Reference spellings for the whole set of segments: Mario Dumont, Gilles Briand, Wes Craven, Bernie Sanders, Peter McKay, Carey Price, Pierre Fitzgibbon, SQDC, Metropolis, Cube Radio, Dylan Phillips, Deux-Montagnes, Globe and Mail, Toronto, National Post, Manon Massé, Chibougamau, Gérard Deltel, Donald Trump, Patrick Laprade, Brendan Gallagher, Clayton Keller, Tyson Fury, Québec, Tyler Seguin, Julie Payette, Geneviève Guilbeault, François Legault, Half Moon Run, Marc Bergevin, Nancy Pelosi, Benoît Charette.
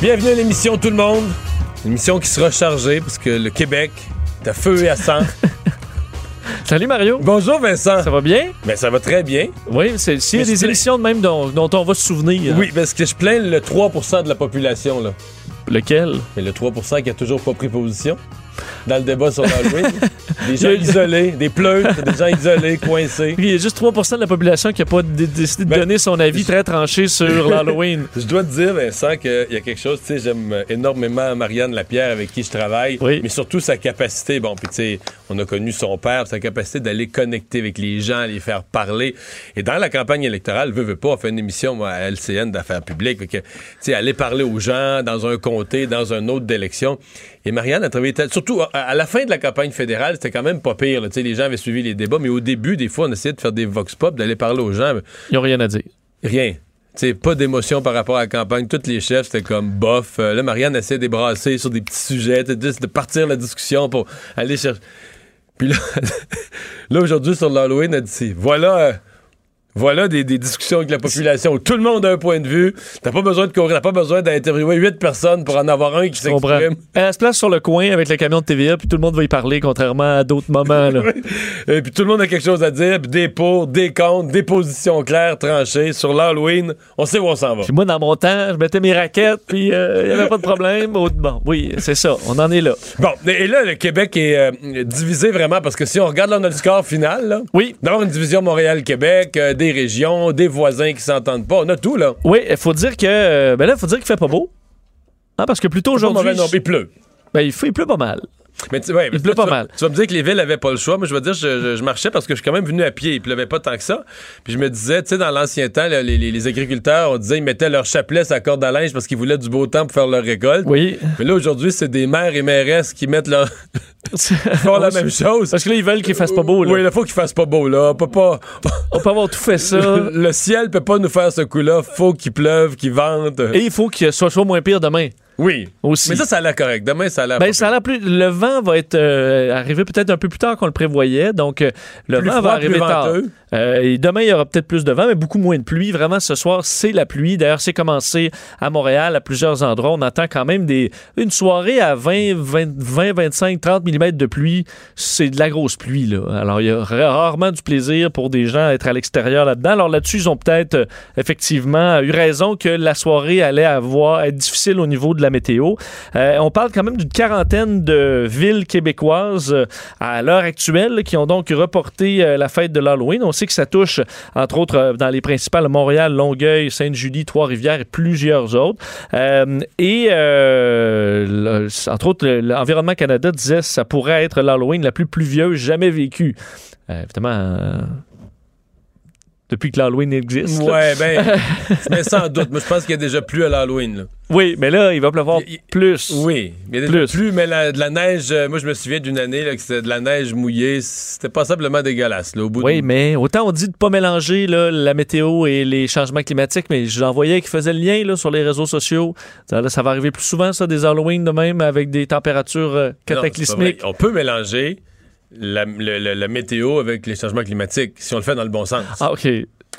Bienvenue à l'émission Tout le monde. Une émission qui sera chargée parce que le Québec est à feu et à sang. Salut Mario. Bonjour Vincent. Ça va bien? Ben, ça va très bien. Oui, s'il y a des émissions de même dont on va se souvenir. Oui, parce que je plains le 3% de la population. Là. Lequel? Mais le 3% qui a toujours pas pris position dans le débat sur l'Halloween. Des gens isolés, des pleutres, des gens isolés, coincés. Il y a juste 3% de la population qui a pas décidé de donner son avis très tranché sur l'Halloween. Je dois te dire, Vincent, qu'il y a quelque chose, tu sais, j'aime énormément Marianne Lapierre avec qui je travaille, oui. Mais surtout sa capacité, bon, puis tu sais, on a connu son père, sa capacité d'aller connecter avec les gens, les faire parler. Et dans la campagne électorale, veut pas, on fait une émission à LCN d'affaires publiques, fait que, tu sais, aller parler aux gens dans un comté, dans un autre d'élection. Et Marianne a travaillé, surtout à la fin de la campagne fédérale, c'était quand même pas pire. Là. Les gens avaient suivi les débats, mais au début, des fois, on essayait de faire des vox pop, d'aller parler aux gens. Ils n'ont rien à dire. Rien. T'sais, pas d'émotion par rapport à la campagne. Tous les chefs, c'était comme bof. Là, Marianne essayait de brasser sur des petits sujets, de partir la discussion pour aller chercher. Puis là, là aujourd'hui, sur l'Halloween, elle dit, voilà des discussions avec la population où tout le monde a un point de vue. T'as pas besoin de courir, t'as pas besoin d'interviewer 8 personnes pour en avoir un qui s'exprime. Elle se place sur le coin avec le camion de TVA, puis tout le monde va y parler, contrairement à d'autres moments. Là. Et puis tout le monde a quelque chose à dire, puis des pour, des contre, des positions claires, tranchées. Sur l'Halloween, on sait où on s'en va. Puis moi, dans mon temps, je mettais mes raquettes, puis il n'y avait pas de problème. Bon, oui, c'est ça, on en est là. Bon, et là, le Québec est divisé vraiment, parce que si on regarde, là, on a le score final. Là, oui. D'abord, une division Montréal-Québec, des régions, des voisins qui s'entendent pas. On a tout, là. Oui, il faut dire que... Ben là, il faut dire qu'il fait pas beau. Hein, parce que plus tôt aujourd'hui... il pleut. Ben, il pleut pas mal. Mais il pleut pas mal. Tu vas me dire que les villes avaient pas le choix. Moi, je vais te dire, je marchais parce que je suis quand même venu à pied. Il pleuvait pas tant que ça. Puis je me disais, tu sais, dans l'ancien temps, là, les agriculteurs, on disait, ils mettaient leur chapelet sur la corde à linge parce qu'ils voulaient du beau temps pour faire leur récolte. Oui. Mais là, aujourd'hui, c'est des maires et mairesses qui mettent leur... font la même chose. Parce que là, ils veulent qu'il fasse pas beau. Là. Oui, il faut qu'il fasse pas beau. Là. On peut pas... on peut avoir tout fait ça. Le ciel peut pas nous faire ce coup-là. Faut qu'il pleuve, qu'il vente. Et il faut qu'il soit chaud moins pire demain. Oui, aussi. Mais ça a l'air correct. Demain, ça a l'air... Ben, ça a l'air plus... Le vent va être arrivé peut-être un peu plus tard qu'on le prévoyait. Donc, le vent va arriver tard. Et demain, il y aura peut-être plus de vent, mais beaucoup moins de pluie. Vraiment, ce soir, c'est la pluie. D'ailleurs, c'est commencé à Montréal, à plusieurs endroits. On attend quand même une soirée à 20, 25, 30 mm de pluie. C'est de la grosse pluie, là. Alors, il y a rarement du plaisir pour des gens à être à l'extérieur là-dedans. Alors là-dessus, ils ont peut-être, effectivement, eu raison que la soirée allait être difficile au niveau de la météo. On parle quand même d'une quarantaine de villes québécoises à l'heure actuelle qui ont donc reporté la fête de l'Halloween. On sait que ça touche, entre autres, dans les principales Montréal, Longueuil, Sainte-Julie, Trois-Rivières et plusieurs autres. Entre autres, l'Environnement Canada disait que ça pourrait être l'Halloween la plus pluvieuse jamais vécue. Évidemment... Depuis que l'Halloween existe. Ouais, mais sans doute. Moi, je pense qu'il y a déjà plu à l'Halloween. Là. Oui, mais là, il va pleuvoir plus. Oui, il y a déjà plus, mais de la neige... moi, je me souviens d'une année là, que c'était de la neige mouillée. C'était passablement dégueulasse. Là, mais autant on dit de ne pas mélanger là, la météo et les changements climatiques, mais j'en voyais qui faisaient le lien là, sur les réseaux sociaux. Ça va arriver plus souvent, ça, des Halloween de même, avec des températures cataclysmiques. Non, on peut mélanger... La météo avec les changements climatiques, si on le fait dans le bon sens. Ah, OK.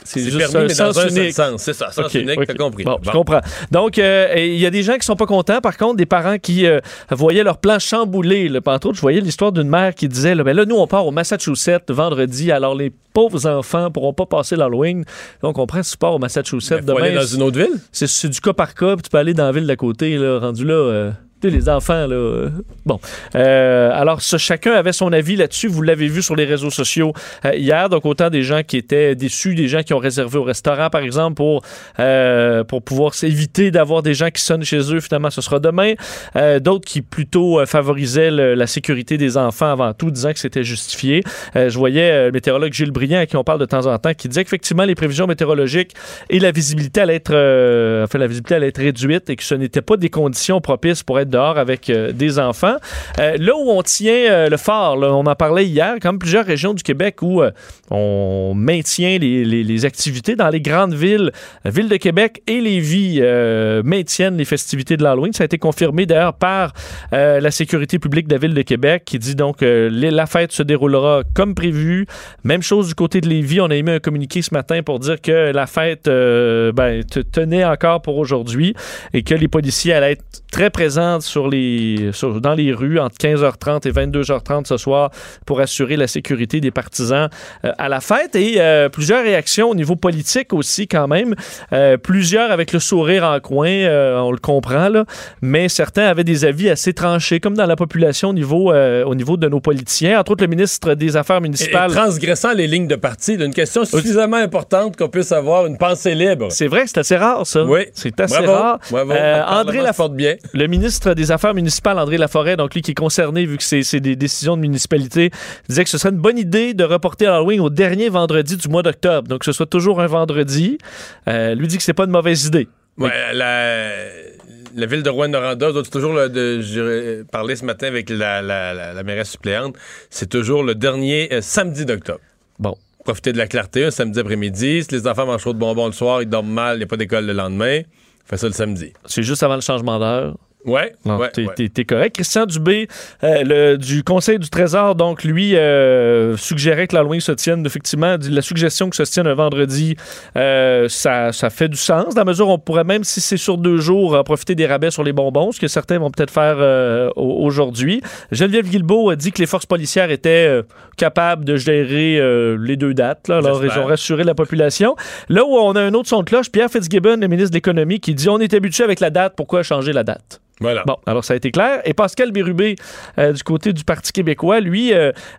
C'est juste permis, mais dans un seul sens. C'est ça, sens okay, unique, okay. T'as compris. Bon, je comprends. Donc, il y a des gens qui sont pas contents, par contre, des parents qui voyaient leur plan chamboulé. Là. Entre autres, je voyais l'histoire d'une mère qui disait, là, nous, on part au Massachusetts vendredi, alors les pauvres enfants pourront pas passer l'Halloween. Donc, on prend ce support au Massachusetts demain. Aller dans une autre ville? C'est du cas par cas, puis tu peux aller dans la ville d'à côté, là, rendu là... les enfants, là. Bon. Alors, chacun avait son avis là-dessus. Vous l'avez vu sur les réseaux sociaux hier. Donc, autant des gens qui étaient déçus, des gens qui ont réservé au restaurant, par exemple, pour pouvoir éviter d'avoir des gens qui sonnent chez eux. Finalement, ce sera demain. D'autres qui plutôt favorisaient la sécurité des enfants avant tout, disant que c'était justifié. Je voyais le météorologue Gilles Briand, à qui on parle de temps en temps, qui disait qu'effectivement, les prévisions météorologiques et la visibilité allait être réduite et que ce n'était pas des conditions propices pour être dehors avec des enfants. Là où on tient le fort, là, on en parlait hier, comme plusieurs régions du Québec où on maintient les activités dans les grandes villes. La ville de Québec et Lévis maintiennent les festivités de l'Halloween. Ça a été confirmé d'ailleurs par la sécurité publique de la ville de Québec qui dit donc la fête se déroulera comme prévu. Même chose du côté de Lévis. On a émis un communiqué ce matin pour dire que la fête tenait encore pour aujourd'hui et que les policiers allaient être très présents dans les rues entre 15h30 et 22h30 ce soir pour assurer la sécurité des partisans à la fête. Et plusieurs réactions au niveau politique aussi quand même. Plusieurs avec le sourire en coin, on le comprend, là, mais certains avaient des avis assez tranchés, comme dans la population au niveau de nos politiciens. Entre autres, le ministre des Affaires municipales... Et transgressant les lignes de parti, d'une question suffisamment importante qu'on puisse avoir une pensée libre. C'est vrai, c'est assez rare, ça. Oui. C'est assez rare. Bravo. André Laforêt, bien. Le ministre des Affaires municipales, André Laforêt, donc lui qui est concerné vu que c'est des décisions de municipalité, disait que ce serait une bonne idée de reporter Halloween au dernier vendredi du mois d'octobre. Donc, que ce soit toujours un vendredi. Lui dit que c'est pas une mauvaise idée. Ouais, la ville de Rouyn-Noranda, c'est toujours j'ai parlé ce matin avec la mairesse suppléante, c'est toujours le dernier samedi d'octobre. Bon. Profiter de la clarté, un samedi après-midi. Si les enfants mangent trop de bonbons le soir, ils dorment mal, il n'y a pas d'école le lendemain. Fais ça le samedi. C'est juste avant le changement d'heure. T'es correct. Christian Dubé, du Conseil du Trésor, donc, lui, suggérait que l'Halloween se tienne, effectivement, la suggestion que se tienne un vendredi, ça fait du sens. Dans la mesure où on pourrait, même si c'est sur 2 jours, profiter des rabais sur les bonbons, ce que certains vont peut-être faire aujourd'hui. Geneviève Guilbeault a dit que les forces policières étaient capables de gérer les 2 dates, là. Alors, ils ont rassuré la population. Là où on a un autre son de cloche, Pierre Fitzgibbon, le ministre de l'Économie, qui dit « On est habitué avec la date, pourquoi changer la date ?» Voilà. Bon, alors ça a été clair. Et Pascal Bérubé, du côté du Parti québécois, lui,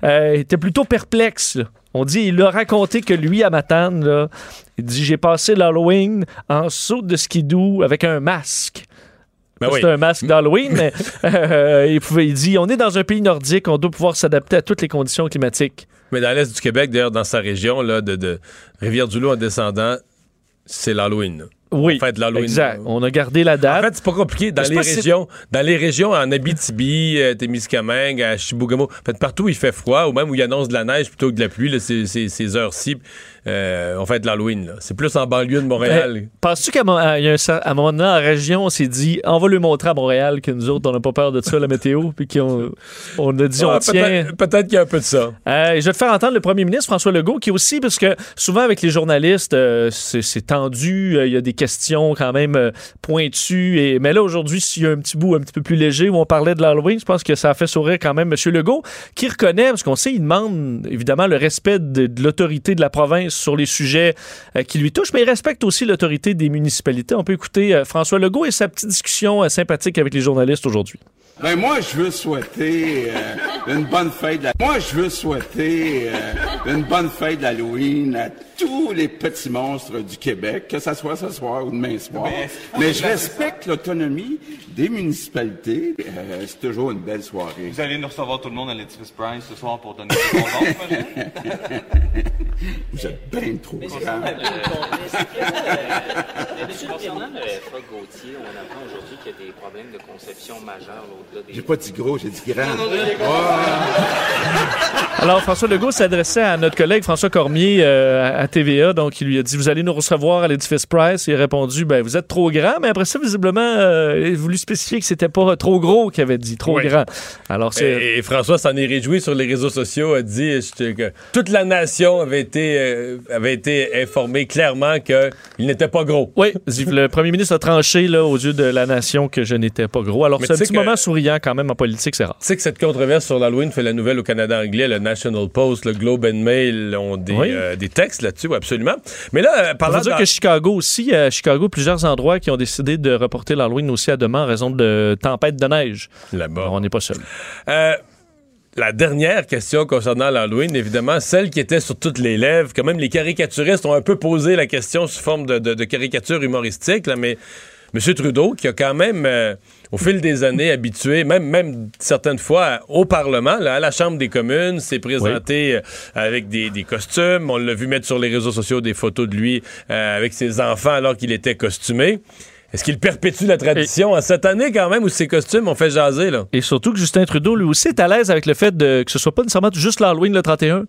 était plutôt perplexe. On dit, il a raconté que lui, à Matane, là, il dit « J'ai passé l'Halloween en saute de skidoo avec un masque. » Ben c'est un masque d'Halloween, mais il dit « On est dans un pays nordique, on doit pouvoir s'adapter à toutes les conditions climatiques. » Mais dans l'est du Québec, d'ailleurs, dans sa région, là, de Rivière-du-Loup en descendant, c'est l'Halloween, là. Oui, exact. On a gardé la date. En fait, c'est pas compliqué. Dans les régions, en Abitibi, Témiscamingue, à Chibougamau, en fait, partout où il fait froid, ou même où il annonce de la neige plutôt que de la pluie, là, ces heures-ci, on fait de l'Halloween. Là. C'est plus en banlieue de Montréal. Penses-tu qu'à un moment donné, en région, on s'est dit, on va lui montrer à Montréal que nous autres, on n'a pas peur de ça, la météo, puis qu'on a dit, on tient. Peut-être qu'il y a un peu de ça. Je vais te faire entendre le premier ministre, François Legault, qui aussi, parce que souvent avec les journalistes, c'est tendu, il y a des questions quand même pointues. Mais là, aujourd'hui, s'il y a un petit bout un petit peu plus léger où on parlait de l'Halloween, je pense que ça a fait sourire quand même M. Legault, qui reconnaît, parce qu'on sait, il demande évidemment le respect de l'autorité de la province sur les sujets qui lui touchent, mais il respecte aussi l'autorité des municipalités. On peut écouter François Legault et sa petite discussion sympathique avec les journalistes aujourd'hui. Ben moi, je veux souhaiter une bonne fête. Moi, je veux souhaiter une bonne fête d'Halloween à tous les petits monstres du Québec, que ça soit ce soir ou demain soir. Mais je respecte l'autonomie des municipalités. C'est toujours une belle soirée. Vous allez nous recevoir tout le monde à l'édifice Price ce soir pour donner des bonbons. Vous êtes bien trop grand. Monsieur le Président, François Gauthier, on apprend aujourd'hui qu'il y a des problèmes de conception majeurs au-delà des... J'ai pas dit gros, j'ai dit grand. Oh. Alors, François Legault s'adressait à notre collègue François Cormier à TVA, donc il lui a dit « Vous allez nous recevoir à l'édifice Price ». Il a répondu « Ben, vous êtes trop grand », mais après ça, visiblement, il a voulu spécifier que c'était pas trop gros qu'il avait dit, trop grand. Alors, et François s'en est réjoui sur les réseaux sociaux, a dit que toute la nation avait été informée clairement qu'il n'était pas gros. Oui, le premier ministre a tranché là, aux yeux de la nation que je n'étais pas gros. Alors, c'est un petit moment souriant quand même en politique, c'est rare. Tu sais que cette controverse sur l'Halloween fait la nouvelle au Canada anglais, le National Post, le Globe and Mail ont des textes là-dessus, oui, absolument. Mais là, parlant de... que Chicago aussi, à Chicago, plusieurs endroits qui ont décidé de reporter l'Halloween aussi à demain en raison de tempêtes de neige. Là-bas. On n'est pas seul. La dernière question concernant l'Halloween, évidemment, celle qui était sur toutes les lèvres. Quand même, les caricaturistes ont un peu posé la question sous forme de caricature humoristique, là, mais M. Trudeau, qui a quand même, au fil des années, habitué, même certaines fois, au Parlement, là, à la Chambre des communes, s'est présenté avec des costumes. On l'a vu mettre sur les réseaux sociaux des photos de lui avec ses enfants alors qu'il était costumé. Est-ce qu'il perpétue la tradition cette année quand même où ses costumes ont fait jaser là? Et surtout que Justin Trudeau lui aussi est à l'aise avec le fait que ce soit pas nécessairement juste l'Halloween le 31.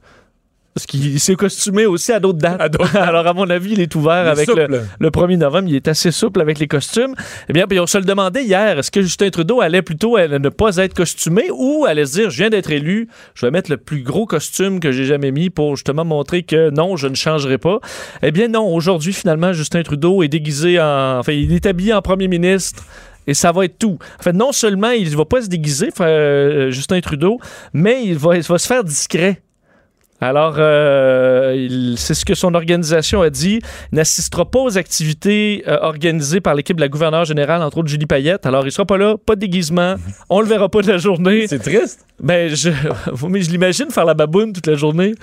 Parce qu'il s'est costumé aussi à d'autres dates. Alors, à mon avis, il est ouvert avec le 1er novembre. Il est assez souple avec les costumes. Eh bien, puis on se le demandait hier. Est-ce que Justin Trudeau allait plutôt ne pas être costumé ou allait se dire, je viens d'être élu, je vais mettre le plus gros costume que j'ai jamais mis pour justement montrer que non, je ne changerai pas. Eh bien, non. Aujourd'hui, finalement, Justin Trudeau est déguisé en... Enfin, il est habillé en premier ministre. Et ça va être tout. En fait, non seulement il ne va pas se déguiser, Justin Trudeau, mais il va se faire discret. Alors, c'est ce que son organisation a dit. Il n'assistera pas aux activités organisées par l'équipe de la gouverneure générale, entre autres Julie Payette. Alors, il sera pas là, pas de déguisement. On le verra pas de la journée. C'est triste. Ben, je l'imagine faire la baboune toute la journée.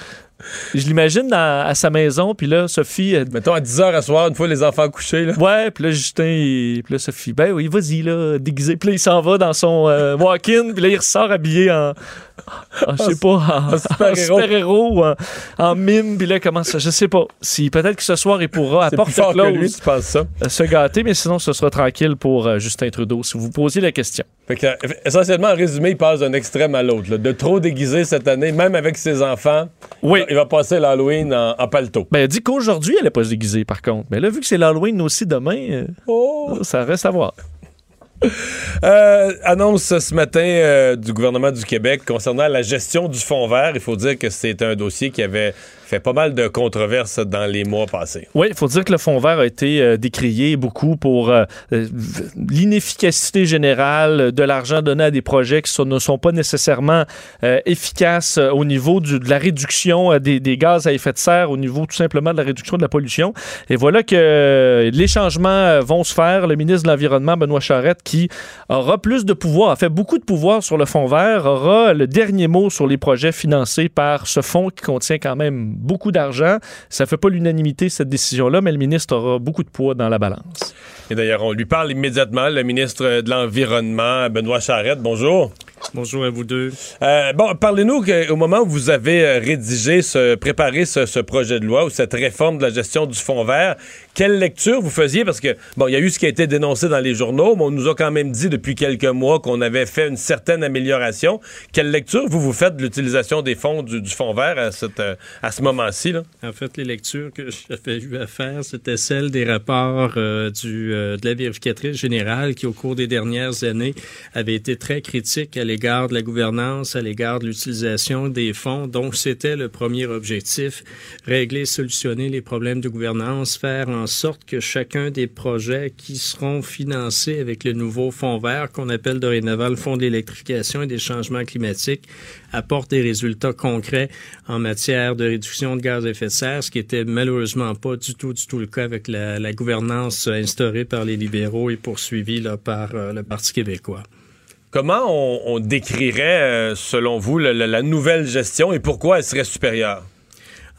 Je l'imagine à sa maison, puis là, Sophie... mettons, à 10h à soir, une fois les enfants couchés, là. Ouais, puis là, Justin, puis là, Sophie, ben oui, vas-y, là, déguisé. Puis là, il s'en va dans son walk-in, puis là, il ressort habillé en je sais pas, en super-héros, en mime, puis là, comment ça, je sais pas. Si, peut-être que ce soir, il pourra, à porte close, se gâter, mais sinon, ce sera tranquille pour Justin Trudeau, si vous posiez la question. Fait que, essentiellement, en résumé, il passe d'un extrême à l'autre, là. De trop déguisé cette année, même avec ses enfants... Oui. Il va passer l'Halloween en paletot. Ben, elle dit qu'aujourd'hui, elle n'est pas déguisée, par contre. Mais là, vu que c'est l'Halloween aussi demain, ça reste à voir. Annonce ce matin du gouvernement du Québec concernant la gestion du fonds vert. Il faut dire que c'est un dossier qui avait fait pas mal de controverses dans les mois passés. Oui, il faut dire que le fonds vert a été décrié beaucoup pour l'inefficacité générale de l'argent donné à des projets qui ne sont pas nécessairement efficaces au niveau de la réduction des gaz à effet de serre, au niveau tout simplement de la réduction de la pollution. Et voilà que les changements vont se faire. Le ministre de l'Environnement, Benoît Charette, qui aura plus de pouvoir, a fait beaucoup de pouvoir sur le fonds vert, aura le dernier mot sur les projets financés par ce fonds qui contient quand même beaucoup d'argent. Ça ne fait pas l'unanimité, cette décision-là, mais le ministre aura beaucoup de poids dans la balance. Et d'ailleurs, on lui parle immédiatement, le ministre de l'Environnement, Benoît Charette. Bonjour. Bonjour à vous deux. Bon, parlez-nous au moment où vous avez rédigé, préparé ce projet de loi ou cette réforme de la gestion du fonds vert, quelle lecture vous faisiez? Parce que, bon, il y a eu ce qui a été dénoncé dans les journaux, mais on nous a quand même dit depuis quelques mois qu'on avait fait une certaine amélioration. Quelle lecture vous faites de l'utilisation des fonds du fonds vert à ce moment-ci, là? En fait, les lectures que j'avais eu à faire, c'était celles des rapports de la vérificatrice générale qui, au cours des dernières années, avait été très critique à l'égard de la gouvernance, à l'égard de l'utilisation des fonds. Donc, c'était le premier objectif, régler, solutionner les problèmes de gouvernance, faire en sorte que chacun des projets qui seront financés avec le nouveau fonds vert, qu'on appelle dorénavant le fonds de l'électrification et des changements climatiques, apporte des résultats concrets en matière de réduction de gaz à effet de serre, ce qui était malheureusement pas du tout le cas avec la gouvernance instaurée par les libéraux et poursuivie là, par le Parti québécois. Comment on décrirait, selon vous, la nouvelle gestion et pourquoi elle serait supérieure?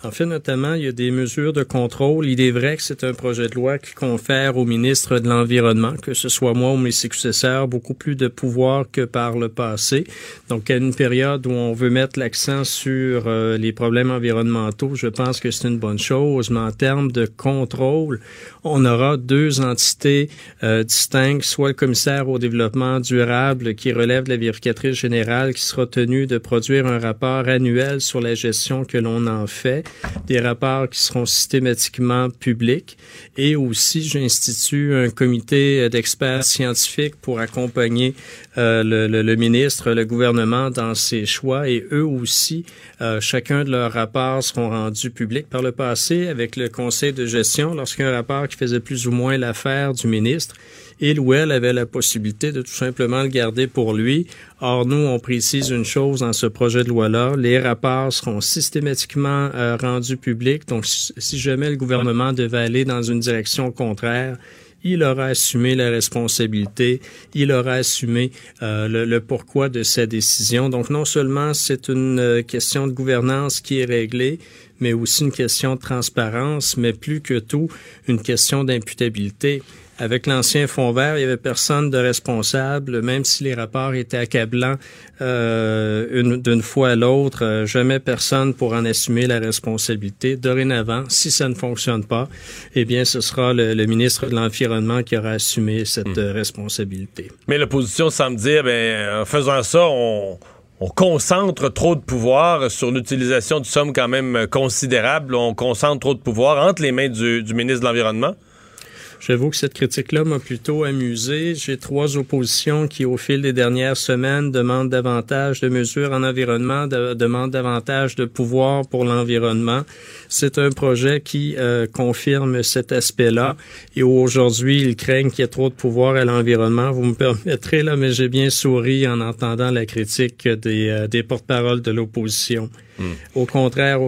En fait, notamment, il y a des mesures de contrôle. Il est vrai que c'est un projet de loi qui confère au ministre de l'Environnement, que ce soit moi ou mes successeurs, beaucoup plus de pouvoir que par le passé. Donc, à une période où on veut mettre l'accent sur les problèmes environnementaux, je pense que c'est une bonne chose. Mais en termes de contrôle, on aura deux entités distinctes, soit le commissaire au développement durable qui relève de la vérificatrice générale qui sera tenue de produire un rapport annuel sur la gestion que l'on en fait, des rapports qui seront systématiquement publics. Et aussi, j'institue un comité d'experts scientifiques pour accompagner le ministre, le gouvernement dans ses choix. Et eux aussi, chacun de leurs rapports seront rendus publics. Par le passé, avec le conseil de gestion, lorsqu'un rapport qui faisait plus ou moins l'affaire du ministre, il ou elle avait la possibilité de tout simplement le garder pour lui. Or, nous, on précise une chose dans ce projet de loi-là. Les rapports seront systématiquement rendus publics. Donc, si jamais le gouvernement devait aller dans une direction contraire, il aura assumé la responsabilité, il aura assumé le pourquoi de sa décision. Donc, non seulement c'est une question de gouvernance qui est réglée, mais aussi une question de transparence, mais plus que tout, une question d'imputabilité. Avec l'ancien fonds vert, il y avait personne de responsable, même si les rapports étaient accablants d'une fois à l'autre, jamais personne pour en assumer la responsabilité. Dorénavant, si ça ne fonctionne pas, eh bien, ce sera le ministre de l'Environnement qui aura assumé cette responsabilité. Mais l'opposition semble dire, en faisant ça, on concentre trop de pouvoir sur l'utilisation de sommes quand même considérables. On concentre trop de pouvoir entre les mains du ministre de l'Environnement. J'avoue que cette critique-là m'a plutôt amusé. J'ai trois oppositions qui, au fil des dernières semaines, demandent davantage de mesures en environnement, demandent davantage de pouvoir pour l'environnement. C'est un projet qui confirme cet aspect-là. Et aujourd'hui, ils craignent qu'il y ait trop de pouvoir à l'environnement. Vous me permettrez, là, mais j'ai bien souri en entendant la critique des porte-paroles de l'opposition. Au contraire,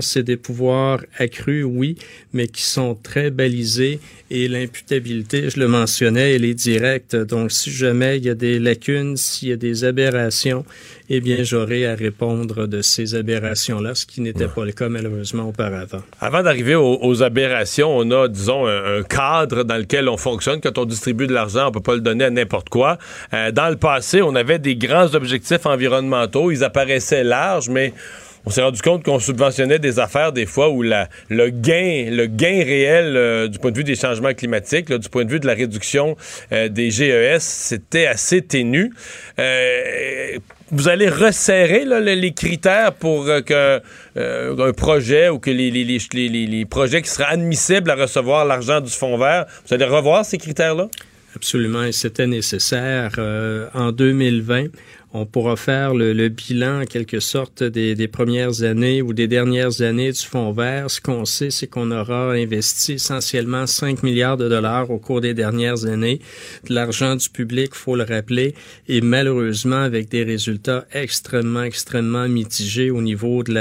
c'est des pouvoirs accrus, oui, mais qui sont très balisés et l'imputabilité, je le mentionnais, elle est directe. Donc, si jamais il y a des lacunes, s'il y a des aberrations, eh bien, j'aurai à répondre de ces aberrations-là, ce qui n'était pas le cas, malheureusement, auparavant. Avant d'arriver aux aberrations, on a, disons, un cadre dans lequel on fonctionne. Quand on distribue de l'argent, on peut pas le donner à n'importe quoi. Dans le passé, on avait des grands objectifs environnementaux. Ils apparaissaient larges, mais on s'est rendu compte qu'on subventionnait des affaires des fois où le gain réel du point de vue des changements climatiques, du point de vue de la réduction des GES, c'était assez ténu. Vous allez resserrer les critères pour qu'un projet ou que les projets qui seraient admissibles à recevoir l'argent du Fonds vert, vous allez revoir ces critères-là? Absolument, et c'était nécessaire. En 2020, on pourra faire le bilan, en quelque sorte, des premières années ou des dernières années du Fonds vert. Ce qu'on sait, c'est qu'on aura investi essentiellement 5 milliards de dollars au cours des dernières années. De l'argent du public, faut le rappeler, et malheureusement avec des résultats extrêmement, extrêmement mitigés au niveau de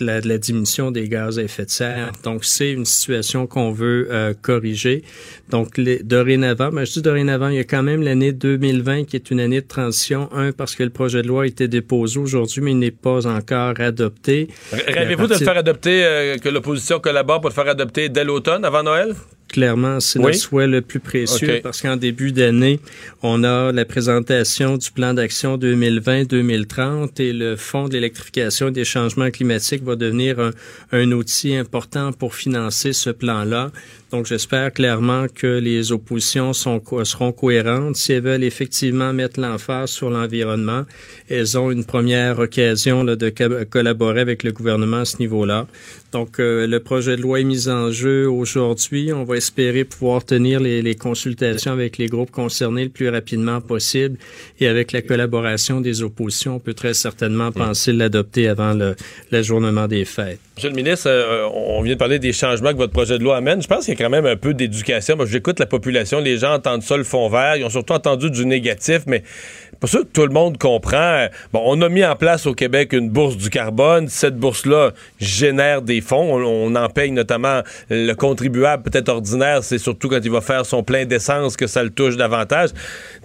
la diminution des gaz à effet de serre. Donc, c'est une situation qu'on veut corriger. Donc, dorénavant, il y a quand même l'année 2020 qui est une année de transition, parce que le projet de loi a été déposé aujourd'hui, mais il n'est pas encore adopté. Rêvez-vous de le faire adopter, que l'opposition collabore pour le faire adopter dès l'automne, avant Noël? Clairement, c'est le souhait le plus précieux parce qu'en début d'année, on a la présentation du plan d'action 2020-2030 et le Fonds de l'électrification et des changements climatiques va devenir un outil important pour financer ce plan-là. Donc, j'espère clairement que les oppositions seront cohérentes. Si elles veulent effectivement mettre l'emphase sur l'environnement, elles ont une première occasion de collaborer avec le gouvernement à ce niveau-là. Donc, le projet de loi est mis en jeu aujourd'hui. On va espérer pouvoir tenir les consultations avec les groupes concernés le plus rapidement possible. Et avec la collaboration des oppositions, on peut très certainement penser l'adopter avant l'ajournement des fêtes. Monsieur le ministre, on vient de parler des changements que votre projet de loi amène. Je pense qu'il y a quand même un peu d'éducation. Moi, j'écoute la population, les gens entendent ça, le Fonds vert. Ils ont surtout entendu du négatif, mais pas sûr que tout le monde comprend. Bon, on a mis en place au Québec une bourse du carbone. Cette bourse-là génère des fonds. On en paye notamment le contribuable, peut-être ordinaire. C'est surtout quand il va faire son plein d'essence que ça le touche davantage.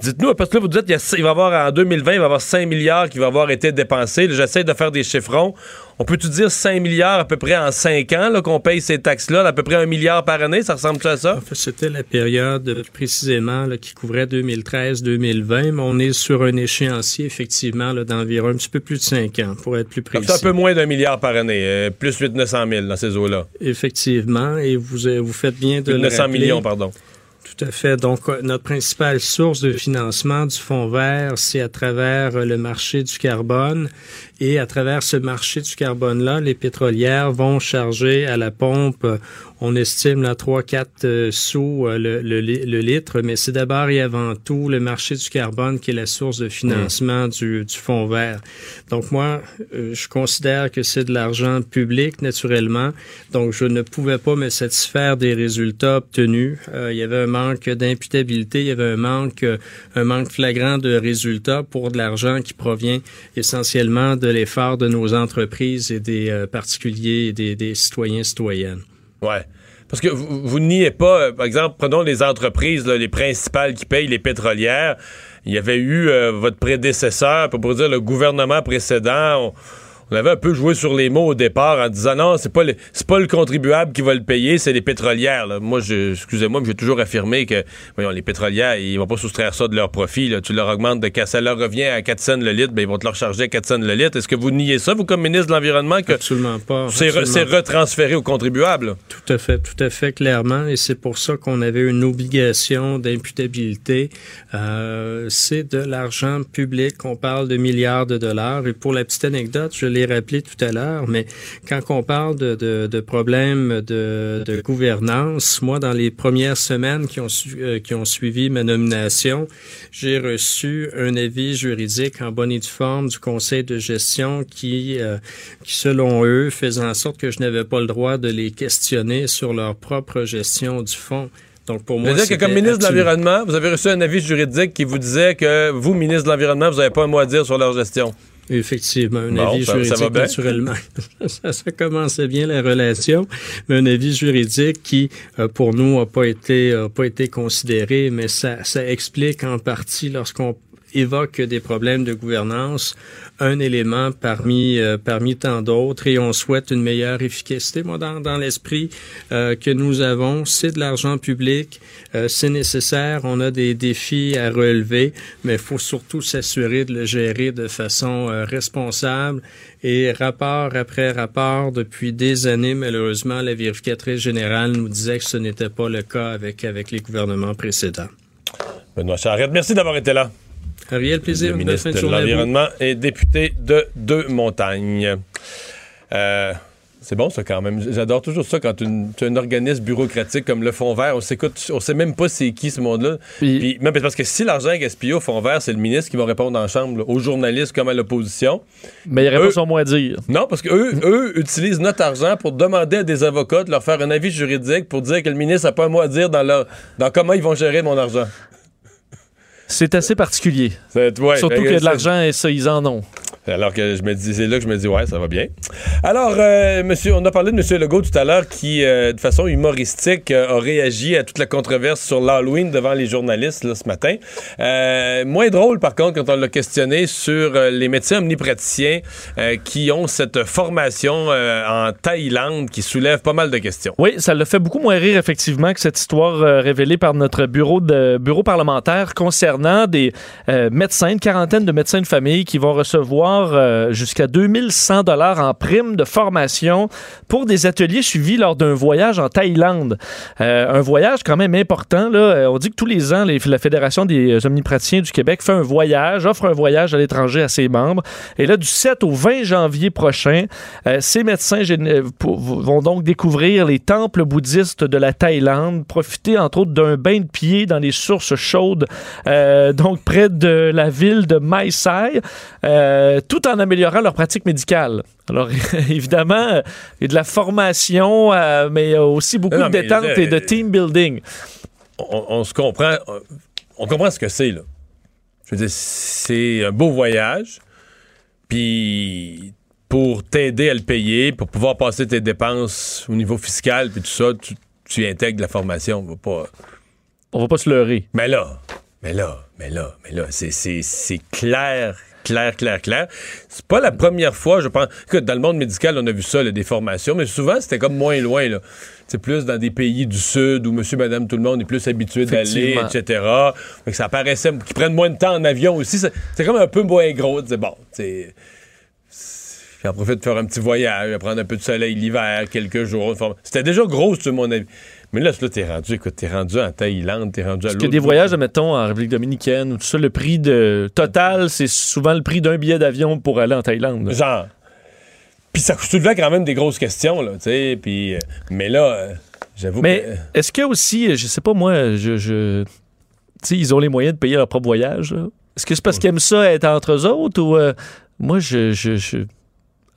Dites-nous, parce que là, vous dites, il va y avoir en 2020, il va y avoir 5 milliards qui vont avoir été dépensés. J'essaie de faire des chiffrons. on peut-tu dire 5 milliards à peu près en 5 ans là, qu'on paye ces taxes-là, à peu près 1 milliard par année, ça ressemble-tu à ça? En fait, c'était la période précisément là, qui couvrait 2013-2020, mais on est sur un échéancier effectivement là, d'environ un petit peu plus de 5 ans, pour être plus précis. C'est un peu moins d'1 milliard par année, plus 800-900 000 dans ces eaux-là. Effectivement, et vous faites bien de le rappeler. 900 millions, pardon. Tout à fait. Donc, notre principale source de financement du Fonds vert, c'est à travers le marché du carbone. Et à travers ce marché du carbone-là, les pétrolières vont charger à la pompe, on estime à 3-4 sous le litre, mais c'est d'abord et avant tout le marché du carbone qui est la source de financement du Fonds vert. Donc moi, je considère que c'est de l'argent public, naturellement. Donc je ne pouvais pas me satisfaire des résultats obtenus. Il y avait un manque d'imputabilité, il y avait un manque flagrant de résultats pour de l'argent qui provient essentiellement de l'effort de nos entreprises et des particuliers et des citoyens-citoyennes. Ouais. Parce que vous niez pas, par exemple, prenons les entreprises, là, les principales qui payent, les pétrolières. Il y avait eu votre prédécesseur, pour dire le gouvernement précédent, on avait un peu joué sur les mots au départ en disant non, c'est pas le contribuable qui va le payer, c'est les pétrolières. Là. Moi, excusez-moi, mais j'ai toujours affirmé que voyons, les pétrolières, ils vont pas soustraire ça de leur profit. Là. Tu leur augmentes de ça leur revient à 4 cents le litre, ben, ils vont te le recharger à 4 cents le litre. Est-ce que vous niez ça, vous, comme ministre de l'Environnement, que absolument pas, c'est retransféré aux contribuables? Là. Tout à fait, clairement. Et c'est pour ça qu'on avait une obligation d'imputabilité. C'est de l'argent public. On parle de milliards de dollars. Et pour la petite anecdote, je l'ai rappelé tout à l'heure, mais quand on parle de problèmes de gouvernance, moi, dans les premières semaines qui ont suivi ma nomination, j'ai reçu un avis juridique en bonne et due forme du conseil de gestion qui selon eux, faisait en sorte que je n'avais pas le droit de les questionner sur leur propre gestion du fonds. Donc pour moi, c'est-à-dire que comme ministre de l'Environnement, vous avez reçu un avis juridique qui vous disait que vous, ministre de l'Environnement, vous n'avez pas un mot à dire sur leur gestion. Effectivement, un avis juridique, ça naturellement. ça commençait bien la relation, mais un avis juridique qui, pour nous, a pas été considéré, mais ça explique en partie lorsqu'on évoque des problèmes de gouvernance, un élément parmi tant d'autres, et on souhaite une meilleure efficacité. Moi, dans l'esprit que nous avons, c'est de l'argent public, c'est nécessaire, on a des défis à relever, mais il faut surtout s'assurer de le gérer de façon responsable. Et rapport après rapport, depuis des années, malheureusement, la vérificatrice générale nous disait que ce n'était pas le cas avec les gouvernements précédents. Benoît Charette, merci d'avoir été là. Un réel plaisir. Le ministre de l'Environnement et député de Deux-Montagnes. C'est bon, ça, quand même. J'adore toujours ça quand tu as un organisme bureaucratique comme le Fonds vert. On sait même pas c'est qui, ce monde-là. Puis, même parce que si l'argent est gaspillé au Fonds vert, c'est le ministre qui va répondre en chambre, là, aux journalistes comme à l'opposition. Mais il n'y aurait pas son mot à dire. Non, parce qu'eux utilisent notre argent pour demander à des avocats de leur faire un avis juridique pour dire que le ministre n'a pas un mot à dire dans comment ils vont gérer mon argent. C'est assez particulier. Surtout qu'il y a de l'argent et ça, ils en ont. Alors que c'est là que je me dis, ouais, ça va bien. Alors, on a parlé de M. Legault tout à l'heure qui, de façon humoristique, a réagi à toute la controverse sur l'Halloween devant les journalistes là, ce matin. Moins drôle, par contre, quand on l'a questionné sur les médecins omnipraticiens qui ont cette formation en Thaïlande qui soulève pas mal de questions. Oui, ça l'a fait beaucoup moins rire, effectivement, que cette histoire révélée par notre bureau parlementaire concernant des médecins, une quarantaine de médecins de famille qui vont recevoir jusqu'à 2100 $ en prime de formation pour des ateliers suivis lors d'un voyage en Thaïlande. Un voyage quand même important. Là. On dit que tous les ans, la Fédération des omnipraticiens du Québec fait un voyage, offre un voyage à l'étranger à ses membres. Et là, du 7 au 20 janvier prochain, ces médecins vont donc découvrir les temples bouddhistes de la Thaïlande, profiter entre autres d'un bain de pieds dans les sources chaudes, donc près de la ville de Mae Sai, tout en améliorant leur pratique médicale. Alors, évidemment, il y a de la formation, mais aussi beaucoup de détente et de team building. On se comprend. On comprend ce que c'est, là. Je veux dire, c'est un beau voyage. Puis, pour t'aider à le payer, pour pouvoir passer tes dépenses au niveau fiscal, puis tout ça, tu intègres la formation. On va pas se leurrer. Mais là, c'est clair. clair. C'est pas la première fois, je pense. Écoute, dans le monde médical, on a vu ça, là, des formations, mais souvent, c'était comme moins loin, là. C'est plus dans des pays du Sud où monsieur, madame, tout le monde est plus habitué d'aller, etc. Fait que ça paraissait qu'ils prennent moins de temps en avion aussi. C'est comme un peu moins gros. C'est bon, t'sais, j'en profite de faire un petit voyage, prendre un peu de soleil l'hiver, quelques jours. C'était déjà gros, sur mon avis. Mais là, t'es rendu, écoute, t'es rendu en Thaïlande, t'es rendu à l'autre. Parce que des voyages, mettons, en République dominicaine, ou tout ça, le prix total, c'est souvent le prix d'un billet d'avion pour aller en Thaïlande. Là. Genre. Puis ça soulevait quand même des grosses questions, là, tu sais. Puis, mais là, j'avoue. Mais que... est-ce que aussi, je sais pas moi, tu sais, ils ont les moyens de payer leur propre voyage. Là. Est-ce que c'est parce qu'ils aiment ça être entre eux autres ou moi,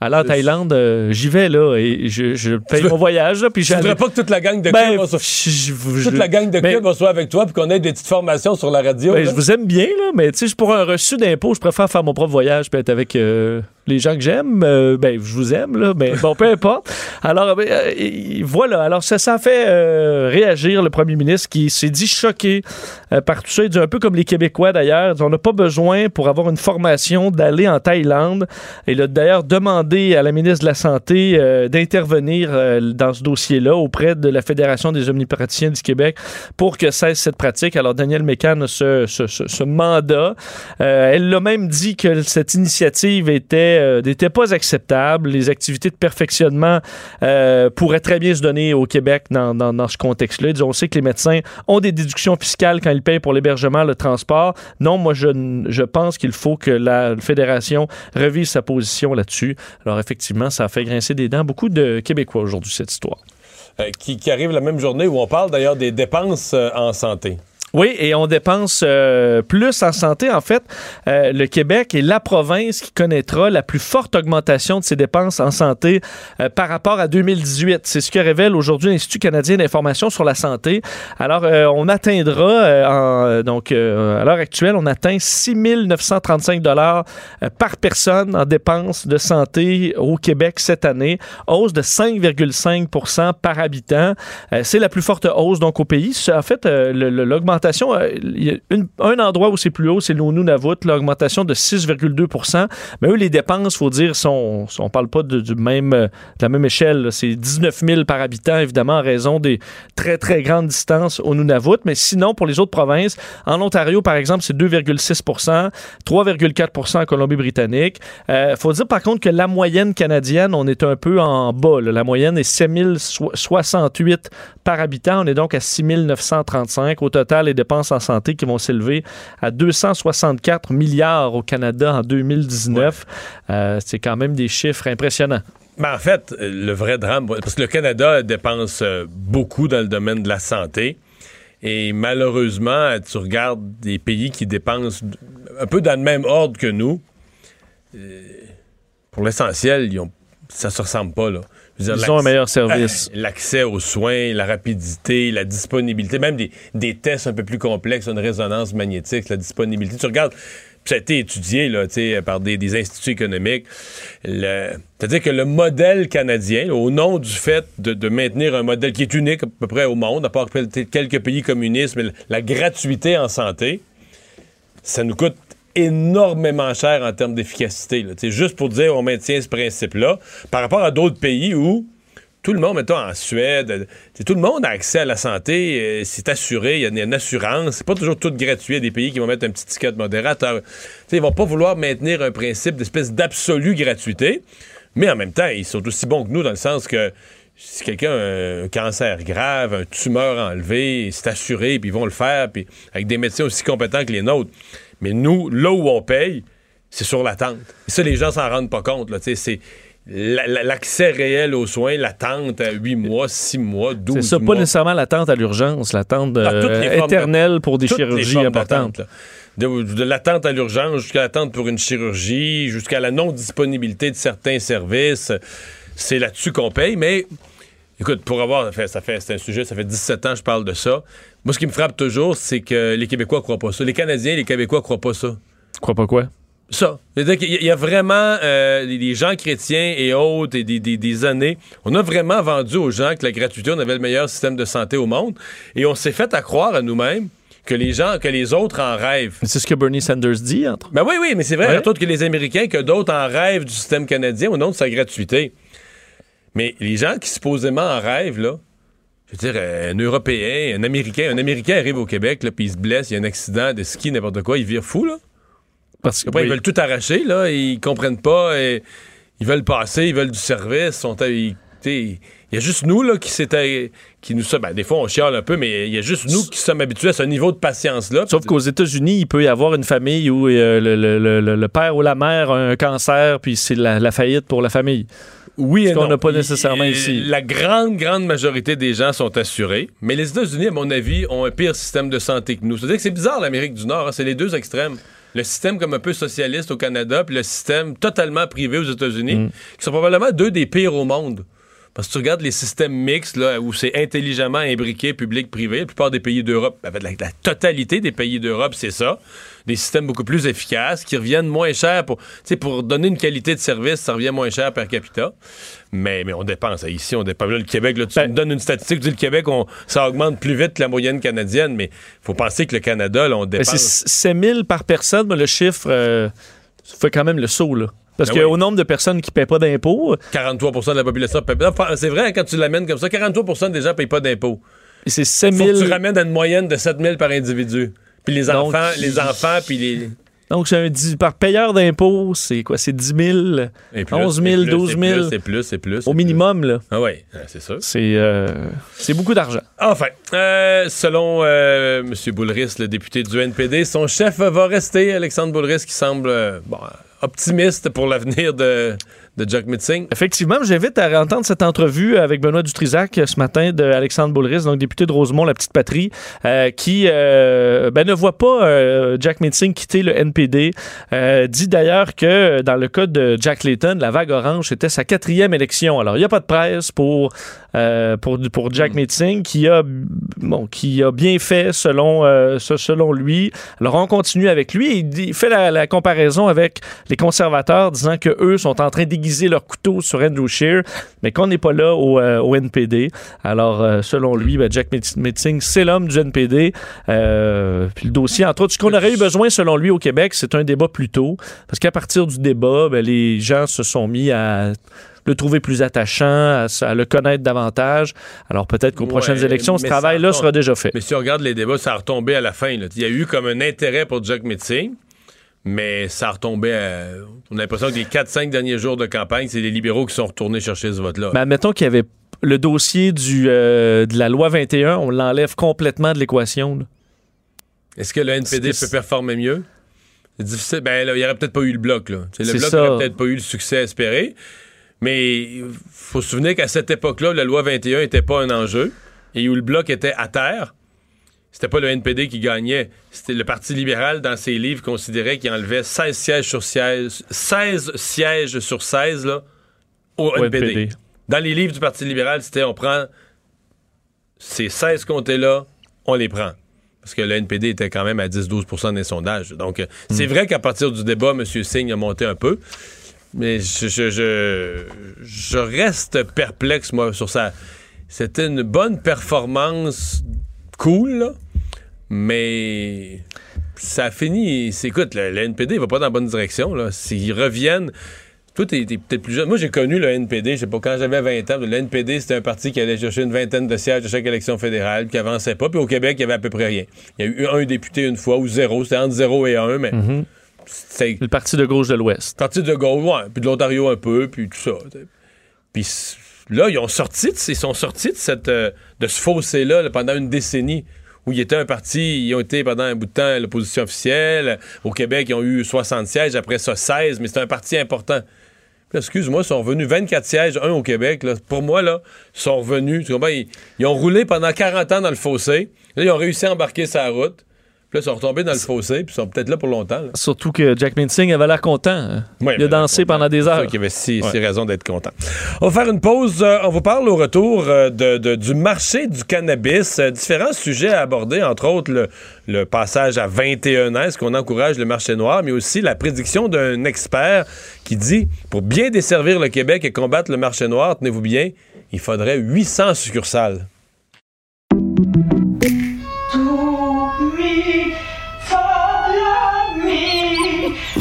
aller en Thaïlande, j'y vais, là, et je paye mon voyage. Là, puis je voudrais pas que toute la gang de Cube soit avec toi puis qu'on ait des petites formations sur la radio. Ben, je vous aime bien, là, mais tu sais, pour un reçu d'impôt, je préfère faire mon propre voyage puis être avec les gens que j'aime. Je vous aime, là, mais bon, peu importe. Alors, voilà. Alors, ça fait réagir le premier ministre qui s'est dit choqué par tout ça. Il dit un peu comme les Québécois, d'ailleurs. On n'a pas besoin, pour avoir une formation, d'aller en Thaïlande. Il a d'ailleurs demandé à la ministre de la Santé d'intervenir dans ce dossier-là auprès de la Fédération des omnipraticiens du Québec pour que cesse cette pratique. Alors, Danielle Mécan a ce mandat. Elle l'a même dit que cette initiative n'était pas acceptable. Les activités de perfectionnement pourraient très bien se donner au Québec dans ce contexte-là. Ils disent, on sait que les médecins ont des déductions fiscales quand ils payent pour l'hébergement, le transport. Non, moi, je pense qu'il faut que la Fédération revise sa position là-dessus. Alors, effectivement, ça a fait grincer des dents beaucoup de Québécois aujourd'hui, cette histoire. Qui arrive la même journée où on parle d'ailleurs des dépenses en santé. Oui, et on dépense plus en santé. En fait, le Québec est la province qui connaîtra la plus forte augmentation de ses dépenses en santé par rapport à 2018. C'est ce que révèle aujourd'hui l'Institut canadien d'information sur la santé. Alors, on atteindra, à l'heure actuelle, on atteint 6 935 $ par personne en dépenses de santé au Québec cette année. Hausse de 5,5 % par habitant. C'est la plus forte hausse, donc, au pays. En fait, l'augmentation il y a un endroit où c'est plus haut, c'est l'Nunavut, l'augmentation de 6,2 %. Mais eux, les dépenses, il faut dire, on ne parle pas de la même échelle. Là. C'est 19 000 par habitant, évidemment, en raison des très, très grandes distances au Nunavut. Mais sinon, pour les autres provinces, en Ontario, par exemple, c'est 2,6 %, 3,4 % en Colombie-Britannique. Faut dire, par contre, que la moyenne canadienne, on est un peu en bas. Là. La moyenne est 7 068 par habitant. On est donc à 6 935. Au total, les dépenses en santé qui vont s'élever à 264 milliards au Canada en 2019. Ouais. C'est quand même des chiffres impressionnants. Mais en fait, le vrai drame, parce que le Canada dépense beaucoup dans le domaine de la santé et malheureusement, tu regardes des pays qui dépensent un peu dans le même ordre que nous. Pour l'essentiel, ça se ressemble pas, là. Ils ont un meilleur service. L'accès aux soins, la rapidité, la disponibilité, même des tests un peu plus complexes, une résonance magnétique, la disponibilité. Tu regardes, ça a été étudié là, par des instituts économiques. C'est-à-dire que le modèle canadien, au nom du fait de maintenir un modèle qui est unique à peu près au monde, à part quelques pays communistes, mais la gratuité en santé, ça nous coûte énormément cher en termes d'efficacité. Là. Juste pour dire, on maintient ce principe-là. Par rapport à d'autres pays où tout le monde, mettons en Suède, tout le monde a accès à la santé, c'est assuré, il y a une assurance, c'est pas toujours tout gratuit. Il y a des pays qui vont mettre un petit ticket de modérateur. Ils vont pas vouloir maintenir un principe d'espèce d'absolue gratuité, mais en même temps, ils sont aussi bons que nous dans le sens que si quelqu'un a un cancer grave, un tumeur enlevé, c'est assuré, puis ils vont le faire, puis avec des médecins aussi compétents que les nôtres. Mais nous, là où on paye, c'est sur l'attente. Et ça, les gens s'en rendent pas compte. Là, c'est l'accès réel aux soins, l'attente à 8 mois, 6 mois, 12 mois. C'est ça, pas nécessairement l'attente à l'urgence, l'attente éternelle pour des chirurgies importantes. De l'attente à l'urgence jusqu'à l'attente pour une chirurgie, jusqu'à la non-disponibilité de certains services. C'est là-dessus qu'on paye, mais... Écoute, pour avoir... c'est un sujet, ça fait 17 ans que je parle de ça. Moi, ce qui me frappe toujours, c'est que les Québécois croient pas ça. Les Canadiens et les Québécois croient pas ça. Croient pas quoi? Ça. C'est-à-dire qu'il y a vraiment les gens chrétiens et autres, et des années, on a vraiment vendu aux gens que la gratuité, on avait le meilleur système de santé au monde, et on s'est fait à croire à nous-mêmes que les gens, que les autres en rêvent. C'est ce que Bernie Sanders dit, entre autres. Ben oui, oui, mais c'est vrai, ouais. Entre autres que les Américains, que d'autres en rêvent du système canadien au nom de sa gratuité. Mais les gens qui supposément en rêvent, là, je veux dire, un Européen, un Américain arrive au Québec, là, puis il se blesse, il y a un accident de ski, n'importe quoi, il vire fou, là. Parce que après, oui. Ils veulent tout arracher, là, ils comprennent pas, et ils veulent passer, ils veulent du service, il y a juste nous, là, qui nous sommes... Ben, des fois, on chiale un peu, mais il y a juste nous qui sommes habitués à ce niveau de patience-là. Sauf qu'aux États-Unis, il peut y avoir une famille où le père ou la mère a un cancer, puis c'est la faillite pour la famille. Oui, ce qu'on n'a pas nécessairement ici. La grande majorité des gens sont assurés, mais les États-Unis, à mon avis, ont un pire système de santé que nous. C'est-à-dire que c'est bizarre, l'Amérique du Nord, hein, c'est les deux extrêmes. Le système comme un peu socialiste au Canada, puis le système totalement privé aux États-Unis, qui sont probablement deux des pires au monde. Parce que tu regardes les systèmes mixtes, là, où c'est intelligemment imbriqué public-privé, la plupart des pays d'Europe, la totalité des pays d'Europe, c'est ça. Des systèmes beaucoup plus efficaces, qui reviennent moins cher pour donner une qualité de service, ça revient moins cher per capita. Mais on dépense. Ici, on dépense. Là, le Québec, là, tu me donnes une statistique, tu dis le Québec, ça augmente plus vite que la moyenne canadienne, mais il faut penser que le Canada, là, on dépense. Mais c'est 7 000 par personne, mais le chiffre fait quand même le saut, là. Parce qu'au nombre de personnes qui ne paient pas d'impôts... 43% de la population ne paie pas d'impôts. C'est vrai, quand tu l'amènes comme ça, 43% des gens ne payent pas d'impôts. Et c'est 7 000... Faut que tu ramènes à une moyenne de 7 000 par individu. Puis les enfants, puis les... Donc, par payeur d'impôts, c'est quoi? C'est 10 000, plus, 11 000, plus, 12 000. C'est plus. Au minimum, là. Ah oui, c'est sûr. C'est beaucoup d'argent. Enfin, selon M. Boulris, le député du NPD, son chef va rester, Alexandre Boulris, qui semble... optimiste pour l'avenir de Jack Mitzing. Effectivement, j'invite à entendre cette entrevue avec Benoît Dutrisac ce matin d'Alexandre Boulris, donc député de Rosemont, la petite patrie, qui ne voit pas Jack Mitzing quitter le NPD. Dit d'ailleurs que dans le cas de Jack Layton, la vague orange, c'était sa 4e élection. Alors, il n'y a pas de presse pour Jack Mitzing qui a bien fait selon lui. Alors, on continue avec lui. Il fait la comparaison avec les conservateurs, disant qu'eux sont en train déguiser leur couteau sur Andrew Scheer, mais qu'on n'est pas là au NPD. Alors, selon lui, Jack Mitzing, c'est l'homme du NPD. Puis le dossier, entre autres, ce qu'on aurait eu besoin, selon lui, au Québec, c'est un débat plus tôt, parce qu'à partir du débat, les gens se sont mis à le trouver plus attachant, à le connaître davantage. Alors, peut-être qu'aux prochaines élections, ce travail-là sera déjà fait. Mais si on regarde les débats, ça a retombé à la fin. Il y a eu comme un intérêt pour Jack Mitzing, mais ça retombait à... On a l'impression que les 4-5 derniers jours de campagne, c'est les libéraux qui sont retournés chercher ce vote-là. Mais admettons qu'il y avait le dossier de la loi 21, on l'enlève complètement de l'équation. Là. Est-ce que le NPD peut performer mieux? C'est difficile. Ben, il n'y aurait peut-être pas eu le bloc. Là. Le bloc n'aurait peut-être pas eu le succès espéré. Mais il faut se souvenir qu'à cette époque-là, la loi 21 n'était pas un enjeu et où le bloc était à terre. C'était pas le NPD qui gagnait. C'était le Parti libéral, dans ses livres, considérait qu'il enlevait 16 sièges sur 16. 16 sièges sur 16, là, au NPD. Dans les livres du Parti libéral, c'était on prend ces 16 comtés-là, on les prend. Parce que le NPD était quand même à 10-12% des sondages. Donc, c'est vrai qu'à partir du débat, M. Singh a monté un peu. Mais je reste perplexe, moi, sur ça. C'était une bonne performance cool, là. Mais ça finit... Écoute, le NPD, il va pas dans la bonne direction, là. S'ils reviennent... Toi, t'es peut-être plus jeune. Moi, j'ai connu le NPD, je sais pas, quand j'avais 20 ans. Le NPD, c'était un parti qui allait chercher une vingtaine de sièges à chaque élection fédérale, qui avançait pas. Puis au Québec, il y avait à peu près rien. Il y a eu un député une fois, ou zéro. C'était entre 0 et 1, mais... C'est le parti de gauche de l'Ouest. Parti de gauche, ouais. Puis de l'Ontario un peu, puis tout ça. Puis là, ils sont sortis de ce fossé-là là, pendant une décennie. Où il était un parti, ils ont été pendant un bout de temps l'opposition officielle. Au Québec, ils ont eu 60 sièges, après ça 16, mais c'était un parti important. Puis, excuse-moi, ils sont revenus 24 sièges, un au Québec. Là. Pour moi, là, ils sont revenus. Ils ont roulé pendant 40 ans dans le fossé. Là, ils ont réussi à embarquer sur la route. Puis là, ils sont retombés dans le fossé, puis ils sont peut-être là pour longtemps. Là. Surtout que Jack Mitzing avait l'air content. Ouais, il a dansé pendant des heures. C'est sûr qu'il avait six raisons d'être content. On va faire une pause. On vous parle au retour du marché du cannabis. Différents sujets à aborder, entre autres le passage à 21 ans. Est-ce qu'on encourage le marché noir? Mais aussi la prédiction d'un expert qui dit, pour bien desservir le Québec et combattre le marché noir, tenez-vous bien, il faudrait 800 succursales.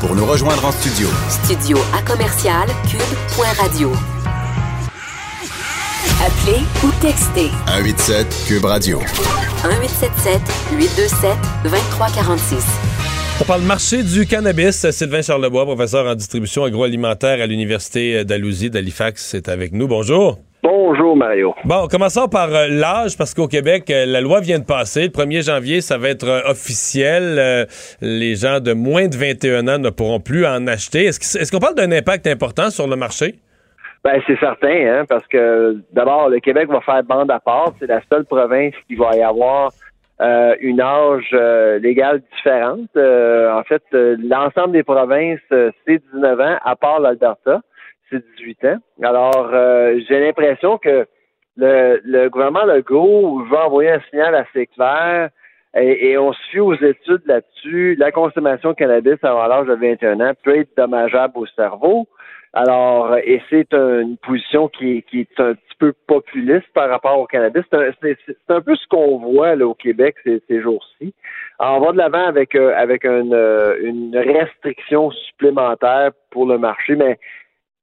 Pour nous rejoindre en studio. Studio à commercial cube.radio. Appelez ou textez. 187 Cube Radio. 1877-827-2346. On parle marché du cannabis. Sylvain Charlebois, professeur en distribution agroalimentaire à l'Université d'Alousie d'Halifax, est avec nous. Bonjour. Bonjour, Mario. Bon, commençons par l'âge, parce qu'au Québec, la loi vient de passer. Le 1er janvier, ça va être officiel. Les gens de moins de 21 ans ne pourront plus en acheter. Est-ce qu'on parle d'un impact important sur le marché? Ben c'est certain, hein, parce que d'abord, le Québec va faire bande à part. C'est la seule province qui va y avoir une âge légale différente. En fait, l'ensemble des provinces, c'est 19 ans, à part l'Alberta, c'est 18 ans. Alors, j'ai l'impression que le gouvernement Legault va envoyer un signal assez clair et on suit aux études là-dessus. La consommation de cannabis avant l'âge de 21 ans peut être dommageable au cerveau. Alors, et c'est une position qui est un petit peu populiste par rapport au cannabis. C'est un peu ce qu'on voit là, au Québec ces jours-ci. Alors, on va de l'avant avec une restriction supplémentaire pour le marché, mais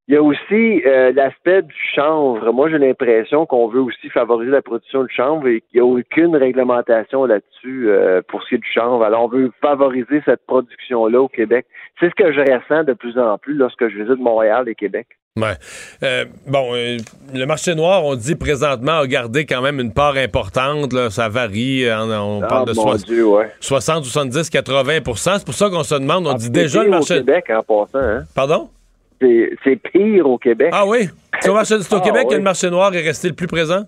il y a aussi l'aspect du chanvre. Moi, j'ai l'impression qu'on veut aussi favoriser la production de chanvre et qu'il n'y a aucune réglementation là-dessus pour ce qui est du chanvre. Alors, on veut favoriser cette production-là au Québec. C'est ce que je ressens de plus en plus lorsque je visite Montréal et Québec. Ouais. Le marché noir, on dit présentement, a gardé quand même une part importante. Là, ça varie. On parle de 60, 70, 80 %. C'est pour ça qu'on se demande, on dit déjà le marché... au Québec en passant. Hein? Pardon? C'est pire au Québec. Ah oui? C'est au Québec que le marché noir est resté le plus présent?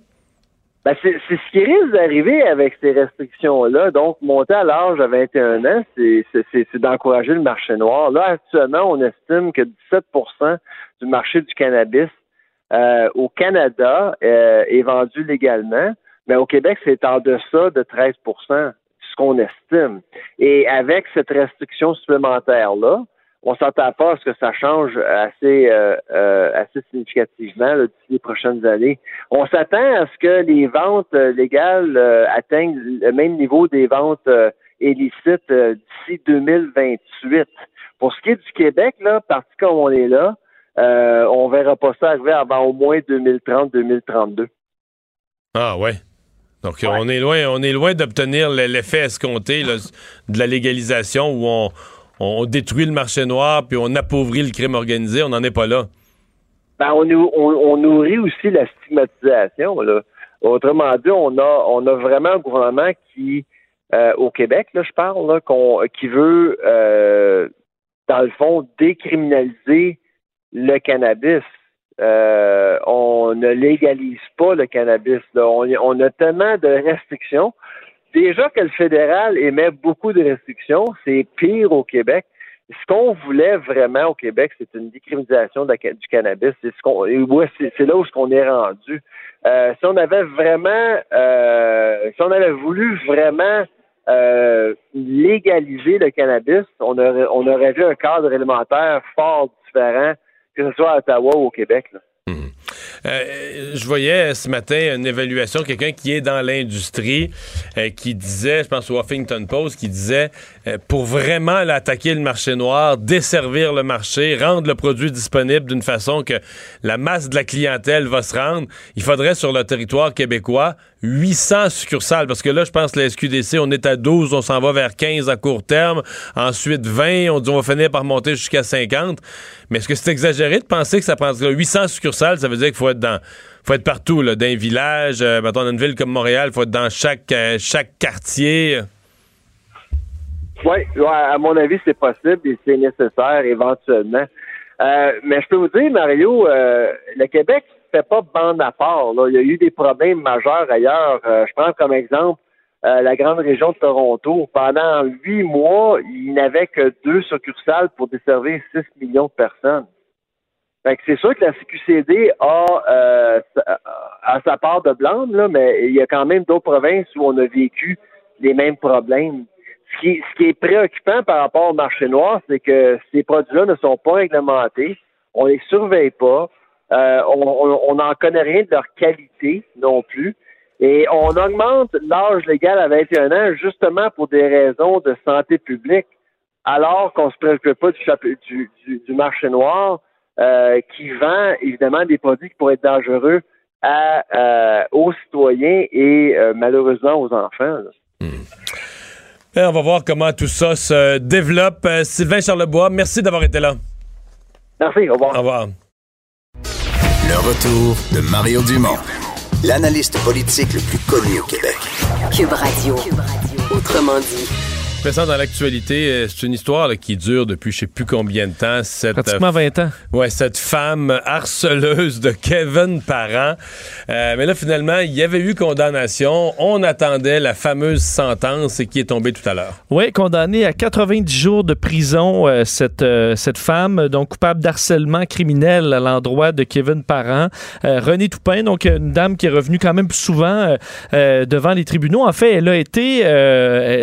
Ben c'est ce qui risque d'arriver avec ces restrictions-là. Donc, monter à l'âge à 21 ans, c'est d'encourager le marché noir. Là, actuellement, on estime que 17 % du marché du cannabis au Canada est vendu légalement. Mais au Québec, c'est en deçà de 13 % ce qu'on estime. Et avec cette restriction supplémentaire-là, on s'attend pas à ce que ça change assez significativement là, d'ici les prochaines années. On s'attend à ce que les ventes légales atteignent le même niveau des ventes illicites d'ici 2028. Pour ce qui est du Québec, là, parce qu'on est là, on verra pas ça arriver avant au moins 2030-2032. Ah ouais. Donc, ouais. On est loin d'obtenir l'effet escompté là, de la légalisation où on détruit le marché noir, puis on appauvrit le crime organisé. On n'en est pas là. Ben, on nourrit aussi la stigmatisation, là. Autrement dit, on a vraiment un gouvernement qui, au Québec, là, je parle, là, qui veut, dans le fond, décriminaliser le cannabis. On ne légalise pas le cannabis, là. On a tellement de restrictions. Déjà que le fédéral émet beaucoup de restrictions, c'est pire au Québec. Ce qu'on voulait vraiment au Québec, c'est une décriminalisation du cannabis. C'est là où on est rendu. Si on avait voulu vraiment légaliser le cannabis, on aurait vu un cadre réglementaire fort différent, que ce soit à Ottawa ou au Québec, là. Je voyais ce matin une évaluation, quelqu'un qui est dans l'industrie qui disait, je pense au Huffington Post, qui disait pour vraiment là, attaquer le marché noir, desservir le marché, rendre le produit disponible d'une façon que la masse de la clientèle va se rendre, il faudrait sur le territoire québécois 800 succursales, parce que là, je pense que la SQDC, on est à 12, on s'en va vers 15 à court terme, ensuite 20, on dit on va finir par monter jusqu'à 50. Mais est-ce que c'est exagéré de penser que ça prendrait 800 succursales? Ça veut dire qu'il faut être partout, là, dans un village, mettons, dans une ville comme Montréal, il faut être dans chaque quartier. Oui, ouais, à mon avis, c'est possible et c'est nécessaire éventuellement. Mais je peux vous dire, Mario, le Québec fait pas bande à part, là. Il y a eu des problèmes majeurs ailleurs. Je prends comme exemple la grande région de Toronto. Pendant 8 mois, il n'avait que 2 succursales pour desservir 6 millions de personnes. Fait que c'est sûr que la CQCD a sa part de blâme, là, mais il y a quand même d'autres provinces où on a vécu les mêmes problèmes. Ce qui est préoccupant par rapport au marché noir, c'est que ces produits-là ne sont pas réglementés, on les surveille pas, on n'en connaît rien de leur qualité non plus, et on augmente l'âge légal à 21 ans justement pour des raisons de santé publique, alors qu'on se préoccupe pas du marché noir qui vend évidemment des produits qui pourraient être dangereux aux citoyens et malheureusement aux enfants. Et on va voir comment tout ça se développe. Sylvain Charlebois, merci d'avoir été là. Merci, au revoir. Au revoir. Le retour de Mario Dumont, l'analyste politique le plus connu au Québec. Cube Radio. Cube Radio. Autrement dit. Présent dans l'actualité, c'est une histoire là, qui dure depuis je sais plus combien de temps. Pratiquement 20 ans. Ouais, cette femme harceleuse de Kevin Parent. Mais là, finalement, il y avait eu condamnation. On attendait la fameuse sentence qui est tombée tout à l'heure. Oui, condamnée à 90 jours de prison, cette femme, donc coupable d'harcèlement criminel à l'endroit de Kevin Parent. Renée Toupin, donc une dame qui est revenue quand même souvent devant les tribunaux. En fait, elle a été...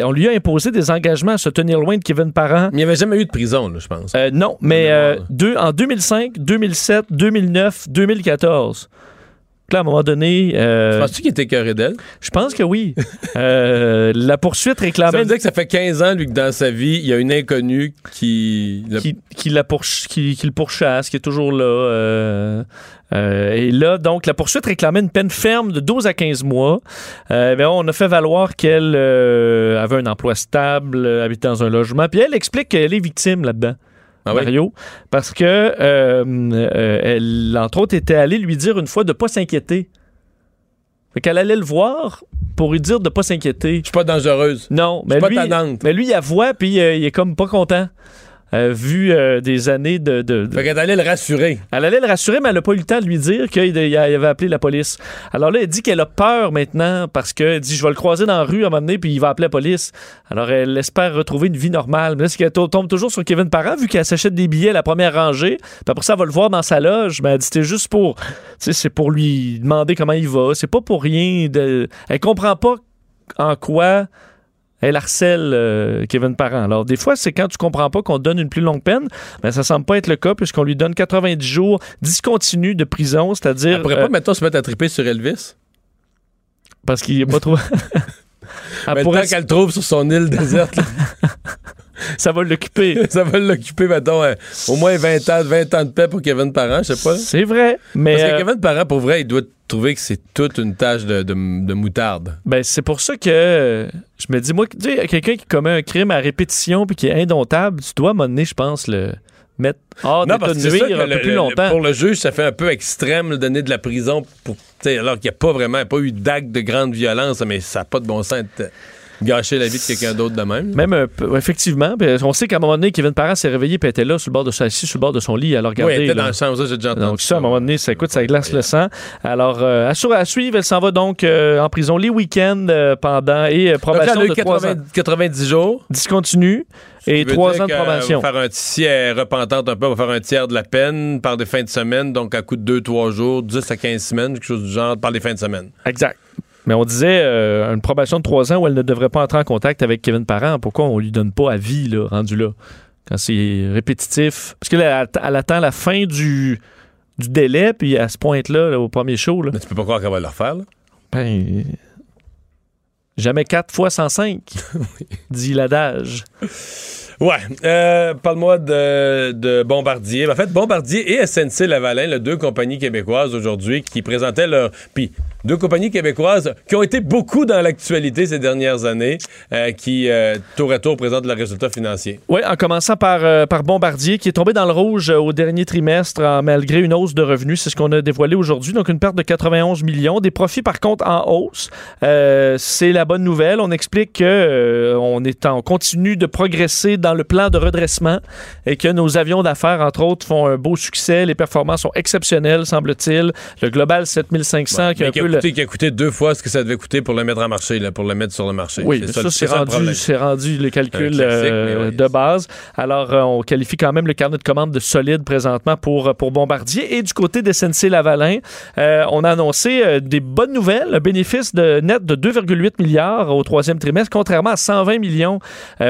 on lui a imposé des engagement à se tenir loin de Kevin Parent. Mais il n'y avait jamais eu de prison, je pense. Non, mais en 2005, 2007, 2009, 2014. Donc là, à un moment donné... Penses-tu qu'il était écœuré d'elle? Je pense que oui. La poursuite réclamait... Ça veut dire que ça fait 15 ans, lui, que dans sa vie, il y a une inconnue qui le pourchasse, qui est toujours là. Et là, donc, la poursuite réclamait une peine ferme de 12 à 15 mois. Mais on a fait valoir qu'elle avait un emploi stable, habitait dans un logement. Puis elle explique qu'elle est victime là-dedans. Mario, parce que elle, entre autres, était allée lui dire une fois de pas s'inquiéter. Fait qu'elle allait le voir pour lui dire de pas s'inquiéter. Je suis pas dangereuse. Non, mais lui, il la voit, puis il est comme pas content. Vu des années de... Fait qu'elle allait le rassurer. Elle allait le rassurer, mais elle n'a pas eu le temps de lui dire qu'il avait appelé la police. Alors là, elle dit qu'elle a peur maintenant parce qu'elle dit « Je vais le croiser dans la rue à un moment donné, puis il va appeler la police. » Alors elle espère retrouver une vie normale. Mais là, c'est qu'elle tombe toujours sur Kevin Parent, vu qu'elle s'achète des billets à la première rangée. Puis après ça, elle va le voir dans sa loge. Mais elle dit « C'était juste pour... » Tu sais, c'est pour lui demander comment il va. C'est pas pour rien de... Elle comprend pas en quoi... Elle harcèle Kevin Parent. Alors, des fois, c'est quand tu comprends pas qu'on donne une plus longue peine, mais ça semble pas être le cas puisqu'on lui donne 90 jours discontinus de prison, c'est-à-dire... Elle pourrait pas maintenant se mettre à triper sur Elvis? Parce qu'il est pas trop... Mais pourrait... qu'elle le trouve sur son île déserte... Ça va l'occuper. Ça va l'occuper, mettons, au moins 20 ans de paix pour Kevin Parent, je sais pas. C'est vrai, mais... Parce que Kevin Parent, pour vrai, il doit trouver que c'est toute une tâche de moutarde. Ben, c'est pour ça que je me dis, moi, tu sais, quelqu'un qui commet un crime à répétition puis qui est indomptable, tu dois m'amener, je pense, le... mettre hors d'état de nuire un peu plus longtemps. Pour le juge, ça fait un peu extrême de donner de la prison, pour, alors qu'il n'y a pas vraiment pas eu d'acte de grande violence, mais ça n'a pas de bon sens... Gâcher la vie de quelqu'un d'autre de même. Même effectivement. On sait qu'à un moment donné, Kevin Parent s'est réveillé puis était là, sur le bord de son lit. Alors, regardez, oui, elle était là. Dans le champ, ça, j'ai déjà entendu. Donc ça, à un moment donné, ça coûte, ça glace le sang. Alors, à suivre, elle s'en va donc en prison les week-ends pendant et probation donc, là, de 90 jours. Discontinue. Et 3 ans de probation. Si elle est repentante un peu, on va faire un tiers de la peine par des fins de semaine, donc à coup de 2-3 jours, 10 à 15 semaines, quelque chose du genre, par les fins de semaine. Exact. Mais on disait une probation de 3 ans où elle ne devrait pas entrer en contact avec Kevin Parent. Pourquoi on lui donne pas à vie, là, rendu là, quand c'est répétitif? Parce qu'elle attend la fin du délai, puis à ce point-là, là, au premier show. Là. Mais tu peux pas croire qu'elle va le refaire, là? Ben... Jamais 4 fois 105, dit l'adage. Ouais. Parle-moi de Bombardier. En fait, Bombardier et SNC-Lavalin, les deux compagnies québécoises aujourd'hui qui présentaient leur... Puis, deux compagnies québécoises qui ont été beaucoup dans l'actualité ces dernières années, qui, tour à tour, présentent leurs résultats financiers. Oui, en commençant par Bombardier, qui est tombé dans le rouge au dernier trimestre, malgré une hausse de revenus. C'est ce qu'on a dévoilé aujourd'hui. Donc, une perte de 91 millions. Des profits, par contre, en hausse. C'est la bonne nouvelle. On explique qu'on continue de progresser dans dans le plan de redressement et que nos avions d'affaires, entre autres, font un beau succès. Les performances sont exceptionnelles, semble-t-il. Le global 7500 qui a coûté deux fois ce que ça devait coûter pour le mettre en marché, là, pour le mettre sur le marché. Oui, c'est rendu le calcul de base. Alors, on qualifie quand même le carnet de commandes de solide présentement pour Bombardier. Et du côté de SNC-Lavalin, on a annoncé des bonnes nouvelles, un bénéfice net de 2,8 milliards au troisième trimestre, contrairement à 120 millions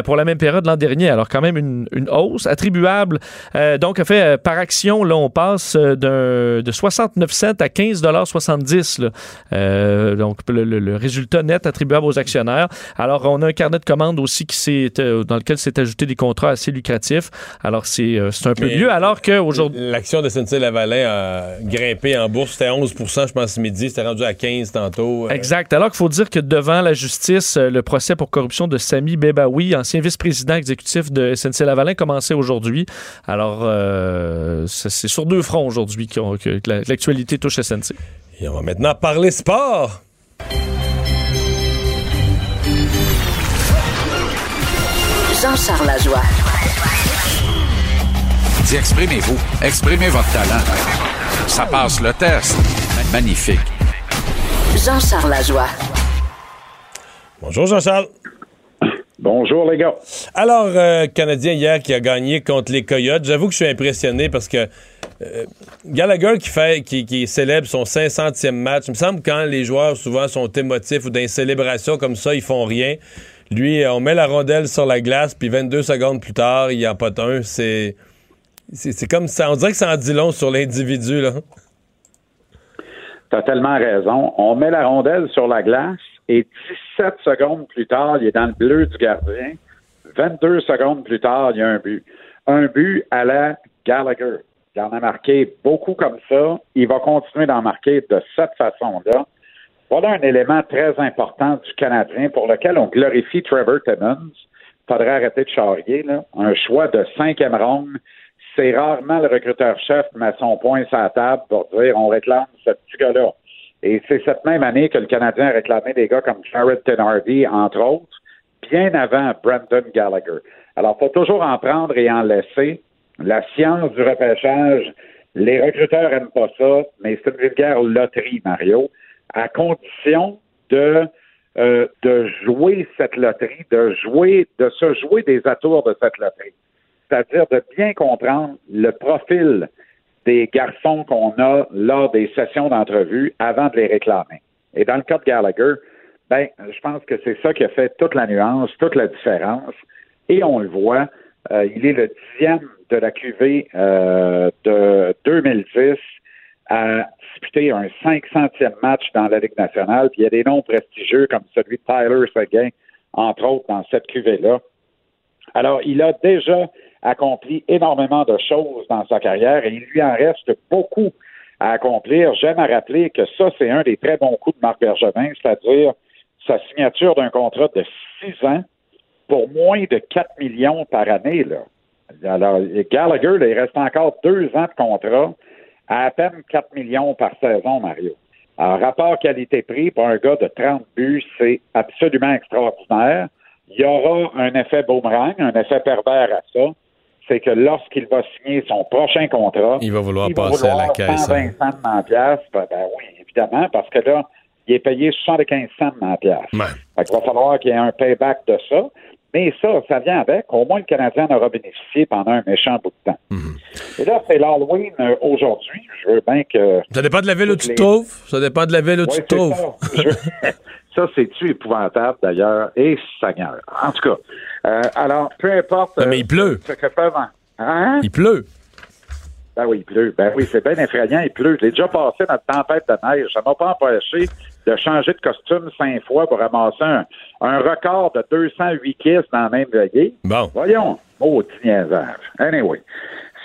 pour la même période l'an dernier. Alors, quand même une hausse attribuable. Donc, en fait, par action, là, on passe de 69 cents à 15,70 $. Donc, le résultat net attribuable aux actionnaires. Alors, on a un carnet de commandes aussi dans lequel s'est ajouté des contrats assez lucratifs. Alors, c'est un peu mieux. Alors qu'aujourd'hui... L'action de SNC-Lavalin a grimpé en bourse. C'était à 11 %, je pense, ce midi. C'était rendu à 15 tantôt. Exact. Alors qu'il faut dire que devant la justice, le procès pour corruption de Sami Bebaoui, ancien vice-président exécutif de SNC-Lavalin, commençait aujourd'hui. Alors, c'est sur deux fronts aujourd'hui que l'actualité touche SNC. Et on va maintenant parler sport. Jean-Charles Lajoie. Dis, exprimez-vous. Exprimez votre talent. Ça passe le test. Magnifique. Jean-Charles Lajoie. Bonjour Jean-Charles. Bonjour les gars. Alors, Canadien hier qui a gagné contre les Coyotes. J'avoue que je suis impressionné parce que Gallagher qui célèbre son 500e match. Il me semble que quand les joueurs souvent sont émotifs ou dans une célébration comme ça, ils font rien. Lui, on met la rondelle sur la glace, puis 22 secondes plus tard, il en pote un. C'est comme ça. On dirait que ça en dit long sur l'individu, là. T'as tellement raison. On met la rondelle sur la glace et 17 secondes plus tard, il est dans le bleu du gardien. 22 secondes plus tard, il y a un but. Un but à la Gallagher. Il en a marqué beaucoup comme ça. Il va continuer d'en marquer de cette façon-là. Voilà un élément très important du Canadien pour lequel on glorifie Trevor Timmons. Faudrait arrêter de charrier, là. Un choix de 5e ronde. C'est rarement le recruteur-chef qui met son poing sur la table pour dire on réclame ce petit gars-là. Et c'est cette même année que le Canadien a réclamé des gars comme Jared Tenardi, entre autres, bien avant Brendan Gallagher. Alors, faut toujours en prendre et en laisser. La science du repêchage, les recruteurs n'aiment pas ça, mais c'est une vulgaire loterie, Mario, à condition de jouer cette loterie, de se jouer des atours de cette loterie. C'est-à-dire de bien comprendre le profil des garçons qu'on a lors des sessions d'entrevue avant de les réclamer. Et dans le cas de Gallagher, je pense que c'est ça qui a fait toute la nuance, toute la différence. Et on le voit, il est le 10e de la QV de 2010 à disputer un 500e match dans la Ligue nationale. Puis il y a des noms prestigieux comme celui de Tyler Seguin, entre autres, dans cette QV-là. Alors, il a déjà accompli énormément de choses dans sa carrière et il lui en reste beaucoup à accomplir. J'aime à rappeler que ça, c'est un des très bons coups de Marc Bergevin, c'est-à-dire sa signature d'un contrat de 6 ans pour moins de 4 millions par année, là. Alors, Gallagher, là, il reste encore 2 ans de contrat à peine 4 millions par saison, Mario. Alors, rapport qualité-prix pour un gars de 30 buts, c'est absolument extraordinaire. Il y aura un effet boomerang, un effet pervers à ça. C'est que lorsqu'il va signer son prochain contrat, il va vouloir passer à la caisse. 120 cents de $100, oui, évidemment, parce que là, il est payé 75 cents de $100. Ouais. Il va falloir qu'il y ait un payback de ça. Mais ça vient avec. Au moins, le Canadien en aura bénéficié pendant un méchant bout de temps. Mm-hmm. Et là, c'est l'Halloween aujourd'hui. Je veux bien que... Ça dépend de la ville où tu te trouves. Ça dépend de la ville où tu te trouves. Ça, c'est-tu épouvantable, d'ailleurs, et Seigneur. En tout cas, alors, peu importe... mais il pleut. Ce que peuvent en... hein? Il pleut. Ben oui, il pleut. Ben oui, c'est bien effrayant, il pleut. J'ai déjà passé notre tempête de neige. Ça m'a pas empêché de changer de costume 5 fois pour ramasser un record de 208 kisses dans la même veillée. Bon. Voyons. Oh, petit niaisage. Anyway.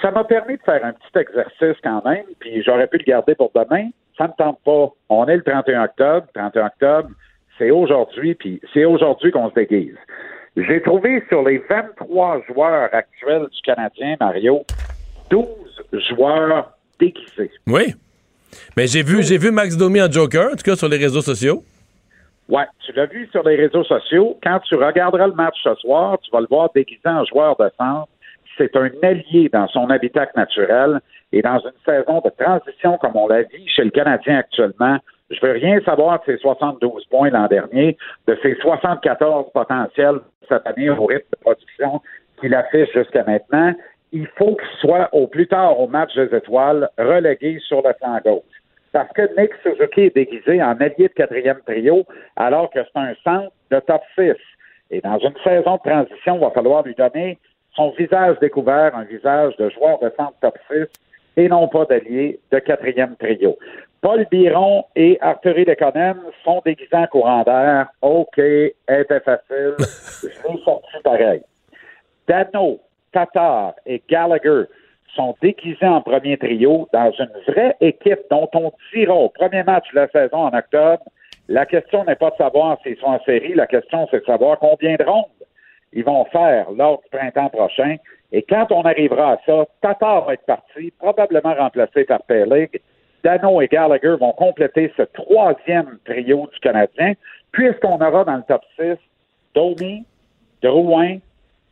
Ça m'a permis de faire un petit exercice quand même, puis j'aurais pu le garder pour demain. Ça me tente pas. On est le 31 octobre. 31 octobre... C'est aujourd'hui, puis c'est aujourd'hui qu'on se déguise. J'ai trouvé sur les 23 joueurs actuels du Canadien, Mario, 12 joueurs déguisés. Oui. Mais j'ai vu Max Domi en Joker, en tout cas sur les réseaux sociaux. Ouais, tu l'as vu sur les réseaux sociaux. Quand tu regarderas le match ce soir, tu vas le voir déguisé en joueur de centre. C'est un allié dans son habitat naturel et dans une saison de transition comme on la vit chez le Canadien actuellement. Je veux rien savoir de ses 72 points l'an dernier, de ses 74 potentiels cette année au rythme de production qu'il affiche jusqu'à maintenant. Il faut qu'il soit au plus tard au match des étoiles relégué sur le flanc gauche. Parce que Nick Suzuki est déguisé en allié de quatrième trio alors que c'est un centre de top 6. Et dans une saison de transition, il va falloir lui donner son visage découvert, un visage de joueur de centre top 6 et non pas d'allié de quatrième trio. Paul Byron et Arthurie Lekonen sont déguisés en courant d'air. OK, était facile. Je l'ai sorti pareil. Dano, Tatar et Gallagher sont déguisés en premier trio dans une vraie équipe dont on dira au premier match de la saison en octobre, la question n'est pas de savoir s'ils sont en série, la question c'est de savoir combien de rondes ils vont faire lors du printemps prochain. Et quand on arrivera à ça, Tatar va être parti, probablement remplacé par Perlig. Dano et Gallagher vont compléter ce troisième trio du Canadien, puisqu'on aura dans le top 6 Domi, Drouin,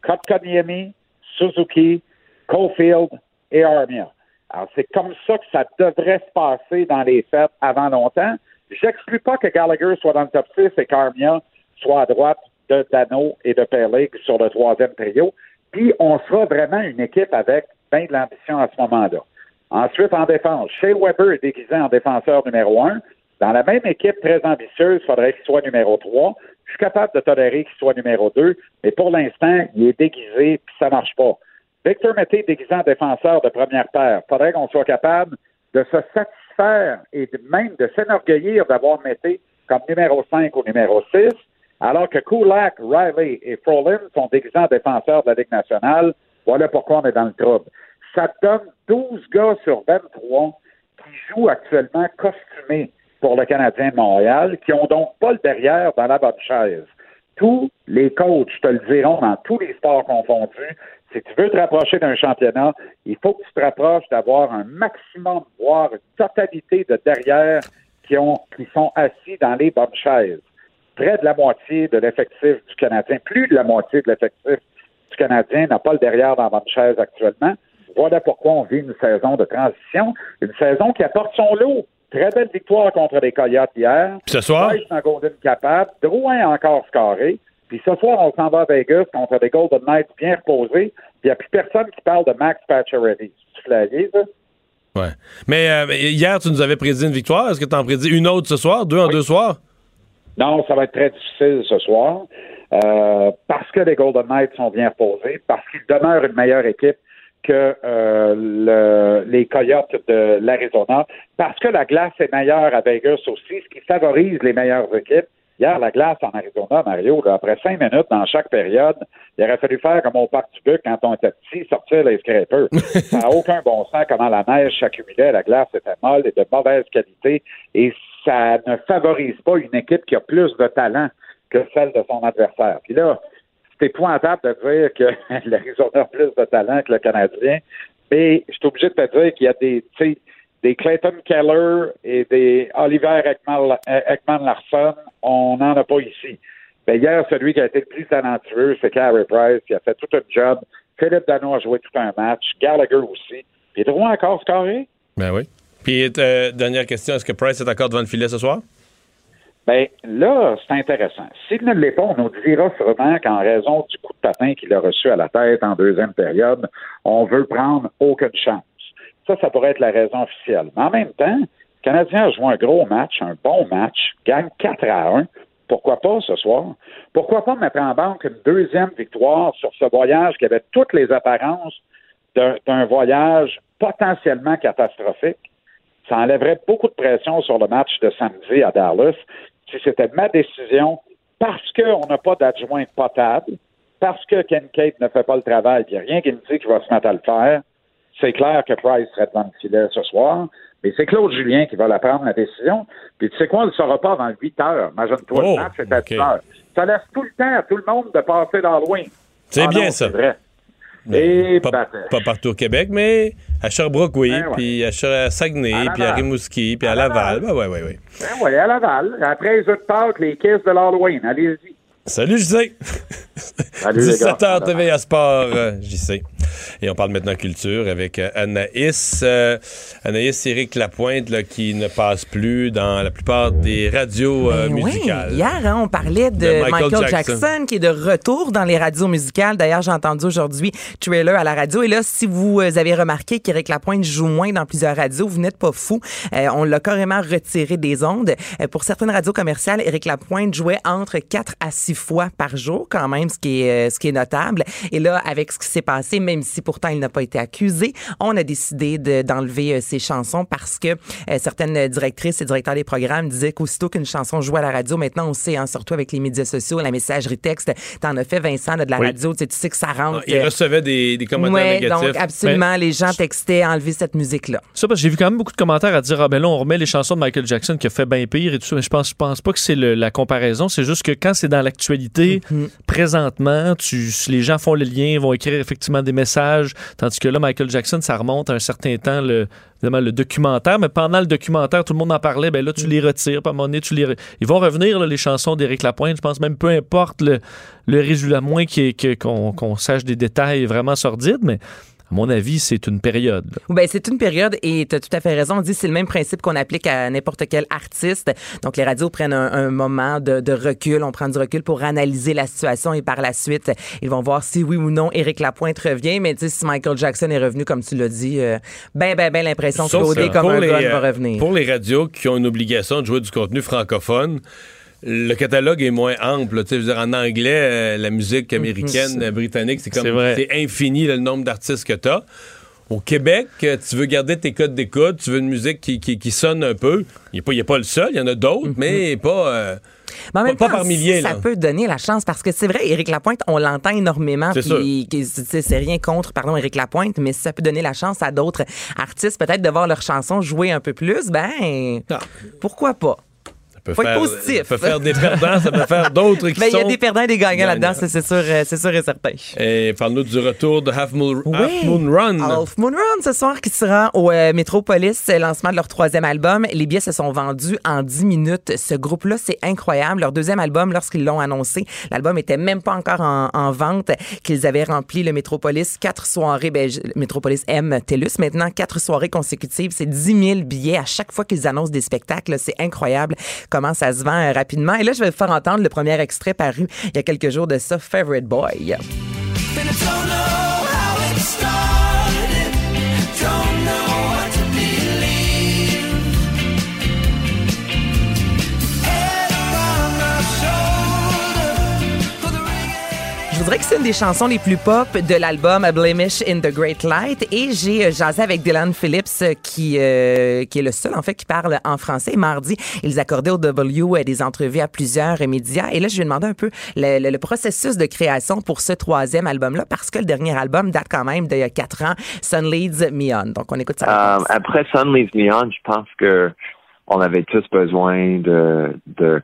Kotkaniemi, Suzuki, Caulfield et Armia. Alors, c'est comme ça que ça devrait se passer dans les fêtes avant longtemps. J'exclus pas que Gallagher soit dans le top 6 et qu'Armia soit à droite de Dano et de Perlig sur le troisième trio. Puis, on sera vraiment une équipe avec bien de l'ambition à ce moment-là. Ensuite, en défense, Shea Weber est déguisé en défenseur numéro 1. Dans la même équipe très ambitieuse, il faudrait qu'il soit numéro 3. Je suis capable de tolérer qu'il soit numéro 2, mais pour l'instant, il est déguisé puis ça marche pas. Victor Mété déguisé en défenseur de première paire. Il faudrait qu'on soit capable de se satisfaire et même de s'enorgueillir d'avoir Mété comme numéro 5 ou numéro 6, alors que Kulak, Riley et Frolin sont déguisés en défenseurs de la Ligue nationale. Voilà pourquoi on est dans le trouble. Ça donne 12 gars sur 23 qui jouent actuellement costumés pour le Canadien de Montréal, qui n'ont donc pas le derrière dans la bonne chaise. Tous les coachs te le diront dans tous les sports confondus, si tu veux te rapprocher d'un championnat, il faut que tu te rapproches d'avoir un maximum, voire une totalité de derrière qui sont assis dans les bonnes chaises. Près de la moitié de l'effectif du Canadien, plus de la moitié de l'effectif du Canadien n'a pas le derrière dans la bonne chaise actuellement. Voilà pourquoi on vit une saison de transition, une saison qui apporte son lot. Très belle victoire contre les Coyotes hier. Puis ce soir? Ils sont Golden capable. Drouin a encore scoré. Puis ce soir, on s'en va à Vegas contre des Golden Knights bien reposés. Puis il n'y a plus personne qui parle de Max Pacioretty. Tu flagues, ça? Oui. Mais hier, tu nous avais prédit une victoire. Est-ce que tu en prédis une autre ce soir? Deux en deux soirs? Non, ça va être très difficile ce soir. Parce que les Golden Knights sont bien reposés. Parce qu'ils demeurent une meilleure équipe que les Coyotes de l'Arizona, parce que la glace est meilleure à Vegas aussi, ce qui favorise les meilleures équipes. Hier, la glace en Arizona, Mario, là, après 5 minutes dans chaque période, il aurait fallu faire comme au Parc du Buc quand on était petit, sortir les scrapers. Ça n'a aucun bon sens comment la neige s'accumulait, la glace était molle et de mauvaise qualité, et ça ne favorise pas une équipe qui a plus de talent que celle de son adversaire. Puis là, c'est épouvantable de dire que l'Arizona a plus de talent que le Canadien, mais je suis obligé de te dire qu'il y a des Clayton Keller et des Oliver Ekman-Larsson, on n'en a pas ici. Mais hier, celui qui a été le plus talentueux, c'est Carey Price, qui a fait tout un job. Philippe Dano a joué tout un match, Gallagher aussi. Puis Drouin encore scoré? Ben oui. Puis, dernière question, est-ce que Price est encore devant le filet ce soir? Bien, là, c'est intéressant. S'il ne l'est pas, on nous dira sûrement qu'en raison du coup de patin qu'il a reçu à la tête en deuxième période, on veut prendre aucune chance. Ça pourrait être la raison officielle. Mais en même temps, le Canadien a joué un gros match, un bon match, gagne 4-1. Pourquoi pas ce soir? Pourquoi pas mettre en banque une deuxième victoire sur ce voyage qui avait toutes les apparences d'un voyage potentiellement catastrophique? Ça enlèverait beaucoup de pression sur le match de samedi à Dallas. Si c'était ma décision, parce qu'on n'a pas d'adjoint potable, parce que Kincaid ne fait pas le travail, il n'y a rien qui me dit qu'il va se mettre à le faire, c'est clair que Price serait devant le filet ce soir, mais c'est Claude Julien qui va la prendre, la décision. Puis tu sais quoi, on ne le saura pas avant 8 heures. Imagine-toi, le match est à 10 heures. Ça laisse tout le temps à tout le monde de passer dans loin. C'est bien, non, ça. C'est vrai. Et pas partout au Québec, mais à Sherbrooke, oui, ben ouais. Puis à Saguenay, à puis à Rimouski, puis à Laval. Ben oui, oui, oui. Ben oui, à Laval. Après les autres parcs, les caisses de l'Halloween. Allez-y. Salut, JC. Salut, 17h, TVA Sport, JC. Et on parle maintenant culture avec Anaïs. Anaïs, Éric Lapointe, là, qui ne passe plus dans la plupart des radios musicales. Oui, hier, on parlait de Michael Jackson, qui est de retour dans les radios musicales. D'ailleurs, j'ai entendu aujourd'hui Trailer à la radio. Et là, si vous avez remarqué qu'Éric Lapointe joue moins dans plusieurs radios, vous n'êtes pas fou. On l'a carrément retiré des ondes. Pour certaines radios commerciales, Éric Lapointe jouait entre 4 à 6 fois par jour, quand même, ce qui est notable. Et là, avec ce qui s'est passé, même si pourtant il n'a pas été accusé, on a décidé d'enlever ses chansons parce que certaines directrices et directeurs des programmes disaient qu'aussitôt qu'une chanson joue à la radio, maintenant on sait, hein, surtout avec les médias sociaux, la messagerie texte, t'en as fait, Vincent, de la radio, tu sais que ça rentre. Non, il recevait des commentaires négatifs. Donc absolument, les gens textaient à enlever cette musique-là. Ça, parce que j'ai vu quand même beaucoup de commentaires à dire « Ah ben là, on remet les chansons de Michael Jackson qui a fait bien pire et tout ça », mais je pense pas que c'est la comparaison, c'est juste que quand c'est dans l'actualité, présentement, si les gens font le lien, vont écrire effectivement des messages, tandis que là, Michael Jackson, ça remonte à un certain temps, le documentaire, mais pendant le documentaire, tout le monde en parlait, ben là, tu les retires, à un moment donné, ils vont revenir, là, les chansons d'Éric Lapointe, je pense même, peu importe le résultat, à moins qu'on sache des détails vraiment sordides, mais... À mon avis, c'est une période. Ben, c'est une période et tu as tout à fait raison. On dit que c'est le même principe qu'on applique à n'importe quel artiste. Donc, les radios prennent un moment de recul. On prend du recul pour analyser la situation et par la suite, ils vont voir si oui ou non Éric Lapointe revient. Mais tu sais, si Michael Jackson est revenu, comme tu l'as dit, ben l'impression que Claudé comme un gars va revenir. Pour les radios qui ont une obligation de jouer du contenu francophone, le catalogue est moins ample. Je veux dire, en anglais, la musique américaine, britannique, c'est infini le nombre d'artistes que tu as. Au Québec, tu veux garder tes codes d'écoute, tu veux une musique qui sonne un peu. Il n'est pas le seul, il y en a d'autres, mais pas... Mais en même temps, pas par milliers, ça peut donner la chance parce que c'est vrai, Éric Lapointe, on l'entend énormément, puis c'est rien contre Éric Lapointe, mais si ça peut donner la chance à d'autres artistes, peut-être de voir leurs chansons jouer un peu plus, pourquoi pas? Faut être positif. Ça peut faire des perdants, ça peut faire d'autres qui sont... Il y a des perdants et des gagnants là-dedans, c'est sûr et certain. Et parle-nous du retour de Half Moon Run ce soir, qui sera au Metropolis, lancement de leur 3e album. Les billets se sont vendus en 10 minutes. Ce groupe-là, c'est incroyable. Leur 2e album, lorsqu'ils l'ont annoncé, l'album était même pas encore en vente, qu'ils avaient rempli le Metropolis 4 soirées, Metropolis M, TELUS, maintenant 4 soirées consécutives. C'est 10 000 billets à chaque fois qu'ils annoncent des spectacles. C'est incroyable comment ça se vend rapidement. Et là, je vais vous faire entendre le premier extrait paru il y a quelques jours de ça, Favorite Boy. Je dirais que c'est une des chansons les plus pop de l'album A Blemish in the Great Light, et j'ai jasé avec Dylan Phillips qui est le seul en fait qui parle en français. Mardi, ils accordaient au W des entrevues à plusieurs médias, et là je lui ai demandé un peu le processus de création pour ce 3e album-là, parce que le dernier album date quand même d'il y a 4 ans, Sun Leads Me On. Donc on écoute ça. Après Sun Leads Me On, je pense que on avait tous besoin de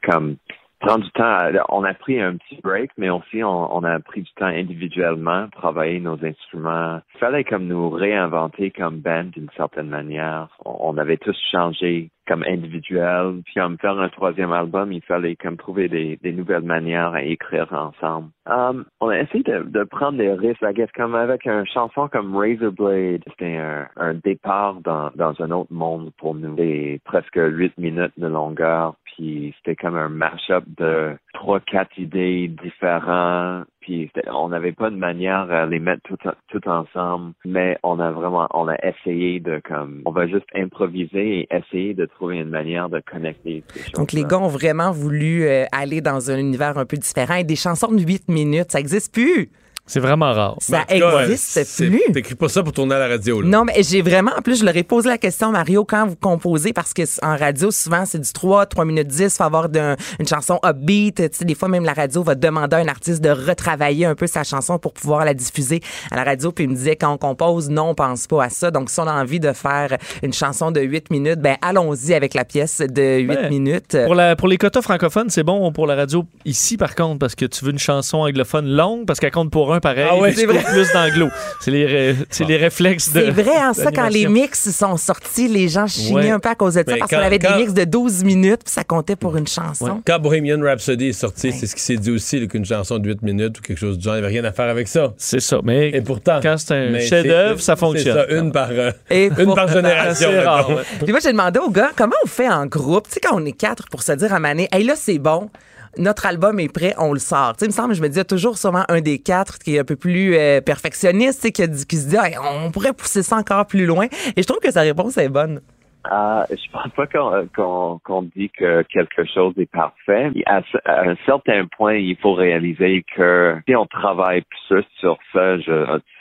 comme prendre du temps. On a pris un petit break, mais aussi on a pris du temps individuellement, travailler nos instruments. Il fallait comme nous réinventer comme band d'une certaine manière. On avait tous changé comme individuel. Puis comme faire un 3e album, il fallait comme trouver des nouvelles manières à écrire ensemble. On a essayé de prendre des risques, I guess, comme avec une chanson comme Razorblade. C'était un départ dans un autre monde pour nous. C'était presque 8 minutes de longueur. Puis c'était comme un mash-up de 3-4 idées différentes. Puis on n'avait pas de manière à les mettre tout ensemble, mais on a essayé de comme, on va juste improviser et essayer de trouver une manière de connecter ces choses. Donc les gars ont vraiment voulu aller dans un univers un peu différent, et des chansons de 8 minutes, ça n'existe plus. C'est vraiment rare. Ça n'existe plus. T'écris pas ça pour tourner à la radio, là. Non, mais j'ai vraiment... En plus, je leur ai posé la question, Mario, quand vous composez, parce que en radio, souvent, c'est du 3 minutes 10, il faut avoir une chanson upbeat. Tu sais, des fois, même la radio va demander à un artiste de retravailler un peu sa chanson pour pouvoir la diffuser à la radio. Puis il me disait, quand on compose, non, on pense pas à ça. Donc, si on a envie de faire une chanson de 8 minutes, ben allons-y avec la pièce de 8 minutes. Pour les quotas francophones, c'est bon pour la radio ici, par contre, parce que tu veux une chanson anglophone longue, parce qu'elle compte pour un commun pareil. Ah ouais, c'est vrai. Plus d'anglo. C'est les réflexes de. C'est vrai, hein, ça, quand les mix sont sortis, les gens chignaient un peu à cause de ça parce qu'on avait des mix de 12 minutes puis ça comptait pour une chanson. Ouais. Quand Bohemian Rhapsody est sorti, c'est ce qui s'est dit aussi, là, qu'une chanson de 8 minutes ou quelque chose du genre, il n'y avait rien à faire avec ça. C'est ça. Mais et pourtant, quand c'est un chef-d'œuvre, ça fonctionne. C'est ça, une par génération. C'est rare, ouais. Puis moi, j'ai demandé aux gars, comment on fait en groupe? Tu sais, quand on est quatre pour se dire à Mané, hey, là, c'est bon. Notre album est prêt, on le sort. Tu sais, il me semble, je me dis, il y a toujours sûrement un des quatre qui est un peu plus perfectionniste, qui se dit, hey, on pourrait pousser ça encore plus loin. Et je trouve que sa réponse est bonne. Je pense pas qu'on dit que quelque chose est parfait. À un certain point, il faut réaliser que si on travaille plus sur ça,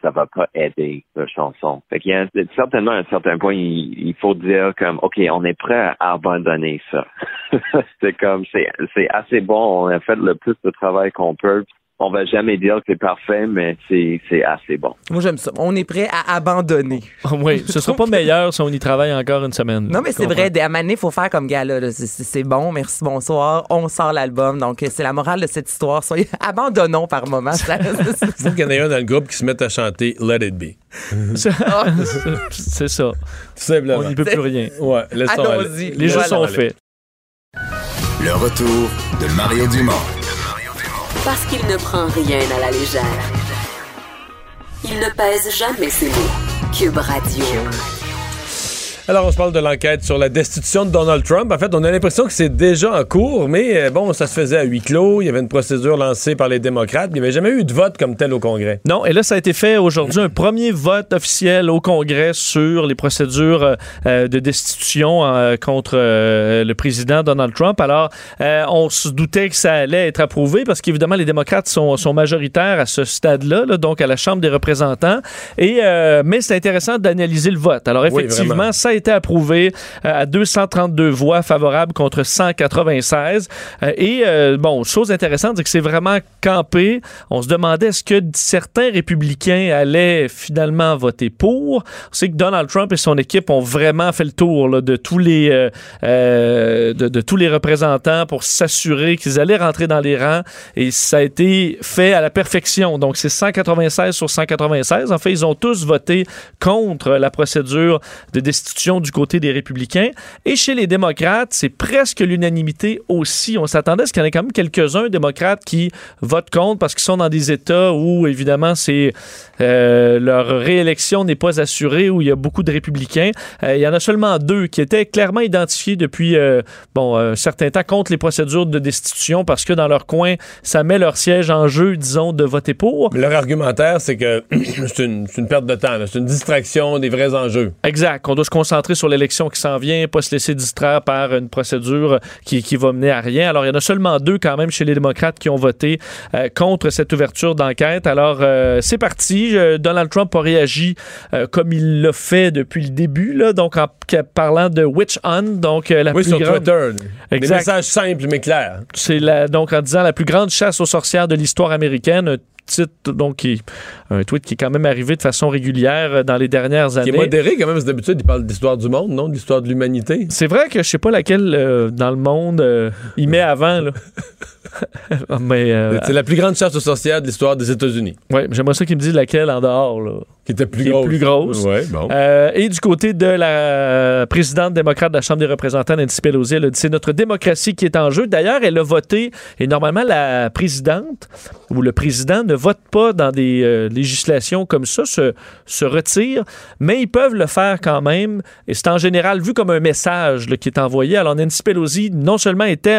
ça va pas aider la chanson. Fait qu'il y a certainement à un certain point, il faut dire comme, OK, on est prêt à abandonner ça. C'est comme, c'est assez bon, on a fait le plus de travail qu'on peut. On va jamais dire que c'est parfait, mais c'est assez bon. Moi, j'aime ça. On est prêt à abandonner. Oui, ce sera pas meilleur si on y travaille encore une semaine. Non, mais c'est vrai. À un moment donné, il faut faire comme gars-là. Là. C'est bon, merci, bonsoir. On sort l'album. Donc, c'est la morale de cette histoire. Abandonnons par moment. Il faut qu'il y en ait un dans le groupe qui se mette à chanter « Let it be ». C'est ça. Tout simplement. On n'y peut plus rien. Ouais, allons-y. Les jeux sont faits. Le retour de Mario Dumont. Parce qu'il ne prend rien à la légère. Il ne pèse jamais ses mots. Cube Radio. Alors, on se parle de l'enquête sur la destitution de Donald Trump. En fait, on a l'impression que c'est déjà en cours, mais bon, ça se faisait à huis clos. Il y avait une procédure lancée par les démocrates. Il n'y avait jamais eu de vote comme tel au Congrès. Non, et là, ça a été fait aujourd'hui, un premier vote officiel au Congrès sur les procédures de destitution contre le président Donald Trump. Alors, on se doutait que ça allait être approuvé parce qu'évidemment, les démocrates sont majoritaires à ce stade-là, là, donc à la Chambre des représentants. Et mais c'est intéressant d'analyser le vote. Alors, effectivement, oui, ça a été approuvé à 232 voix favorables contre 196. Bon, chose intéressante, c'est que c'est vraiment campé. On se demandait est-ce que certains républicains allaient finalement voter pour. On sait que Donald Trump et son équipe ont vraiment fait le tour là, de tous les de tous les représentants pour s'assurer qu'ils allaient rentrer dans les rangs et ça a été fait à la perfection. Donc, c'est 196 sur 196. En fait, ils ont tous voté contre la procédure de destitution du côté des républicains. Et chez les démocrates, c'est presque l'unanimité aussi. On s'attendait à ce qu'il y en ait quand même quelques-uns démocrates qui votent contre parce qu'ils sont dans des États où, évidemment, leur réélection n'est pas assurée, où il y a beaucoup de républicains. Il y en a seulement deux qui étaient clairement identifiés depuis un certain temps contre les procédures de destitution parce que dans leur coin, ça met leur siège en jeu, disons, de voter pour. Leur argumentaire, c'est que c'est une perte de temps. Là. C'est une distraction des vrais enjeux. Exact. On doit se concentrer sur l'élection qui s'en vient, pas se laisser distraire par une procédure qui va mener à rien. Alors, il y en a seulement deux quand même chez les démocrates qui ont voté contre cette ouverture d'enquête. Alors, c'est parti. Donald Trump a réagi comme il l'a fait depuis le début, là, donc en parlant de witch hunt, donc la plus grande... Oui, sur Twitter. Exact. Des messages simples mais clairs. C'est donc en disant la plus grande chasse aux sorcières de l'histoire américaine. Titre, donc un tweet qui est quand même arrivé de façon régulière dans les dernières années. Qui est modéré quand même, parce que d'habitude, il parle de l'histoire du monde, non? De l'histoire de l'humanité. C'est vrai que je sais pas laquelle dans le monde il met avant, là. Mais, c'est la plus grande chasse aux sorcières de l'histoire des États-Unis. Oui, j'aimerais ça qu'il me dise laquelle en dehors, là. Qui était plus grosse. Ouais, bon. Et du côté de la présidente démocrate de la Chambre des représentants, Nancy Pelosi, elle a dit c'est notre démocratie qui est en jeu. D'ailleurs, elle a voté, et normalement, la présidente ou le président ne vote pas dans des législations comme ça, se retire, mais ils peuvent le faire quand même. Et c'est en général vu comme un message là, qui est envoyé. Alors, Nancy Pelosi, non seulement était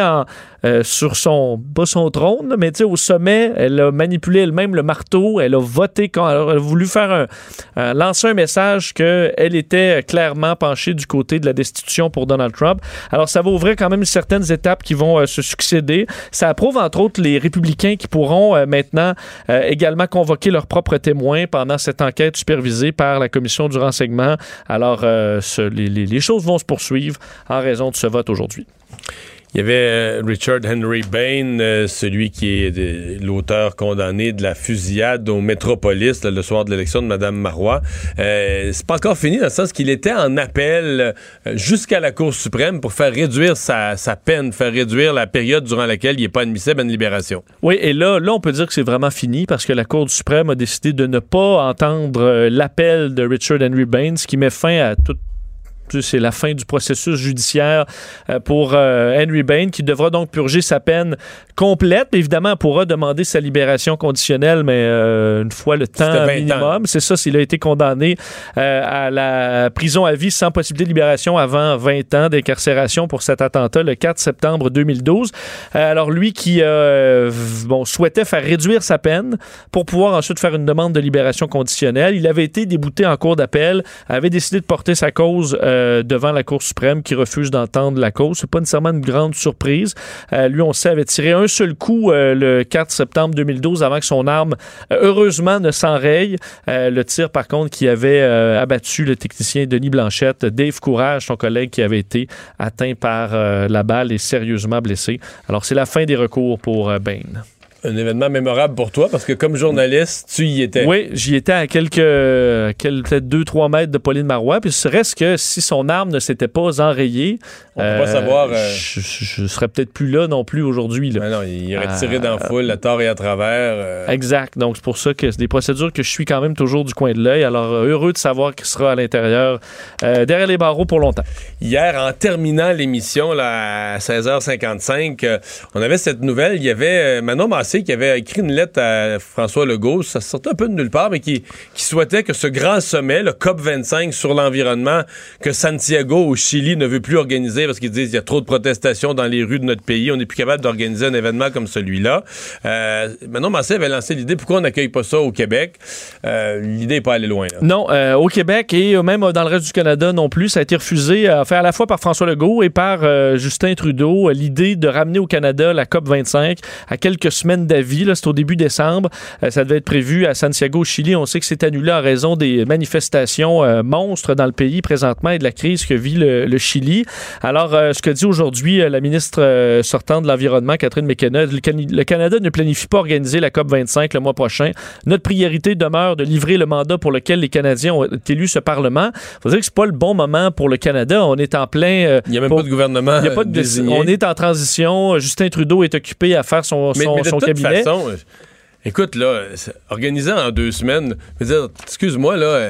sur son, pas son trône, mais tu sais, au sommet, elle a manipulé elle-même le marteau, elle a voté quand elle a voulu faire lancer un message qu'elle était clairement penchée du côté de la destitution pour Donald Trump. Alors, ça va ouvrir quand même certaines étapes qui vont se succéder. Ça approuve, entre autres, les républicains qui pourront maintenant également convoquer leurs propres témoins pendant cette enquête supervisée par la Commission du renseignement. Alors, les choses vont se poursuivre en raison de ce vote aujourd'hui. Il y avait Richard Henry Bain, celui qui est l'auteur condamné de la fusillade au Métropolis le soir de l'élection de Mme Marois. C'est pas encore fini dans le sens qu'il était en appel jusqu'à la Cour suprême pour faire réduire sa peine, faire réduire la période durant laquelle il n'est pas admissible à une libération. Oui, et là, on peut dire que c'est vraiment fini parce que la Cour suprême a décidé de ne pas entendre l'appel de Richard Henry Bain, ce qui met fin à toute. C'est la fin du processus judiciaire pour Henry Bain, qui devra donc purger sa peine complète. Évidemment, on pourra demander sa libération conditionnelle, mais une fois le temps minimum. C'est ça, s'il a été condamné à la prison à vie sans possibilité de libération avant 20 ans d'incarcération pour cet attentat le 4 septembre 2012. Alors, lui qui souhaitait faire réduire sa peine pour pouvoir ensuite faire une demande de libération conditionnelle, il avait été débouté en cour d'appel, avait décidé de porter sa cause devant la Cour suprême qui refuse d'entendre la cause. C'est pas nécessairement une grande surprise. Lui, on sait, avait tiré un seul coup le 4 septembre 2012 avant que son arme, heureusement, ne s'enraye. Le tir, par contre, qui avait abattu le technicien Denis Blanchette, Dave Courage, son collègue qui avait été atteint par la balle et sérieusement blessé. Alors, c'est la fin des recours pour Bain. Un événement mémorable pour toi, parce que comme journaliste, tu y étais. Oui, j'y étais à peut-être 2-3 mètres de Pauline Marois, puis serait-ce que si son arme ne s'était pas enrayée, on peut pas savoir, je serais peut-être plus là non plus aujourd'hui. Là. Non, il aurait tiré dans la foule, à tort et à travers. Exact, donc c'est pour ça que c'est des procédures que je suis quand même toujours du coin de l'œil, alors heureux de savoir qu'il sera à l'intérieur, derrière les barreaux pour longtemps. Hier, en terminant l'émission là, à 16h55, on avait cette nouvelle, il y avait Manon Massé qui avait écrit une lettre à François Legault, ça sortait un peu de nulle part, mais qui souhaitait que ce grand sommet, le COP25 sur l'environnement, que Santiago au Chili ne veut plus organiser parce qu'ils disent qu'il y a trop de protestations dans les rues de notre pays, on n'est plus capable d'organiser un événement comme celui-là. Manon Massé avait lancé l'idée, pourquoi on n'accueille pas ça au Québec? L'idée n'est pas allée loin. Là. Non, au Québec et même dans le reste du Canada non plus, ça a été refusé, à la fois par François Legault et par Justin Trudeau, l'idée de ramener au Canada la COP25 à quelques semaines d'avis, là, c'est au début décembre. Ça devait être prévu à Santiago, Chili. On sait que c'est annulé en raison des manifestations monstres dans le pays présentement et de la crise que vit le Chili. Alors, ce que dit aujourd'hui la ministre sortante de l'Environnement, Catherine McKenna, le Canada ne planifie pas organiser la COP25 le mois prochain. Notre priorité demeure de livrer le mandat pour lequel les Canadiens ont élu ce Parlement. Il faut dire que c'est pas le bon moment pour le Canada. On est en plein... il n'y a même pas de gouvernement désigné. On est en transition. Justin Trudeau est occupé à faire son de toute façon, écoute, là, organiser en 2 semaines, je veux dire, excuse-moi, là,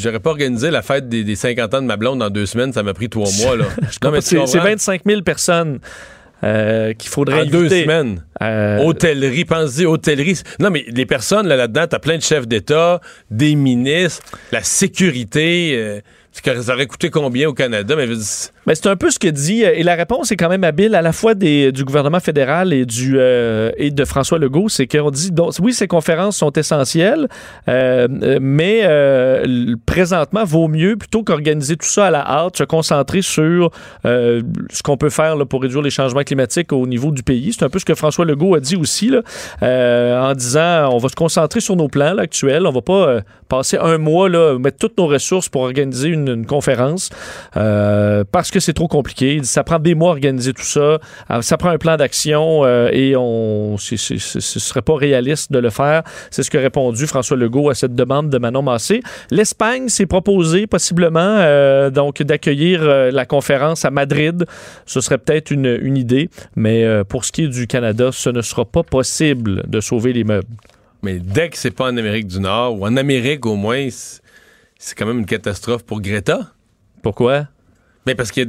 j'aurais pas organisé la fête des 50 ans de ma blonde en 2 semaines, ça m'a pris 3 mois, là. Non, mais c'est 25 000 personnes qu'il faudrait inviter. En 2 semaines. Hôtellerie, pense-y, hôtellerie. Non, mais les personnes là-dedans, t'as plein de chefs d'État, des ministres, la sécurité... ça aurait coûté combien au Canada? Mais c'est un peu ce que dit, et la réponse est quand même habile à la fois du gouvernement fédéral et de François Legault, c'est qu'on dit, donc, oui, ces conférences sont essentielles, mais présentement, vaut mieux, plutôt qu'organiser tout ça à la hâte, se concentrer sur ce qu'on peut faire là, pour réduire les changements climatiques au niveau du pays. C'est un peu ce que François Legault a dit aussi, là, en disant, on va se concentrer sur nos plans là, actuels, on va pas passer un mois, là, mettre toutes nos ressources pour organiser une conférence parce que c'est trop compliqué. Ça prend des mois à organiser tout ça. Ça prend un plan d'action et ce serait pas réaliste de le faire. C'est ce qu'a répondu François Legault à cette demande de Manon Massé. L'Espagne s'est proposée possiblement donc d'accueillir la conférence à Madrid. Ce serait peut-être une idée, mais pour ce qui est du Canada, ce ne sera pas possible de sauver les meubles. Mais dès que c'est pas en Amérique du Nord ou en Amérique au moins... C'est quand même une catastrophe pour Greta. Pourquoi? Mais parce que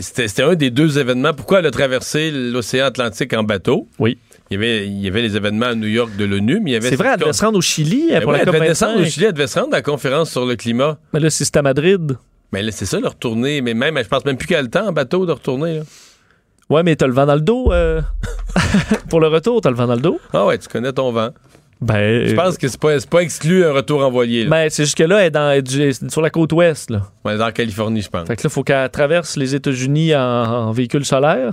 c'était un des 2 événements. Pourquoi elle a traversé l'océan Atlantique en bateau? Oui. Il y avait les événements à New York de l'ONU, mais il y avait... C'est vrai, elle devait se rendre au Chili pour la COP25. Elle devait descendre au Chili, elle devait se rendre à la conférence sur le climat. Mais là, si c'est à Madrid... Mais là, c'est ça, le retourner. Mais même, je pense même plus qu'elle a le temps en bateau de retourner, là. Ouais, mais t'as le vent dans le dos. Pour le retour, t'as le vent dans le dos. Ah ouais, tu connais ton vent. Ben, je pense que c'est pas exclu un retour en voilier. Ben, c'est jusque là, elle est sur la côte ouest. Là. Ouais, dans la Californie, je pense. Fait que là, il faut qu'elle traverse les États-Unis en véhicule solaire.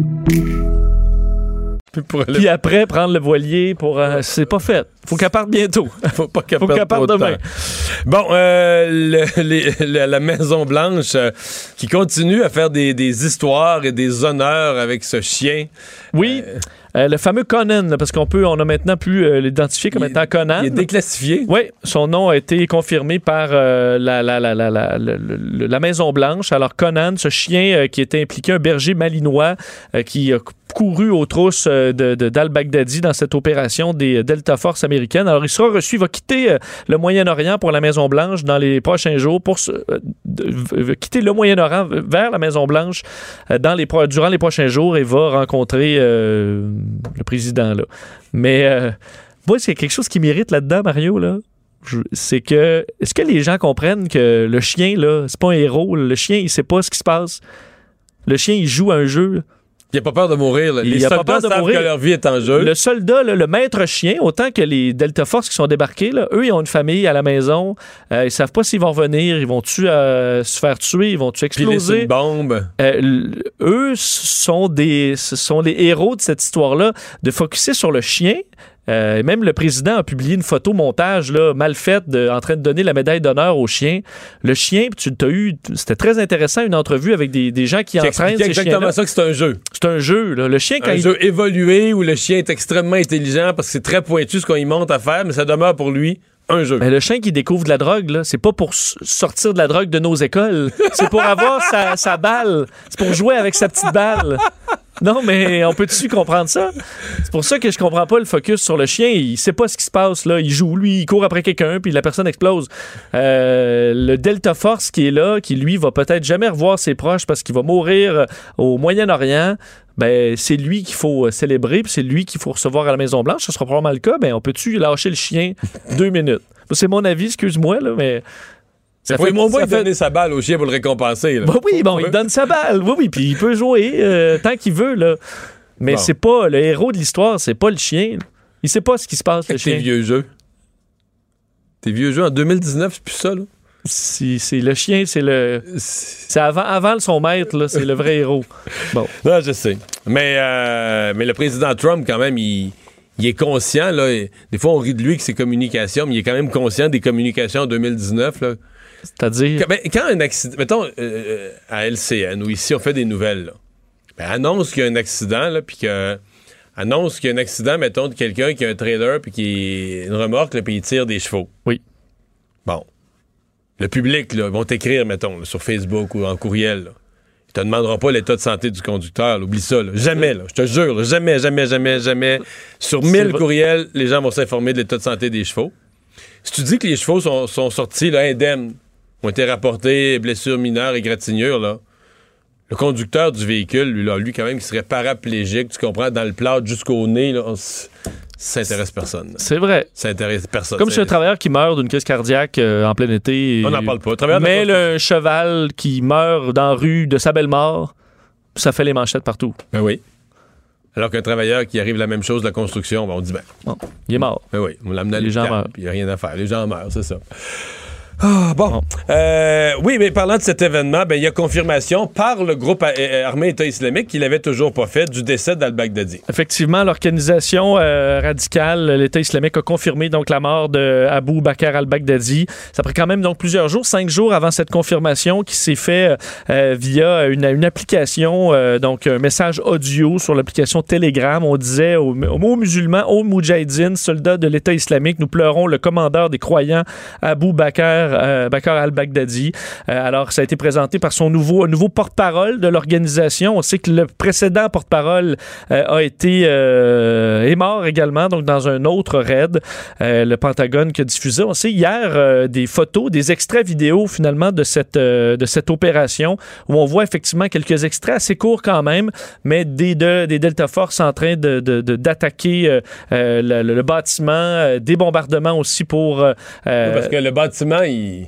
Puis après, prendre le voilier pour... c'est pas fait. Faut qu'elle parte bientôt. Faut qu'elle parte demain. Bon, la Maison-Blanche qui continue à faire des histoires et des honneurs avec ce chien. Oui. Le fameux Conan, parce on a maintenant pu l'identifier comme étant Conan. Il est déclassifié. Oui, son nom a été confirmé par la Maison-Blanche. Alors Conan, ce chien qui était impliqué, un berger malinois qui a couru aux trousses d'Al-Baghdadi dans cette opération des Delta Force américaines. Alors il sera reçu, il va quitter le Moyen-Orient pour la Maison-Blanche dans les prochains jours, quitter le Moyen-Orient vers la Maison-Blanche durant les prochains jours et va rencontrer... le président, là. Mais moi, c'est quelque chose qui m'irrite là-dedans, Mario, là. Est-ce que les gens comprennent que le chien, là, c'est pas un héros? Le chien, il sait pas ce qui se passe. Le chien, il joue à un jeu, là. Il n'a pas peur de mourir. Là. Les soldats savent que leur vie est en jeu. Le soldat, là, le maître chien, autant que les Delta Force qui sont débarqués, là, eux, ils ont une famille à la maison. Ils ne savent pas s'ils vont revenir. Ils vont-tu se faire tuer? Ils vont-tu exploser? Puis c'est une bombe. Eux sont les héros de cette histoire-là. De focusser sur le chien... même le président a publié une photo montage là, mal faite en train de donner la médaille d'honneur au chien. Le chien, c'était très intéressant, une entrevue avec des gens qui entraînent ces chiens-là. Exactement ça, que c'est un jeu. C'est un jeu. Là. Le chien, jeu évolué où le chien est extrêmement intelligent parce que c'est très pointu ce qu'on y monte à faire, mais ça demeure pour lui un jeu. Mais le chien qui découvre de la drogue, là, c'est pas pour sortir de la drogue de nos écoles. C'est pour avoir sa balle. C'est pour jouer avec sa petite balle. Non, mais on peut-tu comprendre ça? C'est pour ça que je comprends pas le focus sur le chien. Il sait pas ce qui se passe, là. Il joue, lui, il court après quelqu'un, puis la personne explose. Le Delta Force qui est là, qui, lui, va peut-être jamais revoir ses proches parce qu'il va mourir au Moyen-Orient, ben, c'est lui qu'il faut célébrer, puis c'est lui qu'il faut recevoir à la Maison-Blanche. Ce sera probablement le cas. Ben, on peut-tu lâcher le chien 2 minutes? C'est mon avis, excuse-moi, là, mais... Au moins, donner sa balle au chien pour le récompenser. Là. Bah oui, bon, il donne sa balle. Oui, puis il peut jouer tant qu'il veut. Là. Mais bon. C'est pas le héros de l'histoire, c'est pas le chien. Il sait pas ce qui se passe, le chien. Tes vieux jeux en 2019, c'est plus ça, là. C'est le chien, c'est avant son maître, là, c'est le vrai héros. Bon. Non, je sais. Mais le président Trump, quand même, il est conscient. Là. Des fois, on rit de lui que ses communications, mais il est quand même conscient des communications en 2019, là. C'est-à-dire... Quand un accident... Mettons, à LCN, ou ici, on fait des nouvelles, là. Ben, annonce qu'il y a un accident, là, puis que... Annonce qu'il y a un accident, mettons, de quelqu'un qui a un trailer, puis qui... Une remorque, là, puis il tire des chevaux. Oui. Bon. Le public, là, ils vont t'écrire, mettons, là, sur Facebook ou en courriel, là. Ils te demanderont pas l'état de santé du conducteur, là. Oublie ça, là. Jamais, là. Je te jure, là. Jamais, jamais, jamais, jamais. Sur 1000 courriels, les gens vont s'informer de l'état de santé des chevaux. Si tu dis que les chevaux sont sortis, là, indemnes, ont été rapportés blessures mineures et gratignures, là. Le conducteur du véhicule, lui quand même, qui serait paraplégique, tu comprends, dans le plâtre jusqu'au nez, là, ça intéresse personne. Là. C'est vrai. Ça intéresse personne. Comme chez un travailleur qui meurt d'une crise cardiaque en plein été. On n'en parle pas. Mais le cheval qui meurt dans la rue de sa belle mort, ça fait les manchettes partout. Ben oui. Alors qu'un travailleur qui arrive la même chose de la construction, ben on dit bon, il est mort. Ben oui, on l'amène à l'hôpital, puis il n'y a rien à faire. Les gens meurent, c'est ça. Ah, bon. Oui, mais parlant de cet événement, ben il y a confirmation par le groupe armé État islamique qu'il n'avait toujours pas fait du décès d'Al-Baghdadi. Effectivement, l'organisation radicale, l'État islamique, a confirmé donc la mort de Abu Bakr al-Baghdadi. Ça prend quand même donc plusieurs jours, 5 jours avant cette confirmation qui s'est fait via une application, donc un message audio sur l'application Telegram. On disait aux musulmans, aux moudjahidines, soldats de l'État islamique, nous pleurons le commandeur des croyants Abu Bakr Bakar al-Baghdadi. Alors, ça a été présenté par son nouveau porte-parole de l'organisation. On sait que le précédent porte-parole est mort également, donc dans un autre raid, le Pentagone qui a diffusé. On sait hier des photos, des extraits vidéo finalement de cette opération où on voit effectivement quelques extraits assez courts quand même, mais des Delta Force en train d'attaquer le bâtiment, des bombardements aussi pour... Oui, parce que le bâtiment, il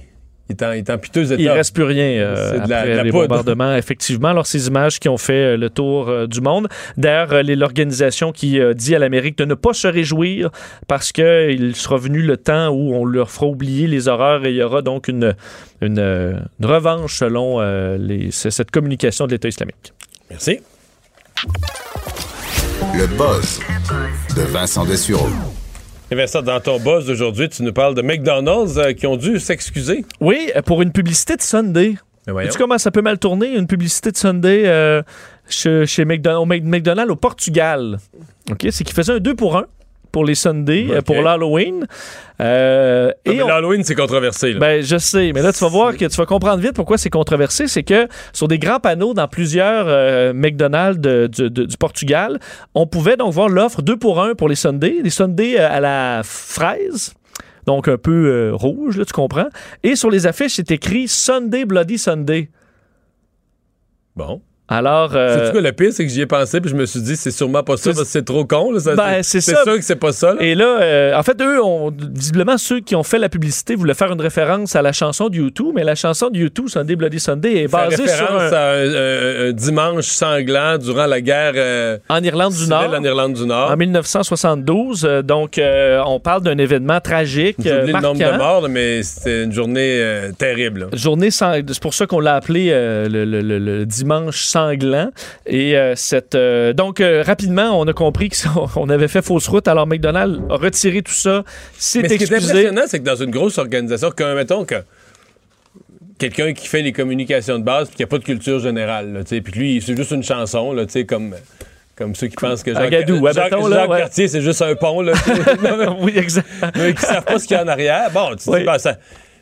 est en piteux état. Il ne reste plus rien après les bombardements, effectivement. Alors, ces images qui ont fait le tour du monde. D'ailleurs, l'organisation qui dit à l'Amérique de ne pas se réjouir parce qu'il sera venu le temps où on leur fera oublier les horreurs et il y aura donc une revanche selon cette communication de l'État islamique. Merci. Le buzz de Vincent Desureux. Et Vincent, dans ton buzz d'aujourd'hui, tu nous parles de McDonald's qui ont dû s'excuser. Oui, pour une publicité de Sunday. Sais-tu comment ça peut mal tourner, une publicité de Sunday chez McDonald's au Portugal? Okay, c'est qu'ils faisaient un 2 pour 1 pour les Sundays, okay, pour l'Halloween. L'Halloween, c'est controversé. Là. Ben, je sais, mais là, tu vas voir que tu vas comprendre vite pourquoi c'est controversé. C'est que sur des grands panneaux dans plusieurs McDonald's du Portugal, on pouvait donc voir l'offre 2 pour 1 pour les Sundays, des Sundays à la fraise, donc un peu rouge, là, tu comprends. Et sur les affiches, c'est écrit Sunday Bloody Sunday. Bon. Alors, c'est-tu quoi le pire, c'est que j'y ai pensé puis je me suis dit c'est sûrement pas ça parce que c'est trop con là, ça, ben, c'est sûr que c'est pas ça là. Et là, en fait eux, visiblement ceux qui ont fait la publicité voulaient faire une référence à la chanson de U2, mais la chanson de U2 Sunday Bloody Sunday est basée sur un dimanche sanglant durant la guerre en Irlande du Nord en 1972, donc on parle d'un événement tragique, marquant. Le nombre de morts là, mais c'était une journée terrible là. C'est pour ça qu'on l'a appelé le dimanche sanglant. Et rapidement, on a compris qu'on avait fait fausse route. Alors, McDonald's a retiré tout ça. Mais ce qui est impressionnant, c'est que dans une grosse organisation, mettons que quelqu'un qui fait les communications de base puis qu'il n'y a pas de culture générale, puis que lui, c'est juste une chanson, là, comme ceux qui pensent que Jacques Cartier, c'est juste un pont. Là, oui, exactement. Mais qui ne savent pas ce qu'il y a en arrière. Bon, tu dis, ben, ça...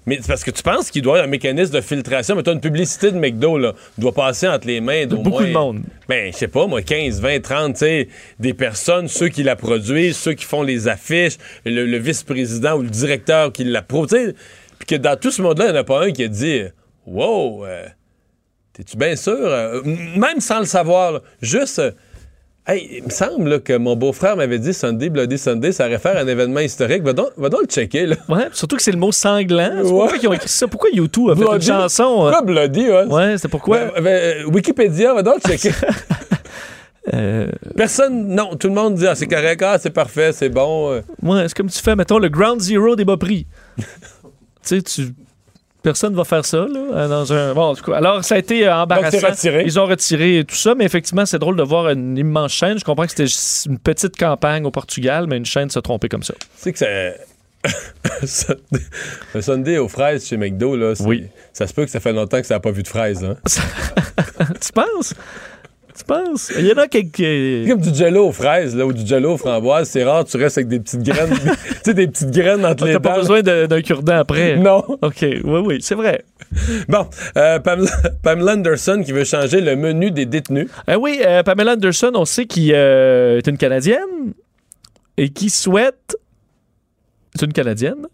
Mais c'est parce que tu penses qu'il doit y avoir un mécanisme de filtration. Mais tu as une publicité de McDo, là, doit passer entre les mains d'au moins... Beaucoup de monde. Ben, je sais pas, moi, 15, 20, 30, tu sais, des personnes, ceux qui la produisent, ceux qui font les affiches, le vice-président ou le directeur qui l'approuve, tu sais. Puis que dans tout ce monde-là, il n'y en a pas un qui a dit « Wow, t'es-tu bien sûr? » Même sans le savoir, là, juste... Hey, il me semble là, que mon beau-frère m'avait dit Sunday Bloody Sunday, ça réfère à un événement historique. Va donc le checker. Là. Ouais, surtout que c'est le mot sanglant. C'est pourquoi ils ont écrit ça. Pourquoi U2 a fait une chanson? Pourquoi Bloody? Ouais, c'est pourquoi. Wikipédia, va donc le checker. Personne, non, tout le monde dit c'est correct, c'est parfait, c'est bon. Ouais, c'est comme tu fais, mettons, le Ground Zero des bas-prix. Personne ne va faire ça, là, dans un... Bon, du coup, alors, ça a été embarrassant. Donc, ils ont retiré tout ça, mais effectivement, c'est drôle de voir une immense chaîne. Je comprends que c'était une petite campagne au Portugal, mais une chaîne se tromper comme ça. Tu sais que ça... Le Sunday aux fraises chez McDo, là, oui. Ça se peut que ça fait longtemps que ça n'a pas vu de fraises. Hein? Tu penses? Tu penses? Il y en a quelques... C'est comme du jello aux fraises, là, ou du jello aux framboises. C'est rare, tu restes avec des petites graines. Tu sais, des petites graines entre les dents. T'as pas besoin d'un cure-dent après. Non. OK, oui, c'est vrai. Bon, Pamela Anderson qui veut changer le menu des détenus. Oui, Pamela Anderson, on sait qu'elle est une Canadienne et qui souhaite... C'est une Canadienne?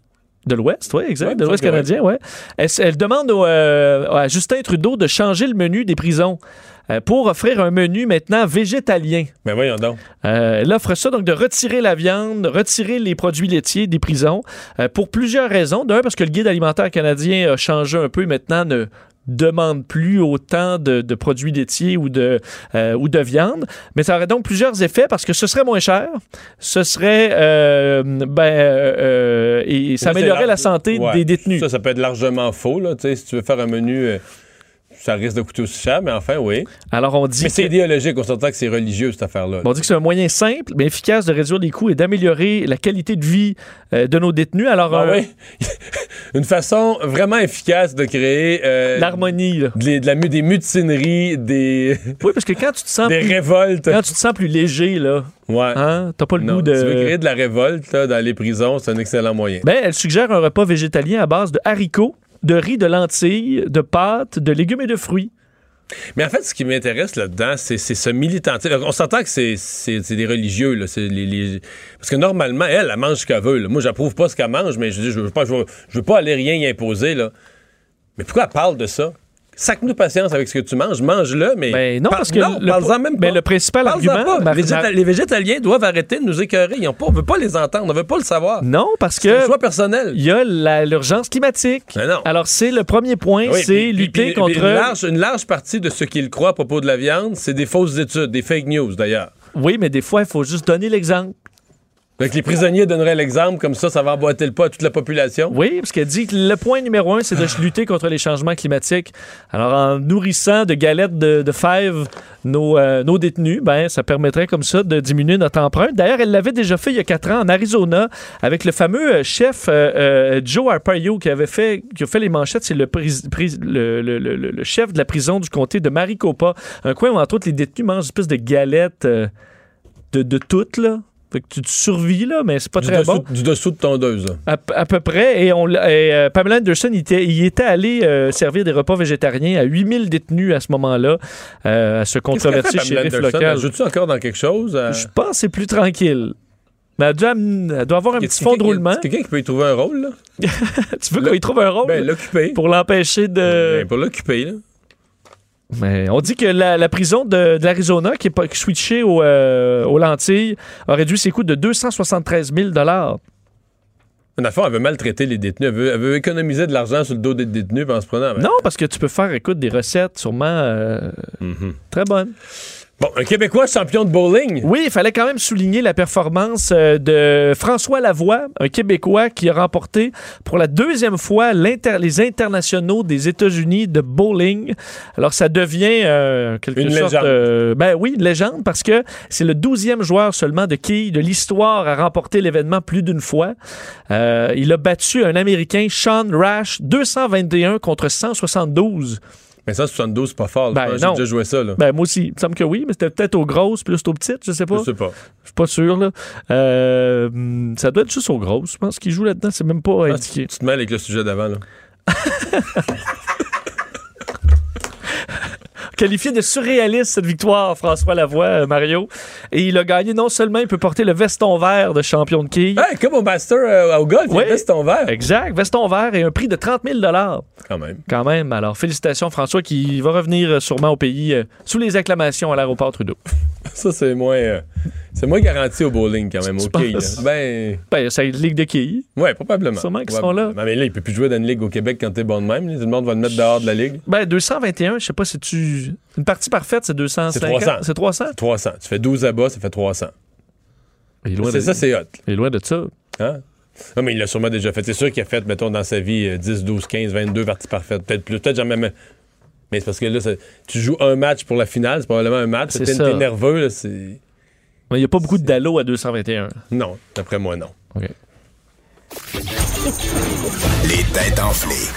De l'Ouest, oui, exact. Ouais, de l'Ouest canadien, oui. Elle demande à Justin Trudeau de changer le menu des prisons pour offrir un menu maintenant végétalien. Ben voyons donc. Elle offre ça, donc, de retirer la viande, retirer les produits laitiers des prisons pour plusieurs raisons. D'un, parce que le guide alimentaire canadien a changé un peu et maintenant ne demande plus autant de produits laitiers ou de viande, mais ça aurait donc plusieurs effets parce que ce serait moins cher, ce serait et ça améliorerait la santé des détenus. Ça peut être largement faux là, tu sais, si tu veux faire un menu ça risque de coûter aussi cher, mais enfin, oui. Alors, on dit. Mais c'est idéologique, on s'entend que c'est religieux, cette affaire-là. On dit que c'est un moyen simple, mais efficace de réduire les coûts et d'améliorer la qualité de vie de nos détenus. Alors, oui. Une façon vraiment efficace de créer. L'harmonie, là. Des mutineries, des. Oui, parce que quand tu te sens. Des révoltes. Quand tu te sens plus léger, là. Ouais. Hein? T'as pas le goût de. Tu veux créer de la révolte, là, dans les prisons, c'est un excellent moyen. Ben, elle suggère un repas végétalien à base de haricots, de riz, de lentilles, de pâtes, de légumes et de fruits. Mais en fait, ce qui m'intéresse là-dedans, c'est ce militantisme. On s'entend que c'est des religieux. Là. C'est les... Parce que normalement, elle mange ce qu'elle veut. Là. Moi, j'approuve pas ce qu'elle mange, mais je veux pas aller rien y imposer. Là. Mais pourquoi elle parle de ça? Sac-nous patience avec ce que tu manges. Mange-le, mais... Ben non, parce que... parle-en même pas. Mais le principal argument... Les végétaliens doivent arrêter de nous écœurer. On ne veut pas les entendre. On ne veut pas le savoir. Non, parce que... C'est un choix personnel. Il y a l'urgence climatique. Ben non. Alors, c'est le premier point, lutter contre... Une large partie de ce qu'ils croient à propos de la viande, c'est des fausses études, des fake news, d'ailleurs. Oui, mais des fois, il faut juste donner l'exemple. Donc, les prisonniers donneraient l'exemple, comme ça, ça va emboîter le pas à toute la population. Oui, parce qu'elle dit que le point numéro 1, c'est de lutter contre les changements climatiques. Alors, en nourrissant de galettes de fèves nos détenus, ben, ça permettrait comme ça de diminuer notre empreinte. D'ailleurs, elle l'avait déjà fait il y a 4 ans en Arizona avec le fameux chef Joe Arpaio qui a fait les manchettes. C'est le chef de la prison du comté de Maricopa, un coin où, entre autres, les détenus mangent une espèce de galette de toutes, là. Fait que tu te survis, là, mais c'est pas très bon. Du dessous de tondeuse. À peu près. Et Pamela Anderson, il était allé servir des repas végétariens à 8000 détenus à ce moment-là, à se controverser chez les locales. Joue-tu encore dans quelque chose? Je pense que c'est plus tranquille. Mais elle doit avoir un petit fond de roulement. C'est quelqu'un qui peut y trouver un rôle, là? Tu veux qu'on y trouve un rôle? Ben, l'occuper. Pour l'empêcher de... Ben, pour l'occuper, là. Mais on dit que la prison de l'Arizona, qui est switchée aux lentilles, a réduit ses coûts de 273 000 $. La fois, elle veut maltraiter les détenus. Elle veut économiser de l'argent sur le dos des détenus en se prenant. Non, parce que tu peux faire, des recettes sûrement très bonnes. Bon, un Québécois champion de bowling. Oui, il fallait quand même souligner la performance de François Legault, un Québécois qui a remporté pour la 2e fois les internationaux des États-Unis de bowling. Alors, ça devient une sorte... une légende, parce que c'est le 12e joueur seulement de quilles de l'histoire à remporter l'événement plus d'une fois. Il a battu un Américain, Sean Rash, 221 contre 172. Mais 172, c'est pas fort. Ben j'ai déjà joué ça. Là. Ben moi aussi. Il me semble que oui, mais c'était peut-être aux grosses, plus aux petites, je sais pas. Je sais pas. Je suis pas sûr. Là. Ça doit être juste aux grosses. Je pense qu'il joue là-dedans, c'est même pas indiqué. Tu te mêles avec le sujet d'avant. Là. Qualifié de surréaliste, cette victoire, François Legault, Mario. Et il a gagné, non seulement il peut porter le veston vert de champion de quilles. Hey, comme au master au golf, oui, le veston vert. Exact, veston vert et un prix de 30 000 $ Quand même. Alors, félicitations, François, qui va revenir sûrement au pays sous les acclamations à l'aéroport Trudeau. Ça, c'est moins garanti au bowling, quand même, au quilles. Ben, c'est une ligue de quilles. Oui, probablement. Sûrement qu'ils sont là. Non, mais là, il peut plus jouer dans une ligue au Québec quand t'es bon de même. Tout le monde va le mettre dehors de la ligue. Ben, 221, je sais pas si tu... Une partie parfaite, c'est 250. C'est 300. C'est 300? 300. Tu fais 12 abats, ça fait 300. Ça, c'est hot. Il est loin de ça. Hein? Non, mais il l'a sûrement déjà fait. C'est sûr qu'il a fait, mettons, dans sa vie, 10, 12, 15, 22 parties parfaites. Peut-être plus. Peut-être jamais. Mais c'est parce que là, tu joues un match pour la finale. C'est probablement un match. C'est ça. T'es nerveux. Là, c'est... Mais il n'y a pas beaucoup de dallo à 221. Non. D'après moi, non. OK. Les têtes enflées.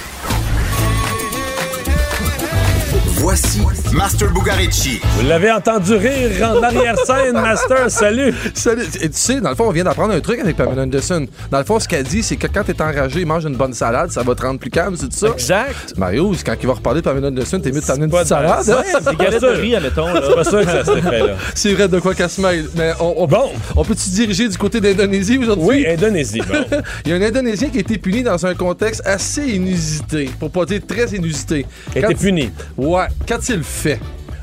Voici Master Bugarici. Vous l'avez entendu rire en arrière-scène, Master. Salut. Salut. Et tu sais, dans le fond, on vient d'apprendre un truc avec Pamela Anderson. Dans le fond, ce qu'elle dit, c'est que quand t'es enragé, mange une bonne salade, ça va te rendre plus calme, c'est tout ça? Exact. Mario, quand il va reparler de Pamela Anderson, t'es mieux de t'amener une petite salade. C'est galette de riz, admettons. C'est pas ça que ça s'est fait, là. C'est vrai, de quoi qu'elle se mêle. Mais on peut-tu diriger du côté d'Indonésie aujourd'hui? Oui, Indonésie, bon. Il y a un Indonésien qui a été puni dans un contexte assez inusité, pour pas dire très inusité. Il a été puni? Ouais. Qu'a-t-il fait?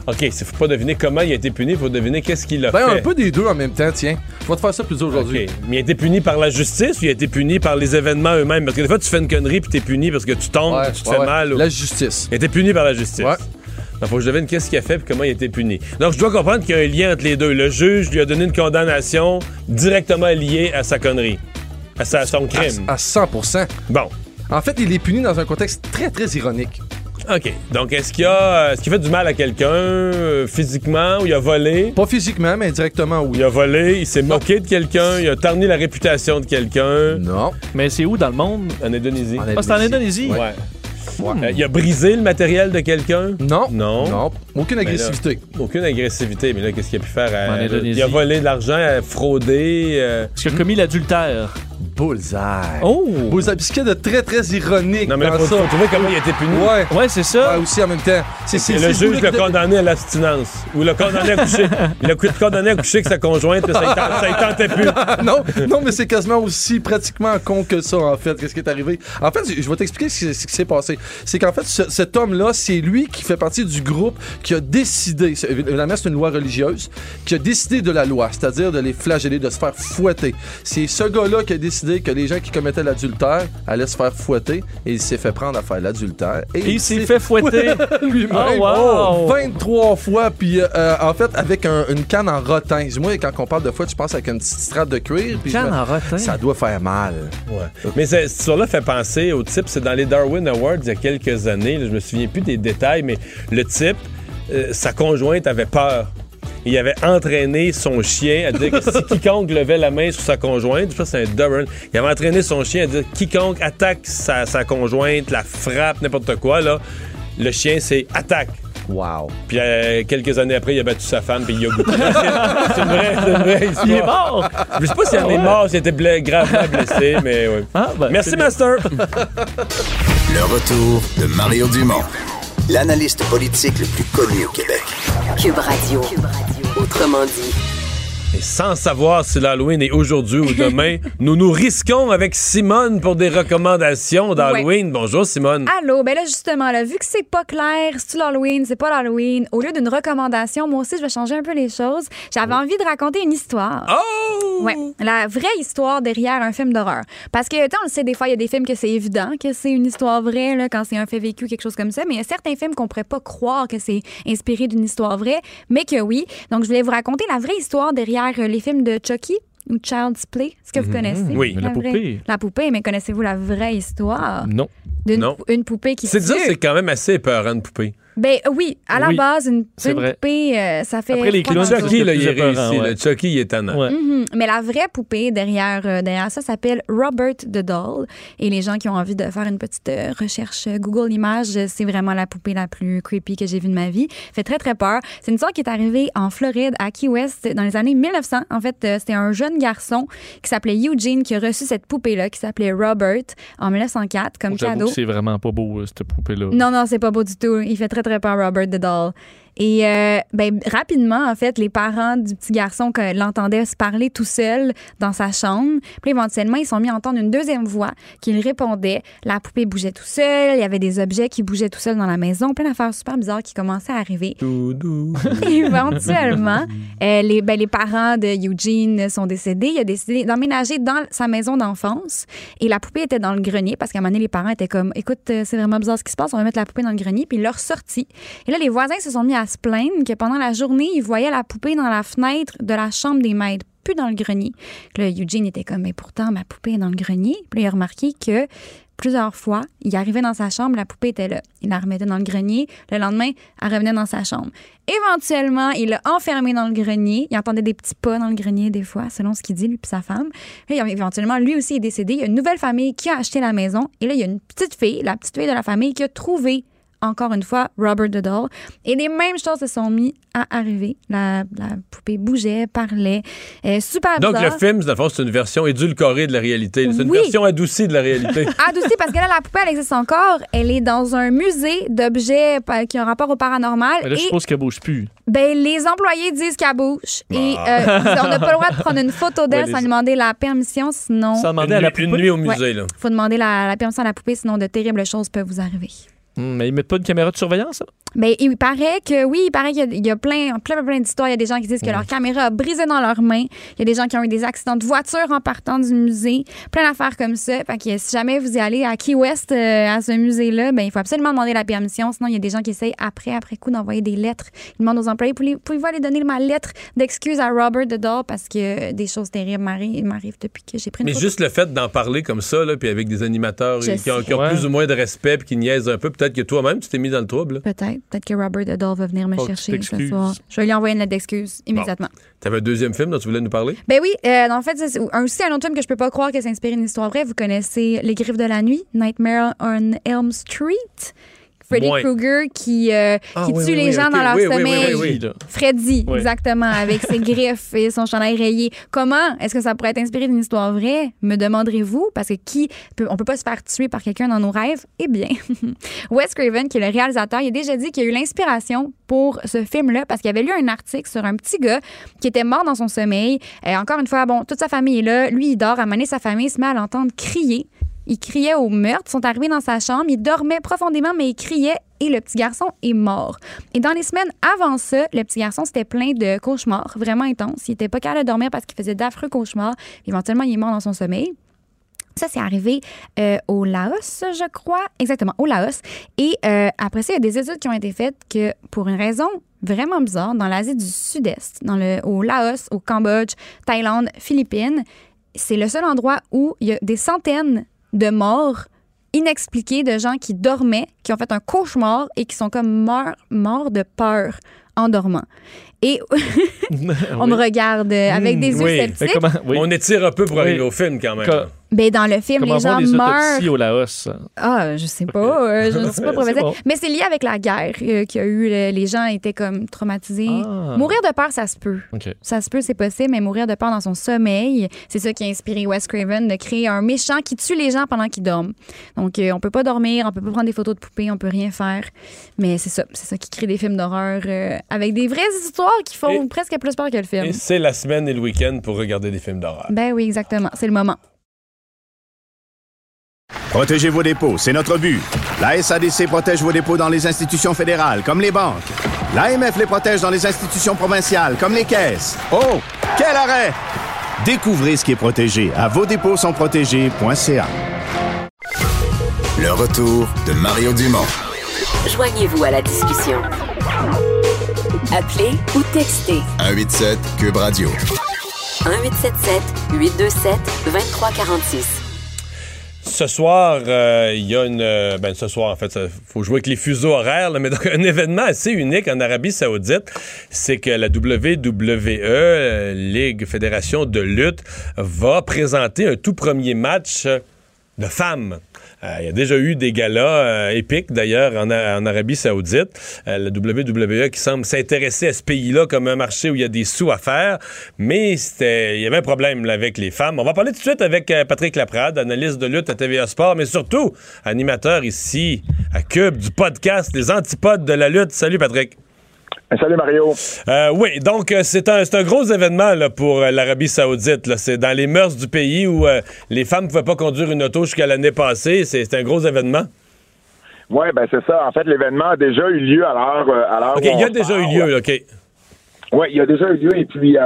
OK, il faut pas deviner comment il a été puni, il faut deviner qu'est-ce qu'il a fait. Un peu des deux en même temps, tiens. Je vais te faire ça plus tôt aujourd'hui. OK, mais il a été puni par la justice ou il a été puni par les événements eux-mêmes? Parce que des fois, tu fais une connerie puis t'es puni parce que tu tombes, tu te fais mal. La justice. Il a été puni par la justice. Ouais. Il faut que je devine qu'est-ce qu'il a fait et comment il a été puni. Donc, je dois comprendre qu'il y a un lien entre les deux. Le juge lui a donné une condamnation directement liée à sa connerie, à son crime. À 100%. Bon. En fait, il est puni dans un contexte très, très ironique. OK. Donc, est-ce qu'il fait du mal à quelqu'un physiquement, ou il a volé? Pas physiquement, mais indirectement, oui. Il a volé, il s'est moqué de quelqu'un, il a terni la réputation de quelqu'un. Non. Mais c'est où dans le monde? En Indonésie. C'est en Indonésie? Ouais. Il a brisé le matériel de quelqu'un? Non. Aucune agressivité. Ben là, aucune agressivité. Mais là, qu'est-ce qu'il a pu faire? Il a volé de l'argent, fraudé. Est-ce qu'il a commis l'adultère? Bullseye. Oh! Bullseye. Puis ce qu'il y a de très, très ironique. Non, mais là, dans faut trouver comment il a été puni. Ouais, c'est ça. Ouais, aussi en même temps. C'est le juge l'a condamné à l'abstinence. Ou l'a condamné à coucher. Il a condamné à coucher que sa conjointe, puis ça ne tentait plus. Non, mais c'est quasiment aussi pratiquement con que ça, en fait. Qu'est-ce qui est arrivé? En fait, je vais t'expliquer ce qui s'est passé. C'est qu'en fait, cet homme-là, c'est lui qui fait partie du groupe qui a décidé, évidemment, c'est une loi religieuse, qui a décidé de la loi, c'est-à-dire de les flageller, de se faire fouetter. C'est ce gars-là qui a décidé que les gens qui commettaient l'adultère allaient se faire fouetter, et il s'est fait prendre à faire l'adultère. Et il s'est fait fouetter lui-même. Oh, wow. 23 fois, puis en fait, avec une canne en rotin. Moi, quand on parle de fouette, je pense avec une petite strate de cuir. Une canne en rotin? Ça doit faire mal. Ouais. Mais cette histoire-là fait penser au type, c'est dans les Darwin Awards, il y a quelques années, là, je me souviens plus des détails, mais le type, sa conjointe avait peur. Il avait entraîné son chien à dire que si quiconque levait la main sur sa conjointe, je pense que c'est un Durant, il avait entraîné son chien à dire quiconque attaque sa conjointe, la frappe, n'importe quoi, là, le chien, c'est attaque. Wow. Puis quelques années après, il a battu sa femme, puis il a goûté. C'est vrai. Il est mort. Je sais pas s'il en est mort, s'il était gravement blessé, mais oui. Ah, ben, merci, Master. Le retour de Mario Dumont, l'analyste politique le plus connu au Québec. Cube Radio. Autrement dit. Et sans savoir si l'Halloween est aujourd'hui ou demain, nous risquons avec Simone pour des recommandations d'Halloween. Ouais. Bonjour Simone. Allô, ben là justement, là, vu que c'est pas clair, c'est-tu l'Halloween, c'est pas l'Halloween, au lieu d'une recommandation, moi aussi je vais changer un peu les choses. J'avais envie de raconter une histoire. Oh! Ouais, la vraie histoire derrière un film d'horreur. Parce que, on le sait, des fois, il y a des films que c'est évident que c'est une histoire vraie, là, quand c'est un fait vécu, quelque chose comme ça, mais il y a certains films qu'on pourrait pas croire que c'est inspiré d'une histoire vraie, mais que oui. Donc, je voulais vous raconter la vraie histoire derrière les films de Chucky ou Child's Play. Est-ce que vous connaissez? Oui, la poupée. La poupée, mais connaissez-vous la vraie histoire? Non. Une poupée qui se tue. C'est quand même assez épeurant, une poupée. Ben oui, à la base, une poupée, ça fait... Après, les clowns, Chucky, là, il est réussi. Ouais. Le Chucky, il est tannant. Ouais. Mais la vraie poupée derrière ça s'appelle Robert the Doll. Et les gens qui ont envie de faire une petite recherche Google Images, c'est vraiment la poupée la plus creepy que j'ai vue de ma vie. Fait très, très peur. C'est une histoire qui est arrivée en Floride, à Key West, dans les années 1900. En fait, c'était un jeune garçon qui s'appelait Eugene qui a reçu cette poupée-là, qui s'appelait Robert, en 1904, comme cadeau. C'est vraiment pas beau, cette poupée-là. Non, c'est pas beau du tout. Il fait très par Robert the Doll. Et rapidement, en fait, les parents du petit garçon l'entendaient se parler tout seul dans sa chambre. Puis éventuellement, ils sont mis à entendre une deuxième voix qui répondait. La poupée bougeait tout seul. Il y avait des objets qui bougeaient tout seul dans la maison. Plein d'affaires super bizarres qui commençaient à arriver. Doudou. Éventuellement, les parents de Eugene sont décédés. Il a décidé d'emménager dans sa maison d'enfance. Et la poupée était dans le grenier parce qu'à un moment donné, les parents étaient comme « Écoute, c'est vraiment bizarre ce qui se passe. On va mettre la poupée dans le grenier. » Puis il l'a ressorti. Et là, les voisins se sont mis à se plaindre que pendant la journée, il voyait la poupée dans la fenêtre de la chambre des maîtres, plus dans le grenier. Là, Eugene était comme « Mais pourtant, ma poupée est dans le grenier. » Puis il a remarqué que plusieurs fois, il arrivait dans sa chambre, la poupée était là. Il la remettait dans le grenier. Le lendemain, elle revenait dans sa chambre. Éventuellement, il l'a enfermée dans le grenier. Il entendait des petits pas dans le grenier des fois, selon ce qu'il dit, lui et sa femme. Puis, éventuellement, lui aussi est décédé. Il y a une nouvelle famille qui a acheté la maison. Et là, il y a une petite fille, la petite fille de la famille, qui a trouvé encore une fois, Robert the Doll. Et les mêmes choses se sont mises à arriver. La poupée bougeait, parlait. Super bizarre. Donc, le film, dans le fond, c'est une version édulcorée de la réalité. C'est une version adoucie de la réalité. Adoucie, parce que là, la poupée, elle existe encore. Elle est dans un musée d'objets qui ont rapport au paranormal. Mais là, je suppose qu'elle bouge plus. Ben, les employés disent qu'elle bouge. Ah. Et on n'a pas le droit de prendre une photo d'elle sans demander la permission, sinon... Sans demander à la poupée. Une nuit au musée, là. Faut demander la permission à la poupée, sinon de terribles choses peuvent vous arriver. Mais ils mettent pas de caméra de surveillance, ça? Mais il paraît que oui, il y a plein d'histoires. Il y a des gens qui disent que leur caméra a brisé dans leurs mains. Il y a des gens qui ont eu des accidents de voiture en partant du musée. Plein d'affaires comme ça. Fait que si jamais vous y allez à Key West, à ce musée-là, ben il faut absolument demander la permission. Sinon, il y a des gens qui essayent après coup d'envoyer des lettres. Ils demandent aux employés, pouvez-vous aller donner ma lettre d'excuse à Robert the Doll parce que des choses terribles m'arrivent depuis que j'ai pris une photo. Juste le fait d'en parler comme ça, là, puis avec des animateurs qui ont plus ou moins de respect puis qui niaisent un peu, peut-être Peut-être que toi-même, tu t'es mis dans le trouble. Peut-être. Peut-être que Robert Udall va venir me chercher ce soir. Je vais lui envoyer une lettre d'excuse immédiatement. Bon. Tu avais un deuxième film dont tu voulais nous parler? Ben oui. En fait, c'est aussi un autre film que je peux pas croire que c'est inspiré d'une histoire vraie. Vous connaissez Les Griffes de la Nuit, Nightmare on Elm Street. Freddy Krueger qui tue les gens dans leur sommeil. Oui. Freddy, exactement, avec ses griffes et son chandail rayé. Comment est-ce que ça pourrait être inspiré d'une histoire vraie, me demanderez-vous? Parce que on peut pas se faire tuer par quelqu'un dans nos rêves? Eh bien, Wes Craven, qui est le réalisateur, il a déjà dit qu'il a eu l'inspiration pour ce film-là parce qu'il avait lu un article sur un petit gars qui était mort dans son sommeil. Encore une fois, bon, toute sa famille est là. Lui, il dort. À un moment donné, sa famille se met à l'entendre crier. Il criait au meurtre. Ils sont arrivés dans sa chambre. Il dormait profondément, mais il criait et le petit garçon est mort. Et dans les semaines avant ça, le petit garçon s'était plein de cauchemars vraiment intenses. Il n'était pas capable de dormir parce qu'il faisait d'affreux cauchemars. Éventuellement, il est mort dans son sommeil. Ça, c'est arrivé au Laos, je crois. Exactement, au Laos. Et après ça, il y a des études qui ont été faites que, pour une raison vraiment bizarre, dans l'Asie du Sud-Est, au Laos, au Cambodge, Thaïlande, Philippines, c'est le seul endroit où il y a des centaines de morts inexpliquées de gens qui dormaient, qui ont fait un cauchemar et qui sont comme morts de peur en dormant. Et on me regarde avec des yeux sceptiques. On étire un peu pour arriver au film quand même. Dans le film, les gens meurent. Au Laos? Ah, je sais pas. Je ne suis pas professeur. Bon. Mais c'est lié avec la guerre qu'il y a eu. Les gens étaient comme traumatisés. Ah. Mourir de peur, ça se peut. Okay. Ça se peut, c'est possible, mais mourir de peur dans son sommeil, c'est ça qui a inspiré Wes Craven de créer un méchant qui tue les gens pendant qu'ils dorment. Donc, on peut pas dormir, on peut pas prendre des photos de poupées, on peut rien faire. Mais c'est ça qui crée des films d'horreur avec des vraies histoires qui font presque plus peur que le film. Et c'est la semaine et le week-end pour regarder des films d'horreur. Ben oui, exactement. C'est le moment. Protégez vos dépôts, c'est notre but. La SADC protège vos dépôts dans les institutions fédérales, comme les banques. L'AMF les protège dans les institutions provinciales, comme les caisses. Oh, quel arrêt! Découvrez ce qui est protégé à vosdépôtssontprotégés.ca. Le retour de Mario Dumont. Joignez-vous à la discussion. Appelez ou textez. 187 Cube Radio. 1877-827-2346. Ce soir, il y a ce soir, en fait, il faut jouer avec les fuseaux horaires, là, mais donc un événement assez unique en Arabie Saoudite, c'est que la WWE, Ligue Fédération de lutte, va présenter un tout premier match de femmes. Il y a déjà eu des galas épiques, d'ailleurs, en Arabie Saoudite. La WWE qui semble s'intéresser à ce pays-là comme un marché où il y a des sous à faire. Mais il y avait un problème là, avec les femmes. On va parler tout de suite avec Patrick Laprade, analyste de lutte à TVA Sport, mais surtout animateur ici à Cube du podcast Les Antipodes de la lutte. Salut, Patrick. Salut Mario. Oui, donc c'est un gros événement là, pour l'Arabie Saoudite. Là. C'est dans les mœurs du pays où les femmes ne pouvaient pas conduire une auto jusqu'à l'année passée. C'est un gros événement. Oui, c'est ça. En fait, l'événement a déjà eu lieu à l'heure. OK, il y a déjà eu lieu, OK. Oui, il y a déjà eu lieu et puis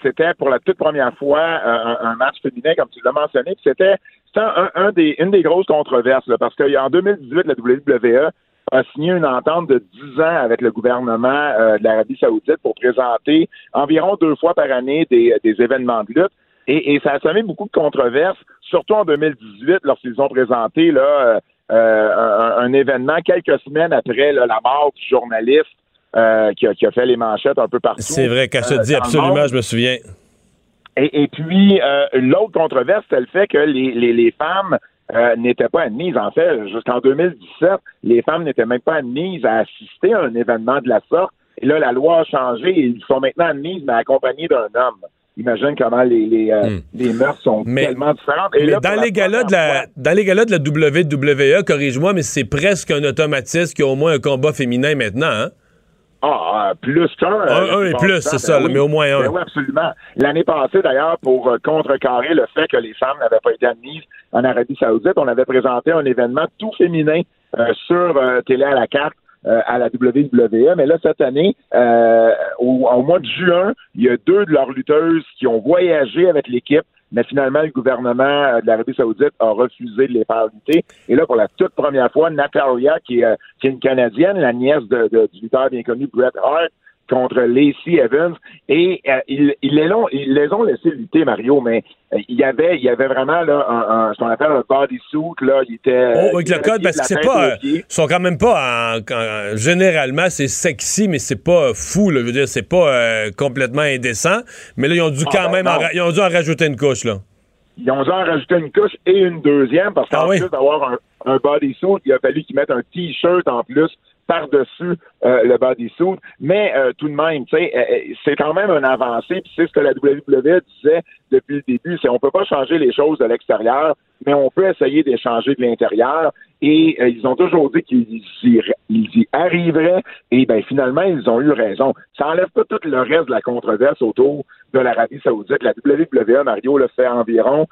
c'était pour la toute première fois un match féminin, comme tu l'as mentionné. Puis c'était une des grosses controverses là, parce qu'en 2018, la WWE a signé une entente de 10 ans avec le gouvernement de l'Arabie Saoudite pour présenter environ 2 fois par année des événements de lutte. Et ça a semé beaucoup de controverses, surtout en 2018, lorsqu'ils ont présenté là, un événement quelques semaines après là, la mort du journaliste qui a fait les manchettes un peu partout. C'est vrai, qu'elle se dit absolument, je me souviens. Et puis, l'autre controverse, c'est le fait que les femmes n'étaient pas admises. En fait, jusqu'en 2017, les femmes n'étaient même pas admises à assister à un événement de la sorte. Et là, la loi a changé et ils sont maintenant admises, mais accompagnées d'un homme. Imagine comment les mœurs sont tellement différentes. Et mais là, dans les galas de la WWE, corrige-moi, mais c'est presque un automatisme qu'il y a au moins un combat féminin maintenant, hein? Plus qu'un. Un et plus, c'est ça, mais au moins un. Oui, absolument. L'année passée, d'ailleurs, pour contrecarrer le fait que les femmes n'avaient pas été admises en Arabie Saoudite, on avait présenté un événement tout féminin sur télé à la carte à la WWE. Mais là, cette année, au mois de juin, il y a 2 de leurs lutteuses qui ont voyagé avec l'équipe, mais finalement, le gouvernement de l'Arabie Saoudite a refusé de les faire lutter. Et là, pour la toute première fois, Natalia, qui est une Canadienne, la nièce du lutteur bien connu Bret Hart, contre Lacey Evans, et ils les ont laissé lutter, Mario, mais il y avait vraiment là, ce qu'on appelle un bodysuit, là, il était... Oh, avec le code, parce que c'est pas... Ils sont quand même pas... généralement, c'est sexy, mais c'est pas fou, là, je veux dire, c'est pas complètement indécent, mais là, ils ont dû en rajouter une couche, là. Ils ont dû en rajouter une couche et une deuxième, parce qu'en plus d'avoir un bodysuit, il a fallu qu'ils mettent un T-shirt en plus par-dessus le bodysuit. Mais tout de même, tu sais, c'est quand même une avancée, puis c'est ce que la WWE disait depuis le début, c'est on peut pas changer les choses de l'extérieur, mais on peut essayer de les changer de l'intérieur, et ils ont toujours dit qu'ils y arriveraient, et ben finalement, ils ont eu raison. Ça enlève pas tout le reste de la controverse autour de l'Arabie Saoudite. La WWE, Mario, le fait environ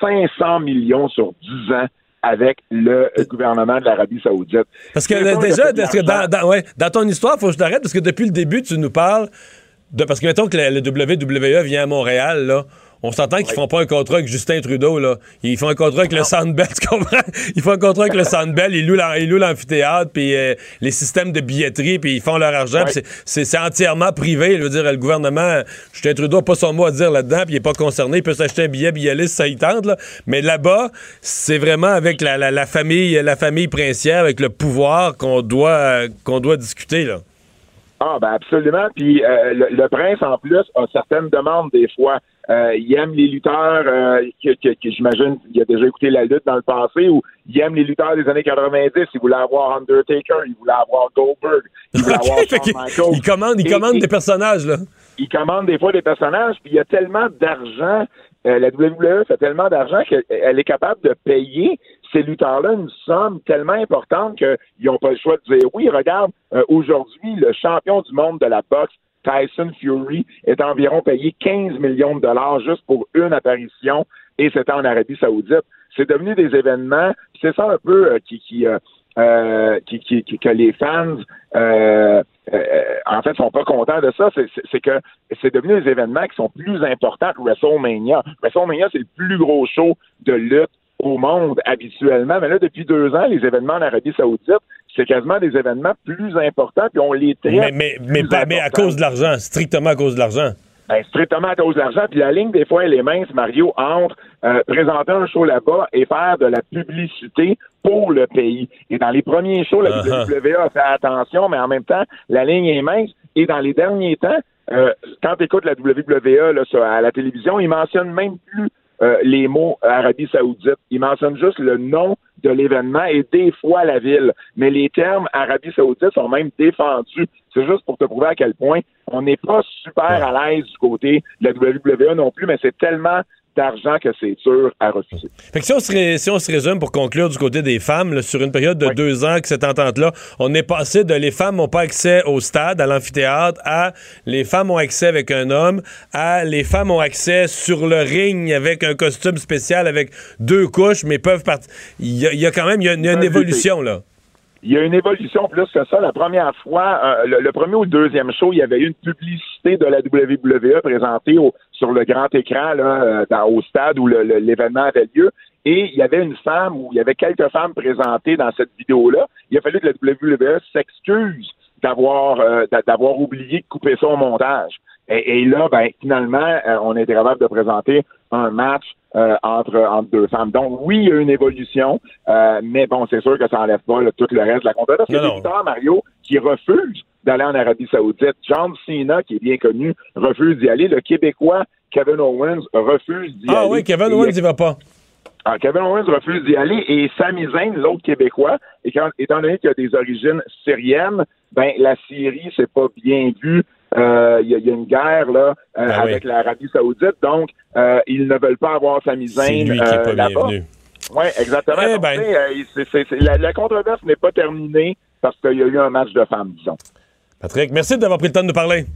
500 millions sur 10 ans avec le gouvernement de l'Arabie Saoudite. Parce que dans ton histoire, faut que je t'arrête, parce que depuis le début, tu nous parles de... Parce que mettons que le WWE vient à Montréal, là, on s'entend qu'ils font pas un contrat avec Justin Trudeau, là. Ils font un contrat avec le Sandbell, tu comprends? Ils font un contrat avec le Sandbell, ils louent l'amphithéâtre, puis les systèmes de billetterie, puis ils font leur argent. C'est entièrement privé, je veux dire, le gouvernement, Justin Trudeau n'a pas son mot à dire là-dedans, puis il n'est pas concerné, il peut s'acheter un billet, puis y aller si ça y tente, là. Mais là-bas, c'est vraiment avec la famille princière, avec le pouvoir qu'on doit discuter, là. Ah, ben absolument, puis le prince, en plus, a certaines demandes, des fois. Il aime les lutteurs que j'imagine qu'il a déjà écouté la lutte dans le passé, ou il aime les lutteurs des années 90, il voulait avoir Undertaker, il voulait avoir Goldberg, il voulait avoir Shawn Michaels. Il commande des personnages, là. Il commande des fois des personnages, puis il y a tellement d'argent, la WWE fait tellement d'argent qu'elle est capable de payer ces lutteurs-là une somme tellement importante qu'ils n'ont pas le choix de dire oui, regarde, aujourd'hui, le champion du monde de la boxe, Tyson Fury, est environ payé 15 millions de dollars juste pour une apparition, et c'était en Arabie Saoudite. C'est devenu des événements, c'est ça un peu que les fans en fait sont pas contents de ça, c'est que c'est devenu des événements qui sont plus importants que WrestleMania. WrestleMania, c'est le plus gros show de lutte au monde habituellement, mais là, depuis 2 ans, les événements en Arabie Saoudite, c'est quasiment des événements plus importants, puis on les traite. Mais à cause de l'argent, strictement à cause de l'argent. Ben, strictement à cause de l'argent, puis la ligne, des fois, elle est mince, Mario, entre présenter un show là-bas et faire de la publicité pour le pays. Et dans les premiers shows, la WWE a fait attention, mais en même temps, la ligne est mince, et dans les derniers temps, quand tu écoutes la WWE là, à la télévision, ils mentionnent même plus les mots Arabie Saoudite. Ils mentionnent juste le nom de l'événement et des fois la ville. Mais les termes Arabie Saoudite sont même défendus. C'est juste pour te prouver à quel point on n'est pas super à l'aise du côté de la WWE non plus, mais c'est tellement d'argent que c'est dur à refuser. Fait que si on se résume pour conclure du côté des femmes, là, sur une période de 2 ans que cette entente-là, on est passé de les femmes n'ont pas accès au stade, à l'amphithéâtre, à les femmes ont accès avec un homme, à les femmes ont accès sur le ring avec un costume spécial avec 2 couches, mais peuvent partir. Il y a quand même une évolution, là. Il y a une évolution plus que ça. La première fois, le premier ou le deuxième show, il y avait eu une publicité de la WWE présentée sur le grand écran là, au stade où l'événement avait lieu. Et il y avait une femme ou il y avait quelques femmes présentées dans cette vidéo-là. Il a fallu que la WWE s'excuse d'avoir oublié de couper ça au montage. Et là, ben finalement, on est capable de présenter un match entre 2 femmes. Donc, oui, il y a une évolution, mais bon, c'est sûr que ça n'enlève pas là, tout le reste de la controverse. Il y a des lutteurs, Mario, qui refusent d'aller en Arabie Saoudite. John Cena, qui est bien connu, refuse d'y aller. Le Québécois, Kevin Owens, refuse d'y aller. Ah oui, Kevin Owens, il va pas. Alors, Kevin Owens refuse d'y aller, et Sami Zayn, l'autre Québécois, étant donné qu'il a des origines syriennes, ben la Syrie, c'est pas bien vu. Il y a une guerre là avec l'Arabie Saoudite, donc ils ne veulent pas avoir Sami Zayn là-bas. Oui, exactement. Eh donc, ben... la controverse n'est pas terminée parce qu'il y a eu un match de femmes, disons. Patrick, merci d'avoir pris le temps de nous parler.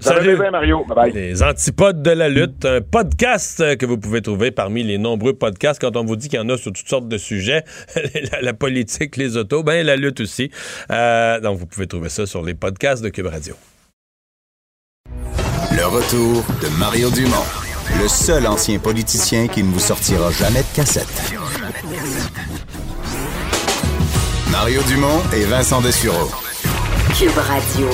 Salut, Mario. Bye bye. Les antipodes de la lutte, un podcast que vous pouvez trouver parmi les nombreux podcasts. Quand on vous dit qu'il y en a sur toutes sortes de sujets, la politique, les autos, ben la lutte aussi. Donc vous pouvez trouver ça sur les podcasts de Cube Radio. Le retour de Mario Dumont, le seul ancien politicien qui ne vous sortira jamais de cassette. Mario Dumont et Vincent Desureux. Cube Radio.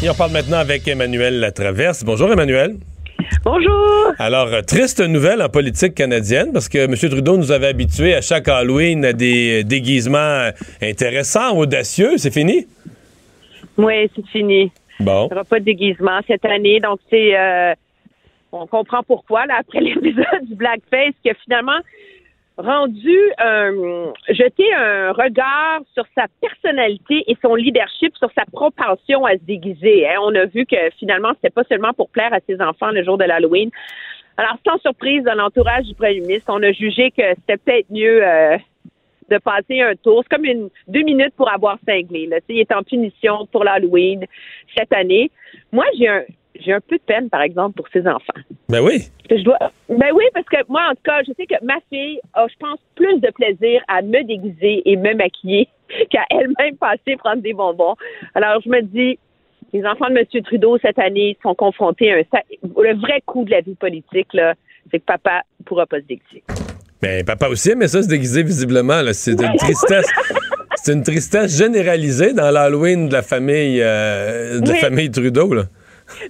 Et on parle maintenant avec Emmanuel Latraverse. Bonjour Emmanuel. Bonjour. Alors, triste nouvelle en politique canadienne, parce que M. Trudeau nous avait habitués à chaque Halloween à des déguisements intéressants, audacieux. C'est fini? Oui, c'est fini. Bon. Il n'y aura pas de déguisement cette année, donc c'est... on comprend pourquoi, là, après l'épisode du Blackface, qui a finalement rendu, jeté un regard sur sa personnalité et son leadership, sur sa propension à se déguiser. Hein. On a vu que finalement, c'était pas seulement pour plaire à ses enfants le jour de l'Halloween. Alors, sans surprise, dans l'entourage du premier ministre, on a jugé que c'était peut-être mieux de passer un tour. C'est comme deux minutes pour avoir cinglé. Là. Il est en punition pour l'Halloween cette année. Moi, j'ai un peu de peine, par exemple, pour ses enfants. Ben oui. Ben oui, parce que moi, en tout cas, je sais que ma fille a, je pense, plus de plaisir à me déguiser et me maquiller qu'à elle-même passer prendre des bonbons. Alors, je me dis, les enfants de M. Trudeau, cette année, sont confrontés à le vrai coup de la vie politique, là, c'est que papa ne pourra pas se déguiser. Ben, papa aussi, mais ça, se déguiser, visiblement, là, c'est une tristesse... c'est une tristesse généralisée dans l'Halloween de la famille, famille Trudeau, là.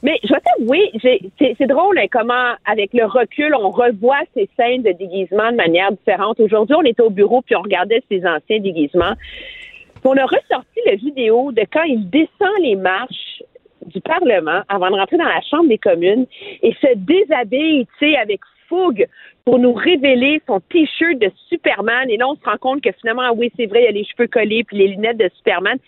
Mais je vais t'avouer, c'est drôle hein, comment, avec le recul, on revoit ces scènes de déguisement de manière différente. Aujourd'hui, on était au bureau puis on regardait ces anciens déguisements. Puis on a ressorti la vidéo de quand il descend les marches du Parlement avant de rentrer dans la Chambre des communes et se déshabille, tu sais, avec fougue pour nous révéler son T-shirt de Superman. Et là, on se rend compte que finalement, oui, c'est vrai, il y a les cheveux collés puis les lunettes de Superman.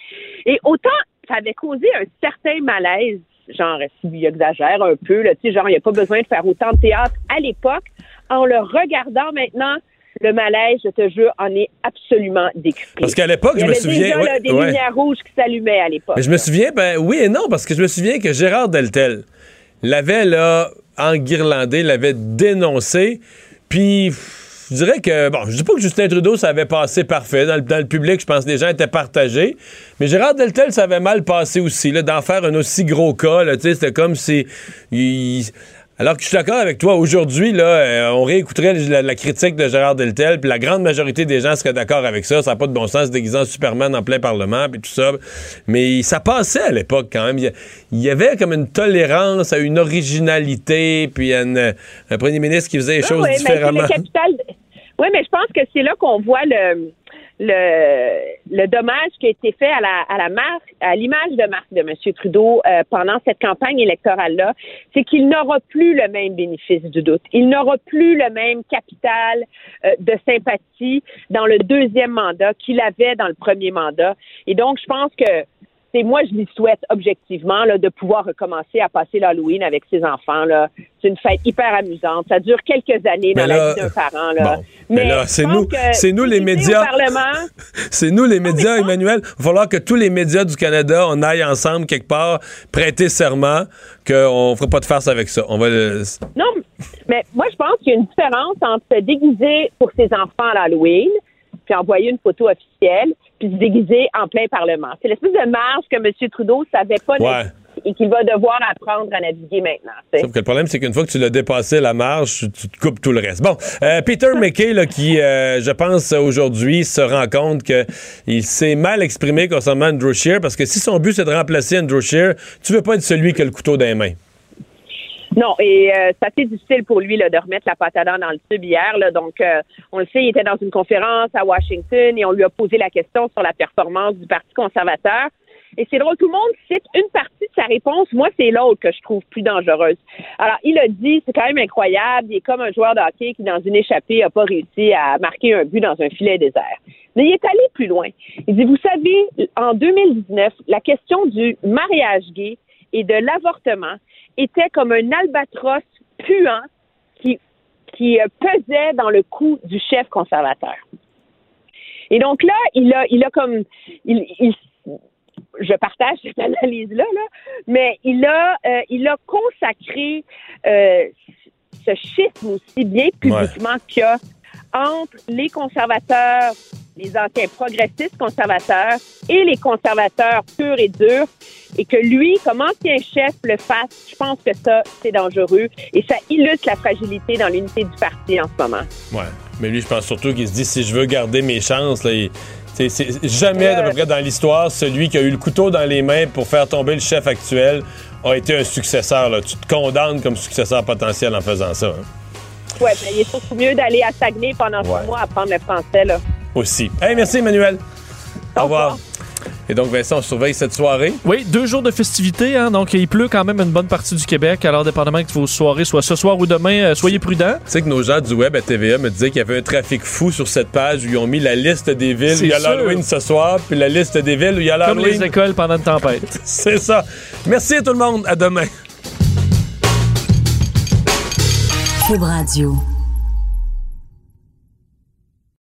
Et autant, ça avait causé un certain malaise. Genre, s'il exagère un peu, là, tu sais, genre, il n'y a pas besoin de faire autant de théâtre à l'époque. En le regardant maintenant, le malaise, je te jure, en est absolument décuplé. Parce qu'à l'époque, je me souviens... Il y avait déjà des lumières rouges qui s'allumaient à l'époque. Mais je me souviens, ben oui et non, parce que je me souviens que Gérard Deltel l'avait, là, enguirlandé, l'avait dénoncé, puis... Je dirais que, bon, je dis pas que Justin Trudeau, ça avait passé parfait. Dans le public, je pense que les gens étaient partagés. Mais Gérard Deltel, ça avait mal passé aussi, là, d'en faire un aussi gros cas, là, tu sais, c'était comme si... Alors que je suis d'accord avec toi, aujourd'hui, là, on réécouterait la critique de Gérard Deltel, puis la grande majorité des gens seraient d'accord avec ça. Ça n'a pas de bon sens, déguisant Superman en plein Parlement, puis tout ça. Mais ça passait à l'époque, quand même. Il y avait comme une tolérance à une originalité, puis un premier ministre qui faisait les choses différemment. Oui, mais je pense que c'est là qu'on voit le dommage qui a été fait à l'image de marque de M. Trudeau pendant cette campagne électorale-là, c'est qu'il n'aura plus le même bénéfice du doute. Il n'aura plus le même capital de sympathie dans le deuxième mandat qu'il avait dans le premier mandat. Et donc, je pense que moi, je lui souhaite objectivement là, de pouvoir recommencer à passer l'Halloween avec ses enfants. Là. C'est une fête hyper amusante. Ça dure quelques années dans la vie d'un parent. Là. Bon, mais là, c'est nous les médias. C'est nous les médias, Emmanuel. Il va falloir que tous les médias du Canada, on aille ensemble quelque part, prêter serment, qu'on ne fera pas de farce avec ça. Non, mais moi, je pense qu'il y a une différence entre se déguiser pour ses enfants à l'Halloween puis envoyer une photo officielle, puis se déguiser en plein Parlement. C'est l'espèce de marge que M. Trudeau ne savait pas et qu'il va devoir apprendre à naviguer maintenant. T'sais. Sauf que le problème, c'est qu'une fois que tu l'as dépassé, la marge, tu te coupes tout le reste. Bon, Peter McKay, là, qui, je pense, aujourd'hui, se rend compte qu'il s'est mal exprimé concernant Andrew Scheer, parce que si son but, c'est de remplacer Andrew Scheer, tu veux pas être celui qui a le couteau dans les mains. Non, et ça a été difficile pour lui là, de remettre la patate dans le tube hier. Là, donc, on le sait, il était dans une conférence à Washington et on lui a posé la question sur la performance du Parti conservateur. Et c'est drôle, tout le monde cite une partie de sa réponse. Moi, c'est l'autre que je trouve plus dangereuse. Alors, il a dit, c'est quand même incroyable, il est comme un joueur de hockey qui, dans une échappée, n'a pas réussi à marquer un but dans un filet désert. Mais il est allé plus loin. Il dit, vous savez, en 2019, la question du mariage gay et de l'avortement était comme un albatros puant qui pesait dans le cou du chef conservateur. Et donc là, je partage cette analyse-là, là, mais il a consacré ce schisme aussi bien publiquement qu'il y a entre les conservateurs, les anciens progressistes conservateurs et les conservateurs purs et durs, et que lui, comme ancien chef, le fasse, je pense que ça, c'est dangereux, et ça illustre la fragilité dans l'unité du parti en ce moment. Ouais, mais lui, je pense surtout qu'il se dit, si je veux garder mes chances, là, C'est jamais, à peu près, dans l'histoire, celui qui a eu le couteau dans les mains pour faire tomber le chef actuel a été un successeur. Là. Tu te condamnes comme successeur potentiel en faisant ça. Hein. Oui, mais il est surtout mieux d'aller à Saguenay pendant 6 mois apprendre le français. Là. Aussi. Hey, merci, Emmanuel. Au revoir. Et donc, Vincent, on surveille cette soirée. Oui, 2 jours de festivités. Hein, donc, il pleut quand même une bonne partie du Québec. Alors, dépendamment que vos soirées soient ce soir ou demain, soyez prudents. Tu sais que nos gens du web à TVA me disaient qu'il y avait un trafic fou sur cette page où ils ont mis la liste des villes où il y a l'Halloween ce soir, puis la liste des villes où il y a l'Halloween. Comme les écoles pendant une tempête. C'est ça. Merci à tout le monde. À demain. Cube Radio.